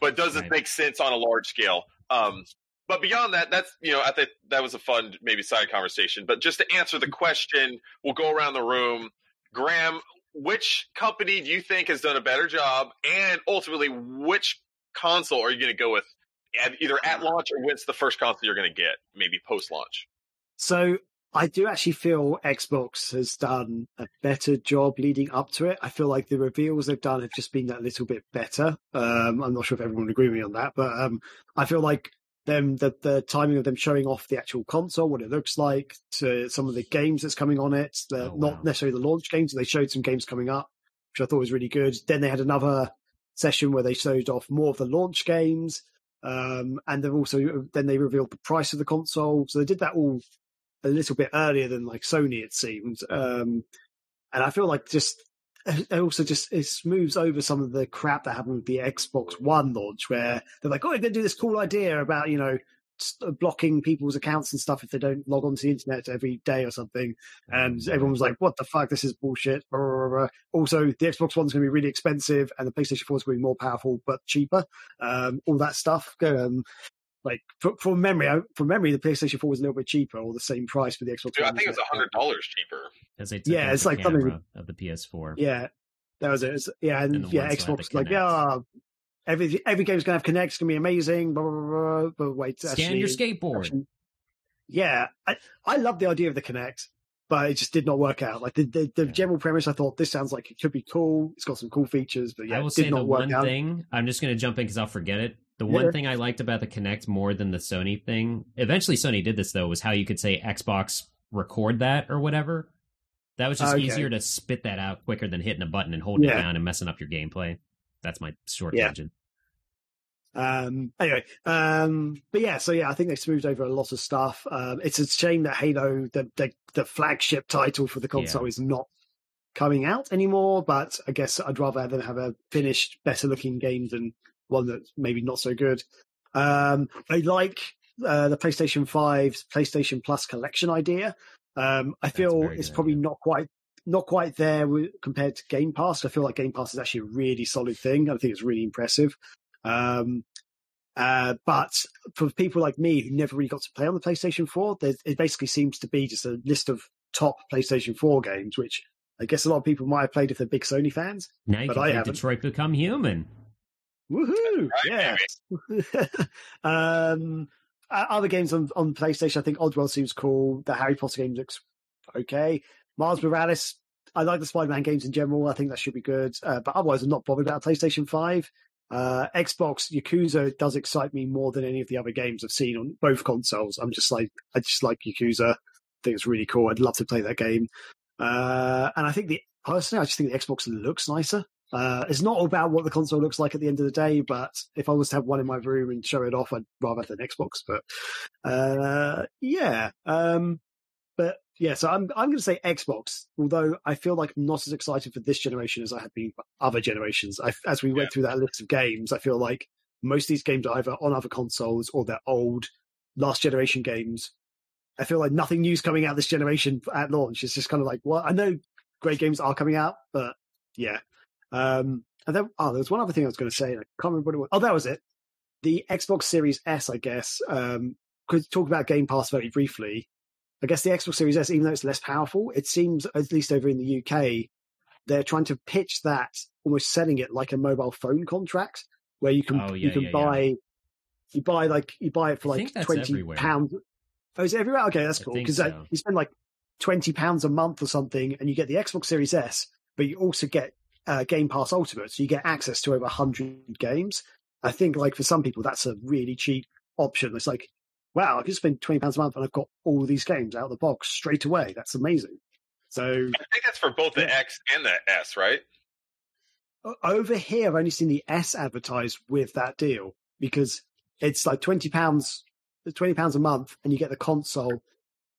but doesn't make sense on a large scale. But beyond that, that's, I think that was a fun maybe side conversation. But just to answer the question, we'll go around the room. Graham, which company do you think has done a better job, and ultimately, which console are you going to go with, either at launch or when's the first console you're going to get, maybe post-launch? So I do actually feel Xbox has done a better job leading up to it. I feel like the reveals they've done have just been that little bit better. I'm not sure if everyone would agree with me on that, but I feel like the timing of them showing off the actual console, what it looks like, to some of the games that's coming on it, not necessarily the launch games. They showed some games coming up, which I thought was really good. Then they had another session where they showed off more of the launch games, and then they revealed the price of the console. So they did that all a little bit earlier than like Sony, it seemed. And I feel like it smooths over some of the crap that happened with the Xbox One launch, where they're like, oh, they're going to do this cool idea about, blocking people's accounts and stuff if they don't log onto the internet every day or something. And everyone was like, what the fuck? This is bullshit. Blah, blah, blah. Also, the Xbox One's going to be really expensive and the PlayStation 4 is going to be more powerful but cheaper. All that stuff. Like, from memory, the PlayStation 4 was a little bit cheaper, or the same price for the Xbox. Dude, I think it was $100 cheaper. As they it's like something of the PS4. Yeah, that was it. And Xbox like, every game's gonna have Kinect. It's gonna be amazing. Blah, blah, blah, blah. But wait, scan your skateboard. I love the idea of the Kinect, but it just did not work out. Like the general premise, I thought this sounds like it could be cool. It's got some cool features, but I will say the one thing. I'm just gonna jump in because I'll forget it. The one thing I liked about the Kinect more than the Sony thing, eventually Sony did this though, was how you could say Xbox record that or whatever. That was just easier to spit that out quicker than hitting a button and holding it down and messing up your gameplay. That's my short tangent. I think they smoothed over a lot of stuff. It's a shame that Halo, the flagship title for the console, is not coming out anymore. But I guess I'd rather than have a finished, better looking game than one that's maybe not so good. I like the PlayStation 5's PlayStation Plus collection idea. I feel it's probably not quite there compared to Game Pass. I feel like Game Pass is actually a really solid thing. I think it's really impressive. But for people like me who never really got to play on the PlayStation 4, it basically seems to be just a list of top PlayStation 4 games, which I guess a lot of people might have played if they're big Sony fans. Now you but can I play haven't. Detroit Become Human. Woohoo! Right, yeah. Other games on PlayStation, I think Oddworld seems cool. The Harry Potter game looks okay. Miles Morales, I like the Spider-Man games in general. I think that should be good. But otherwise, I'm not bothered about PlayStation 5. Xbox Yakuza does excite me more than any of the other games I've seen on both consoles. I just like Yakuza. I think it's really cool. I'd love to play that game. And I think the Xbox looks nicer. It's not about what the console looks like at the end of the day, but if I was to have one in my room and show it off, I'd rather have an Xbox. But yeah. But yeah, so I'm going to say Xbox, although I feel like I'm not as excited for this generation as I have been for other generations. As we went through that list of games, I feel like most of these games are either on other consoles or they're old last generation games. I feel like nothing new's coming out this generation at launch. It's just kind of like, well, I know great games are coming out, but yeah. And then, there was one other thing I was going to say, and I can't remember what it was. Oh, that was it. The Xbox Series S, I guess. Could talk about Game Pass very briefly. I guess the Xbox Series S, even though it's less powerful, it seems, at least over in the UK, they're trying to pitch that, almost selling it like a mobile phone contract, where you can you buy it for like £20. Oh, is it everywhere? Okay, that's cool, because you spend like £20 a month or something, and you get the Xbox Series S, but you also get Game Pass Ultimate, so you get access to over 100 games. I think, like, for some people, that's a really cheap option. It's like, wow, I could spend £20 a month and I've got all these games out of the box straight away. That's amazing. So I think that's for both the X and the S, right? Over here, I've only seen the S advertised with that deal, because it's like £20 a month, and you get the console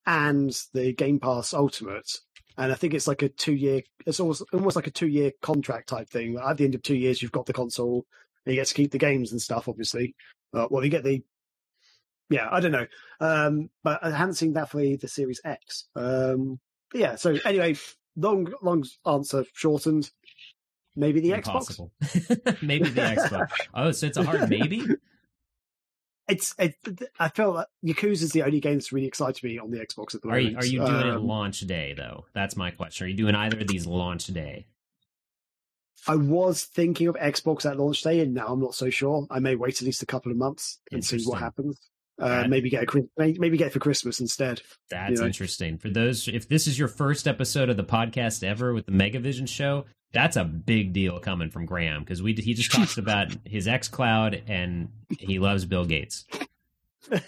and the Game Pass Ultimate. And I think it's like almost like a 2-year contract type thing. At the end of 2 years, you've got the console and you get to keep the games and stuff, obviously. Well, you get the, I don't know. But I haven't seen that for the Series X. Yeah. So anyway, long answer shortened. Maybe the Impossible. Xbox. Maybe the Xbox. Oh, so it's a hard maybe? I feel like Yakuza is the only game that's really excited me on the Xbox at the moment. Are you doing it launch day, though? That's my question. Are you doing either of these launch day? I was thinking of Xbox at launch day, and now I'm not so sure. I may wait at least a couple of months and see what happens. Maybe get it for Christmas instead. That's interesting. For those, if this is your first episode of the podcast ever with the Mega Visions Show, that's a big deal coming from Graham, because he just talks about his xCloud and he loves Bill Gates. Of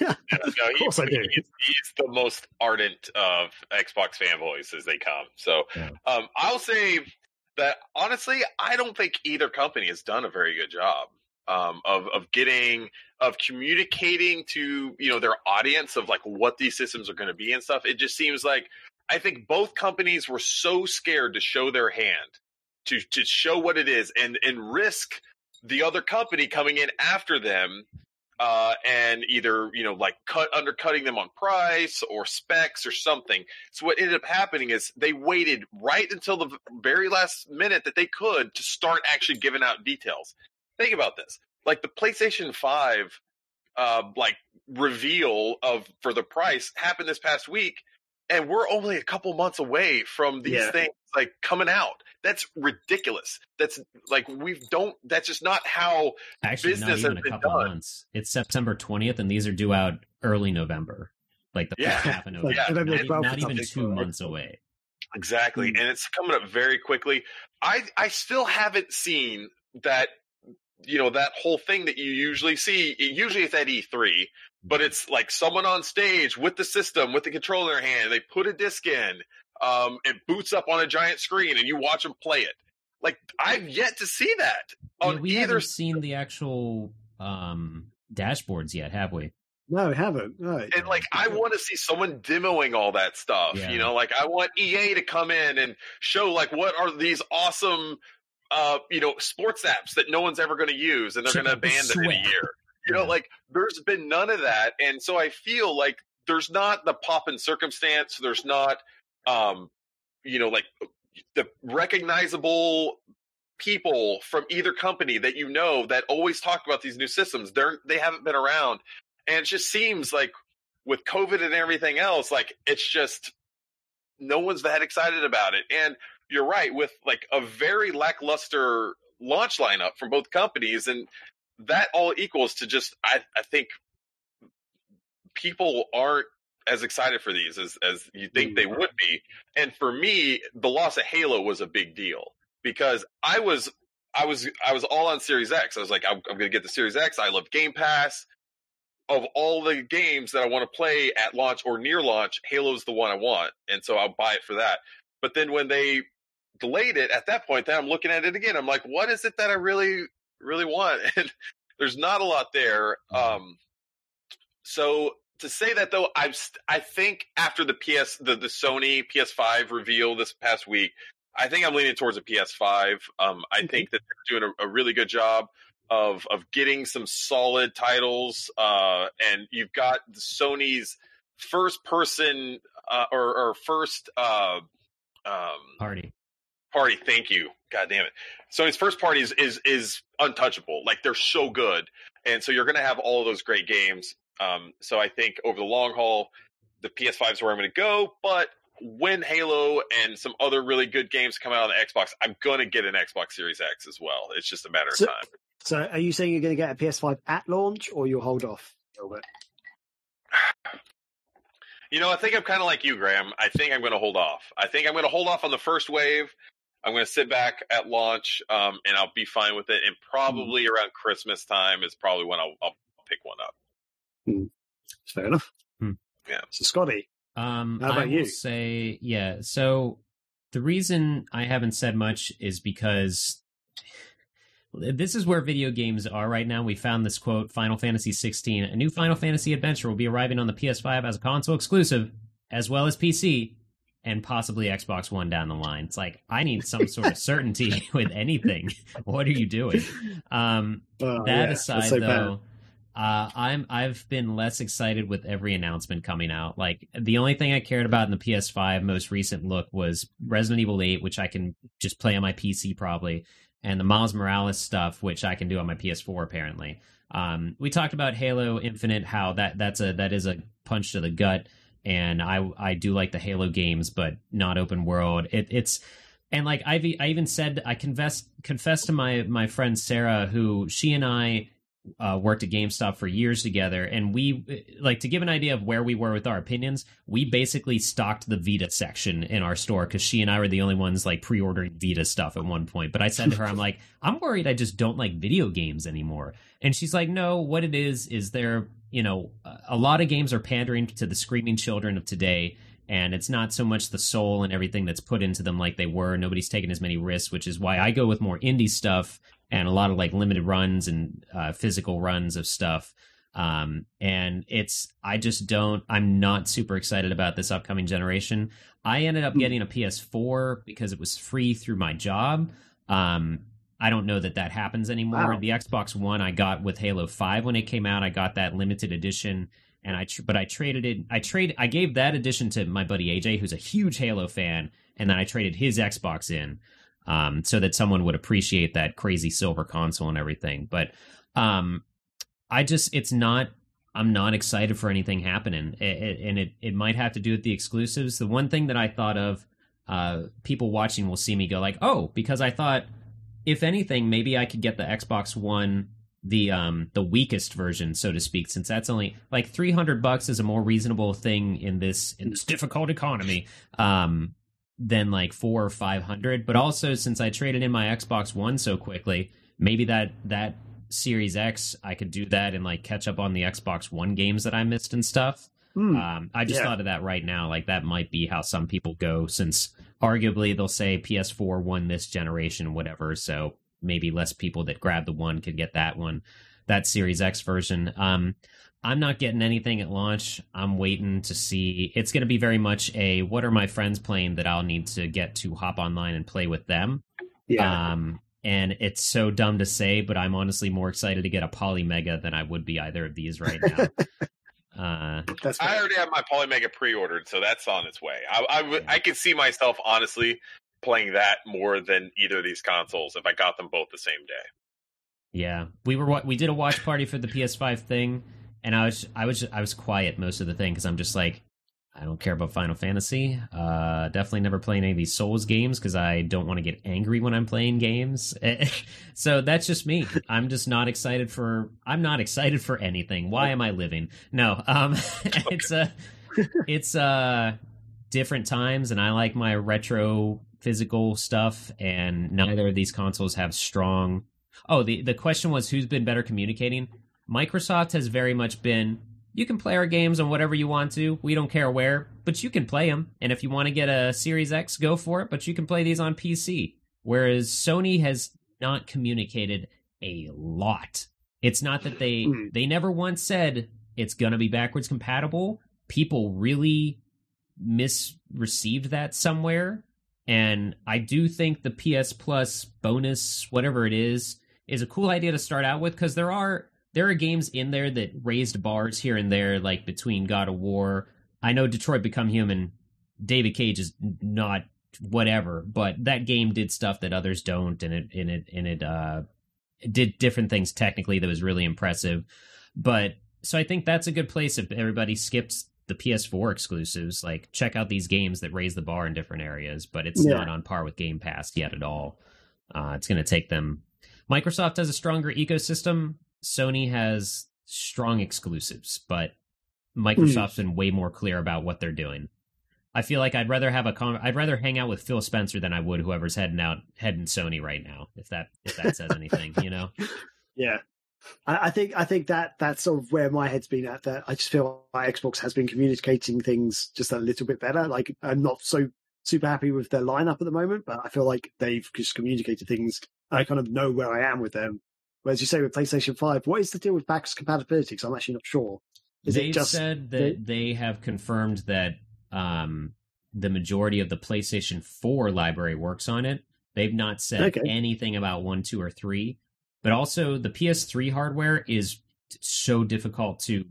course I do. He's the most ardent of Xbox fanboys as they come. So I'll say that honestly, I don't think either company has done a very good job of communicating to their audience of like what these systems are going to be and stuff. It just seems like I think both companies were so scared to show their hand, to show what it is and risk the other company coming in after them and either undercutting them on price or specs or something. So what ended up happening is they waited right until the very last minute that they could to start actually giving out details. Think about this. Like the PlayStation 5 reveal for the price happened this past week, and we're only a couple months away from these things like coming out. That's ridiculous. That's like that's just not how business has been done. Actually, not even a couple months. It's September 20th, and these are due out early November. Like the first half of November. Not even 2 months away. Exactly. Mm-hmm. And it's coming up very quickly. I still haven't seen that that whole thing that you usually see. Usually it's at E3, but it's like someone on stage with the system, with the controller in their hand, they put a disc in, it boots up on a giant screen and you watch them play it. Like I've yet to see that on we either haven't seen the actual dashboards yet, have we? No, I haven't. Right. And like, I want to see someone demoing all that stuff, like I want EA to come in and show like, what are these awesome sports apps that no one's ever going to use, and they're going to abandon in a year. Like there's been none of that, and so I feel like there's not the pomp and circumstance. There's not, like the recognizable people from either company that that always talk about these new systems. They haven't been around, and it just seems like with COVID and everything else, like it's just no one's that excited about it. And you're right, with like a very lackluster launch lineup from both companies, and that all equals to just I think people aren't as excited for these as you think they would be. And for me, the loss of Halo was a big deal, because I was all on Series X. I was like, I'm gonna get the Series X. I love Game Pass. Of all the games that I want to play at launch or near launch, Halo's the one I want, and so I'll buy it for that. But then when they delayed it at that point. Then I'm looking at it again. I'm like, what is it that I really want? And there's not a lot there. So to say that though, I think after the Sony PS5 reveal this past week, I think I'm leaning towards a PS5. I think that they're doing a really good job of getting some solid titles. And you've got Sony's first person or first party. Thank you. God damn it. Sony's first party is untouchable. Like, they're so good. And so you're going to have all of those great games. So I think over the long haul, the PS5 is where I'm going to go. But when Halo and some other really good games come out on the Xbox, I'm going to get an Xbox Series X as well. It's just a matter of time. So are you saying you're going to get a PS5 at launch, or you'll hold off a little bit? You know, I think I'm kind of like you, Graham. I think I'm going to hold off. I think I'm going to hold off on the first wave. I'm going to sit back at launch, and I'll be fine with it. And probably around Christmas time is probably when I'll pick one up. Fair enough. Yeah. So, Scotty, how about you? I will say, yeah. So the reason I haven't said much is because this is where video games are right now. We found this quote, Final Fantasy 16. A new Final Fantasy adventure will be arriving on the PS5 as a console exclusive, as well as PC, and possibly Xbox One down the line. It's like, I need some sort of certainty with anything. What are you doing? Aside, though, I've been less excited with every announcement coming out. Like, the only thing I cared about in the PS5 most recent look was Resident Evil 8, which I can just play on my PC probably, and the Miles Morales stuff, which I can do on my PS4 apparently. We talked about Halo Infinite, how that is a punch to the gut, and I do like the Halo games, but not open world. It's and like I even said, I confessed to my friend Sarah, who she and I worked at GameStop for years together, and we, like, to give an idea of where we were with our opinions, we basically stocked the Vita section in our store because she and I were the only ones, like, pre-ordering Vita stuff at one point. But I said to her, I'm like, I'm worried I just don't like video games anymore. And she's like, no, what it is there, you know, a lot of games are pandering to the screaming children of today, and it's not so much the soul and everything that's put into them like they were. Nobody's taking as many risks, which is why I go with more indie stuff and a lot of, like, limited runs and physical runs of stuff. And it's, I'm not super excited about this upcoming generation. I ended up getting a PS4 because it was free through my job. I don't know that happens anymore. Wow. The Xbox One I got with Halo 5 when it came out. I got that limited edition, and I gave that edition to my buddy AJ, who's a huge Halo fan, and then I traded his Xbox in, so that someone would appreciate that crazy silver console and everything. But I'm not excited for anything happening. It might have to do with the exclusives. The one thing that I thought of, people watching will see me go like, oh, because I thought, if anything, maybe I could get the Xbox One, the weakest version, so to speak, since that's only like $300 is a more reasonable thing in this difficult economy. Than like $400 or $500, but also since I traded in my Xbox One so quickly, maybe that Series X, I could do that and like catch up on the Xbox One games that I missed and stuff. I just thought of that right now. Like, that might be how some people go, since arguably they'll say PS4 won this generation, whatever. So maybe less people that grab the one could get that one, that Series X version. I'm not getting anything at launch. I'm waiting to see. It's going to be very much a, what are my friends playing that I'll need to get to hop online and play with them. Yeah. And it's so dumb to say, but I'm honestly more excited to get a Polymega than I would be either of these right now. I already have my Polymega pre-ordered, so that's on its way. I can see myself honestly playing that more than either of these consoles if I got them both the same day. Yeah, we did a watch party for the PS5 thing. And I was quiet most of the thing because I'm just like, I don't care about Final Fantasy. Definitely never play any of these Souls games because I don't want to get angry when I'm playing games. So that's just me. I'm not excited for anything. Why am I living? No, it's different times, and I like my retro physical stuff. And neither of these consoles have strong. Oh, the question was who's been better communicating. Microsoft has very much been, You can play our games on whatever you want to. We don't care where, but you can play them. And if you want to get a Series X, go for it, but you can play these on PC. Whereas Sony has not communicated a lot. It's not that they never once said it's going to be backwards compatible. People really misreceived that somewhere. And I do think the PS Plus bonus, whatever it is a cool idea to start out with, because there are games in there that raised bars here and there, like between God of War. I know Detroit Become Human, David Cage is not whatever, but that game did stuff that others don't, and it did different things technically that was really impressive. But so I think that's a good place if everybody skips the PS4 exclusives, like check out these games that raise the bar in different areas, but it's not on par with Game Pass yet at all. It's going to take them. Microsoft has a stronger ecosystem. Sony has strong exclusives, but Microsoft's been way more clear about what they're doing. I feel like I'd rather have I'd rather hang out with Phil Spencer than I would whoever's heading Sony right now. If that says anything, you know? Yeah. I think that's sort of where my head's been at. That I just feel like Xbox has been communicating things just a little bit better. Like, I'm not so super happy with their lineup at the moment, but I feel like they've just communicated things. I kind of know where I am with them. Whereas you say with PlayStation 5, what is the deal with backwards compatibility? Because I'm actually not sure. They said that they have confirmed that the majority of the PlayStation 4 library works on it. They've not said anything about 1, 2, or 3. But also, the PS3 hardware is so difficult to...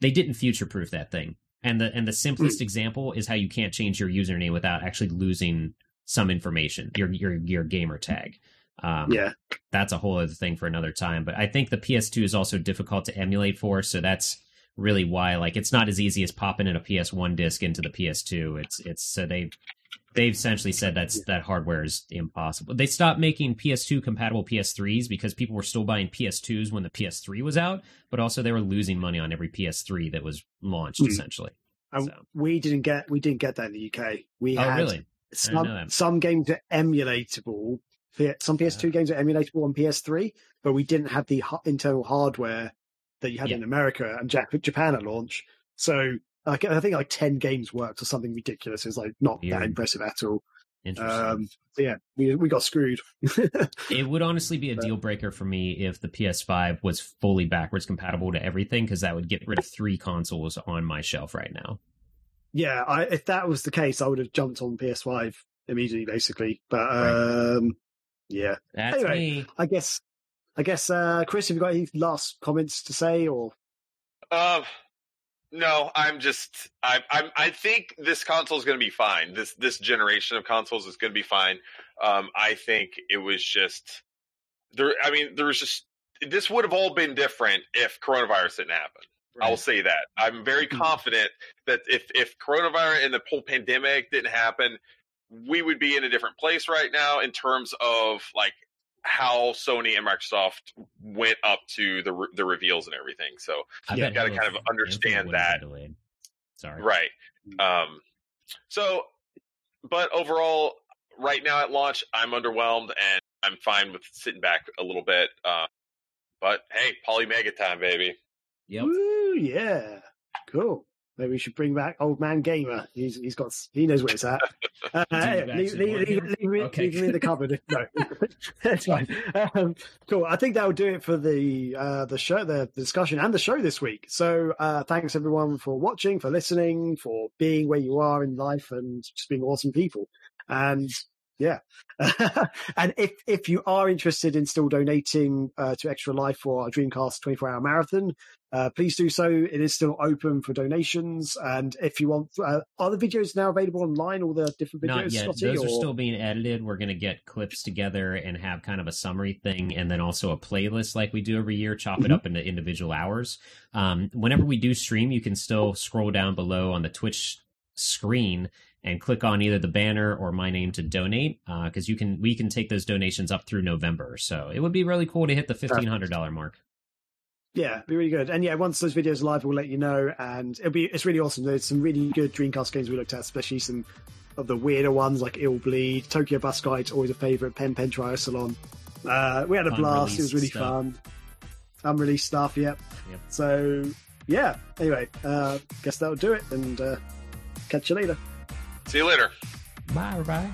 They didn't future-proof that thing. And the simplest example is how you can't change your username without actually losing some information, your gamer tag. That's a whole other thing for another time, but I think the PS2 is also difficult to emulate for, so that's really why, like, it's not as easy as popping in a PS1 disc into the PS2. It's so they've essentially said that hardware is impossible. They stopped making PS2 compatible PS3s because people were still buying PS2s when the PS3 was out, but also they were losing money on every PS3 that was launched essentially. We didn't get that in the UK. We had really? Some games are emulatable. Some PS2 games are emulatable on PS3, but we didn't have the internal hardware that you had in America and Japan at launch. So I think like 10 games worked or something ridiculous. It's like not that impressive at all. Interesting. We got screwed. It would honestly be a deal breaker for me if the PS5 was fully backwards compatible to everything, because that would get rid of 3 consoles on my shelf right now. Yeah, if that was the case, I would have jumped on PS5 immediately, basically. But yeah. That's anyway, me. I guess, Chris, have you got any last comments to say, or? No, I think this console is going to be fine. This generation of consoles is going to be fine. I think it was just there. I mean, there was just, this would have all been different if coronavirus didn't happen. Right. I will say that. I'm very confident that if coronavirus and the whole pandemic didn't happen, we would be in a different place right now in terms of like how Sony and Microsoft went up to the reveals and everything. So you've got to kind of understand that. Sorry. Right. But overall, right now at launch, I'm underwhelmed and I'm fine with sitting back a little bit. But hey, Poly Mega time, baby. Yep. Woo, yeah. Cool. Maybe we should bring back Old Man Gamer. He knows where it's at. Leave him in the cupboard. No, that's fine. Cool. I think that'll do it for the show, the discussion, and the show this week. So thanks everyone for watching, for listening, for being where you are in life, and just being awesome people. And yeah, and if you are interested in still donating to Extra Life for our Dreamcast 24-hour marathon, please do so. It is still open for donations. And if you want, are the videos now available online? All the different videos? Not yet. Scotty, those are still being edited. We're going to get clips together and have kind of a summary thing, and then also a playlist like we do every year. Chop it up into individual hours. Whenever we do stream, you can still scroll down below on the Twitch screen and click on either the banner or my name to donate, because we can take those donations up through November. So it would be really cool to hit the $1,500 mark. Yeah, be really good. And yeah, once those videos are live, we'll let you know. And it's really awesome. There's some really good Dreamcast games we looked at, especially some of the weirder ones like Ill Bleed, Tokyo Bus Guide's always a favorite, Pen Triathlon. We had a blast. It was really fun. Unreleased stuff. Yep. So yeah, anyway, guess that'll do it, and catch you later. See you later. Bye, everybody.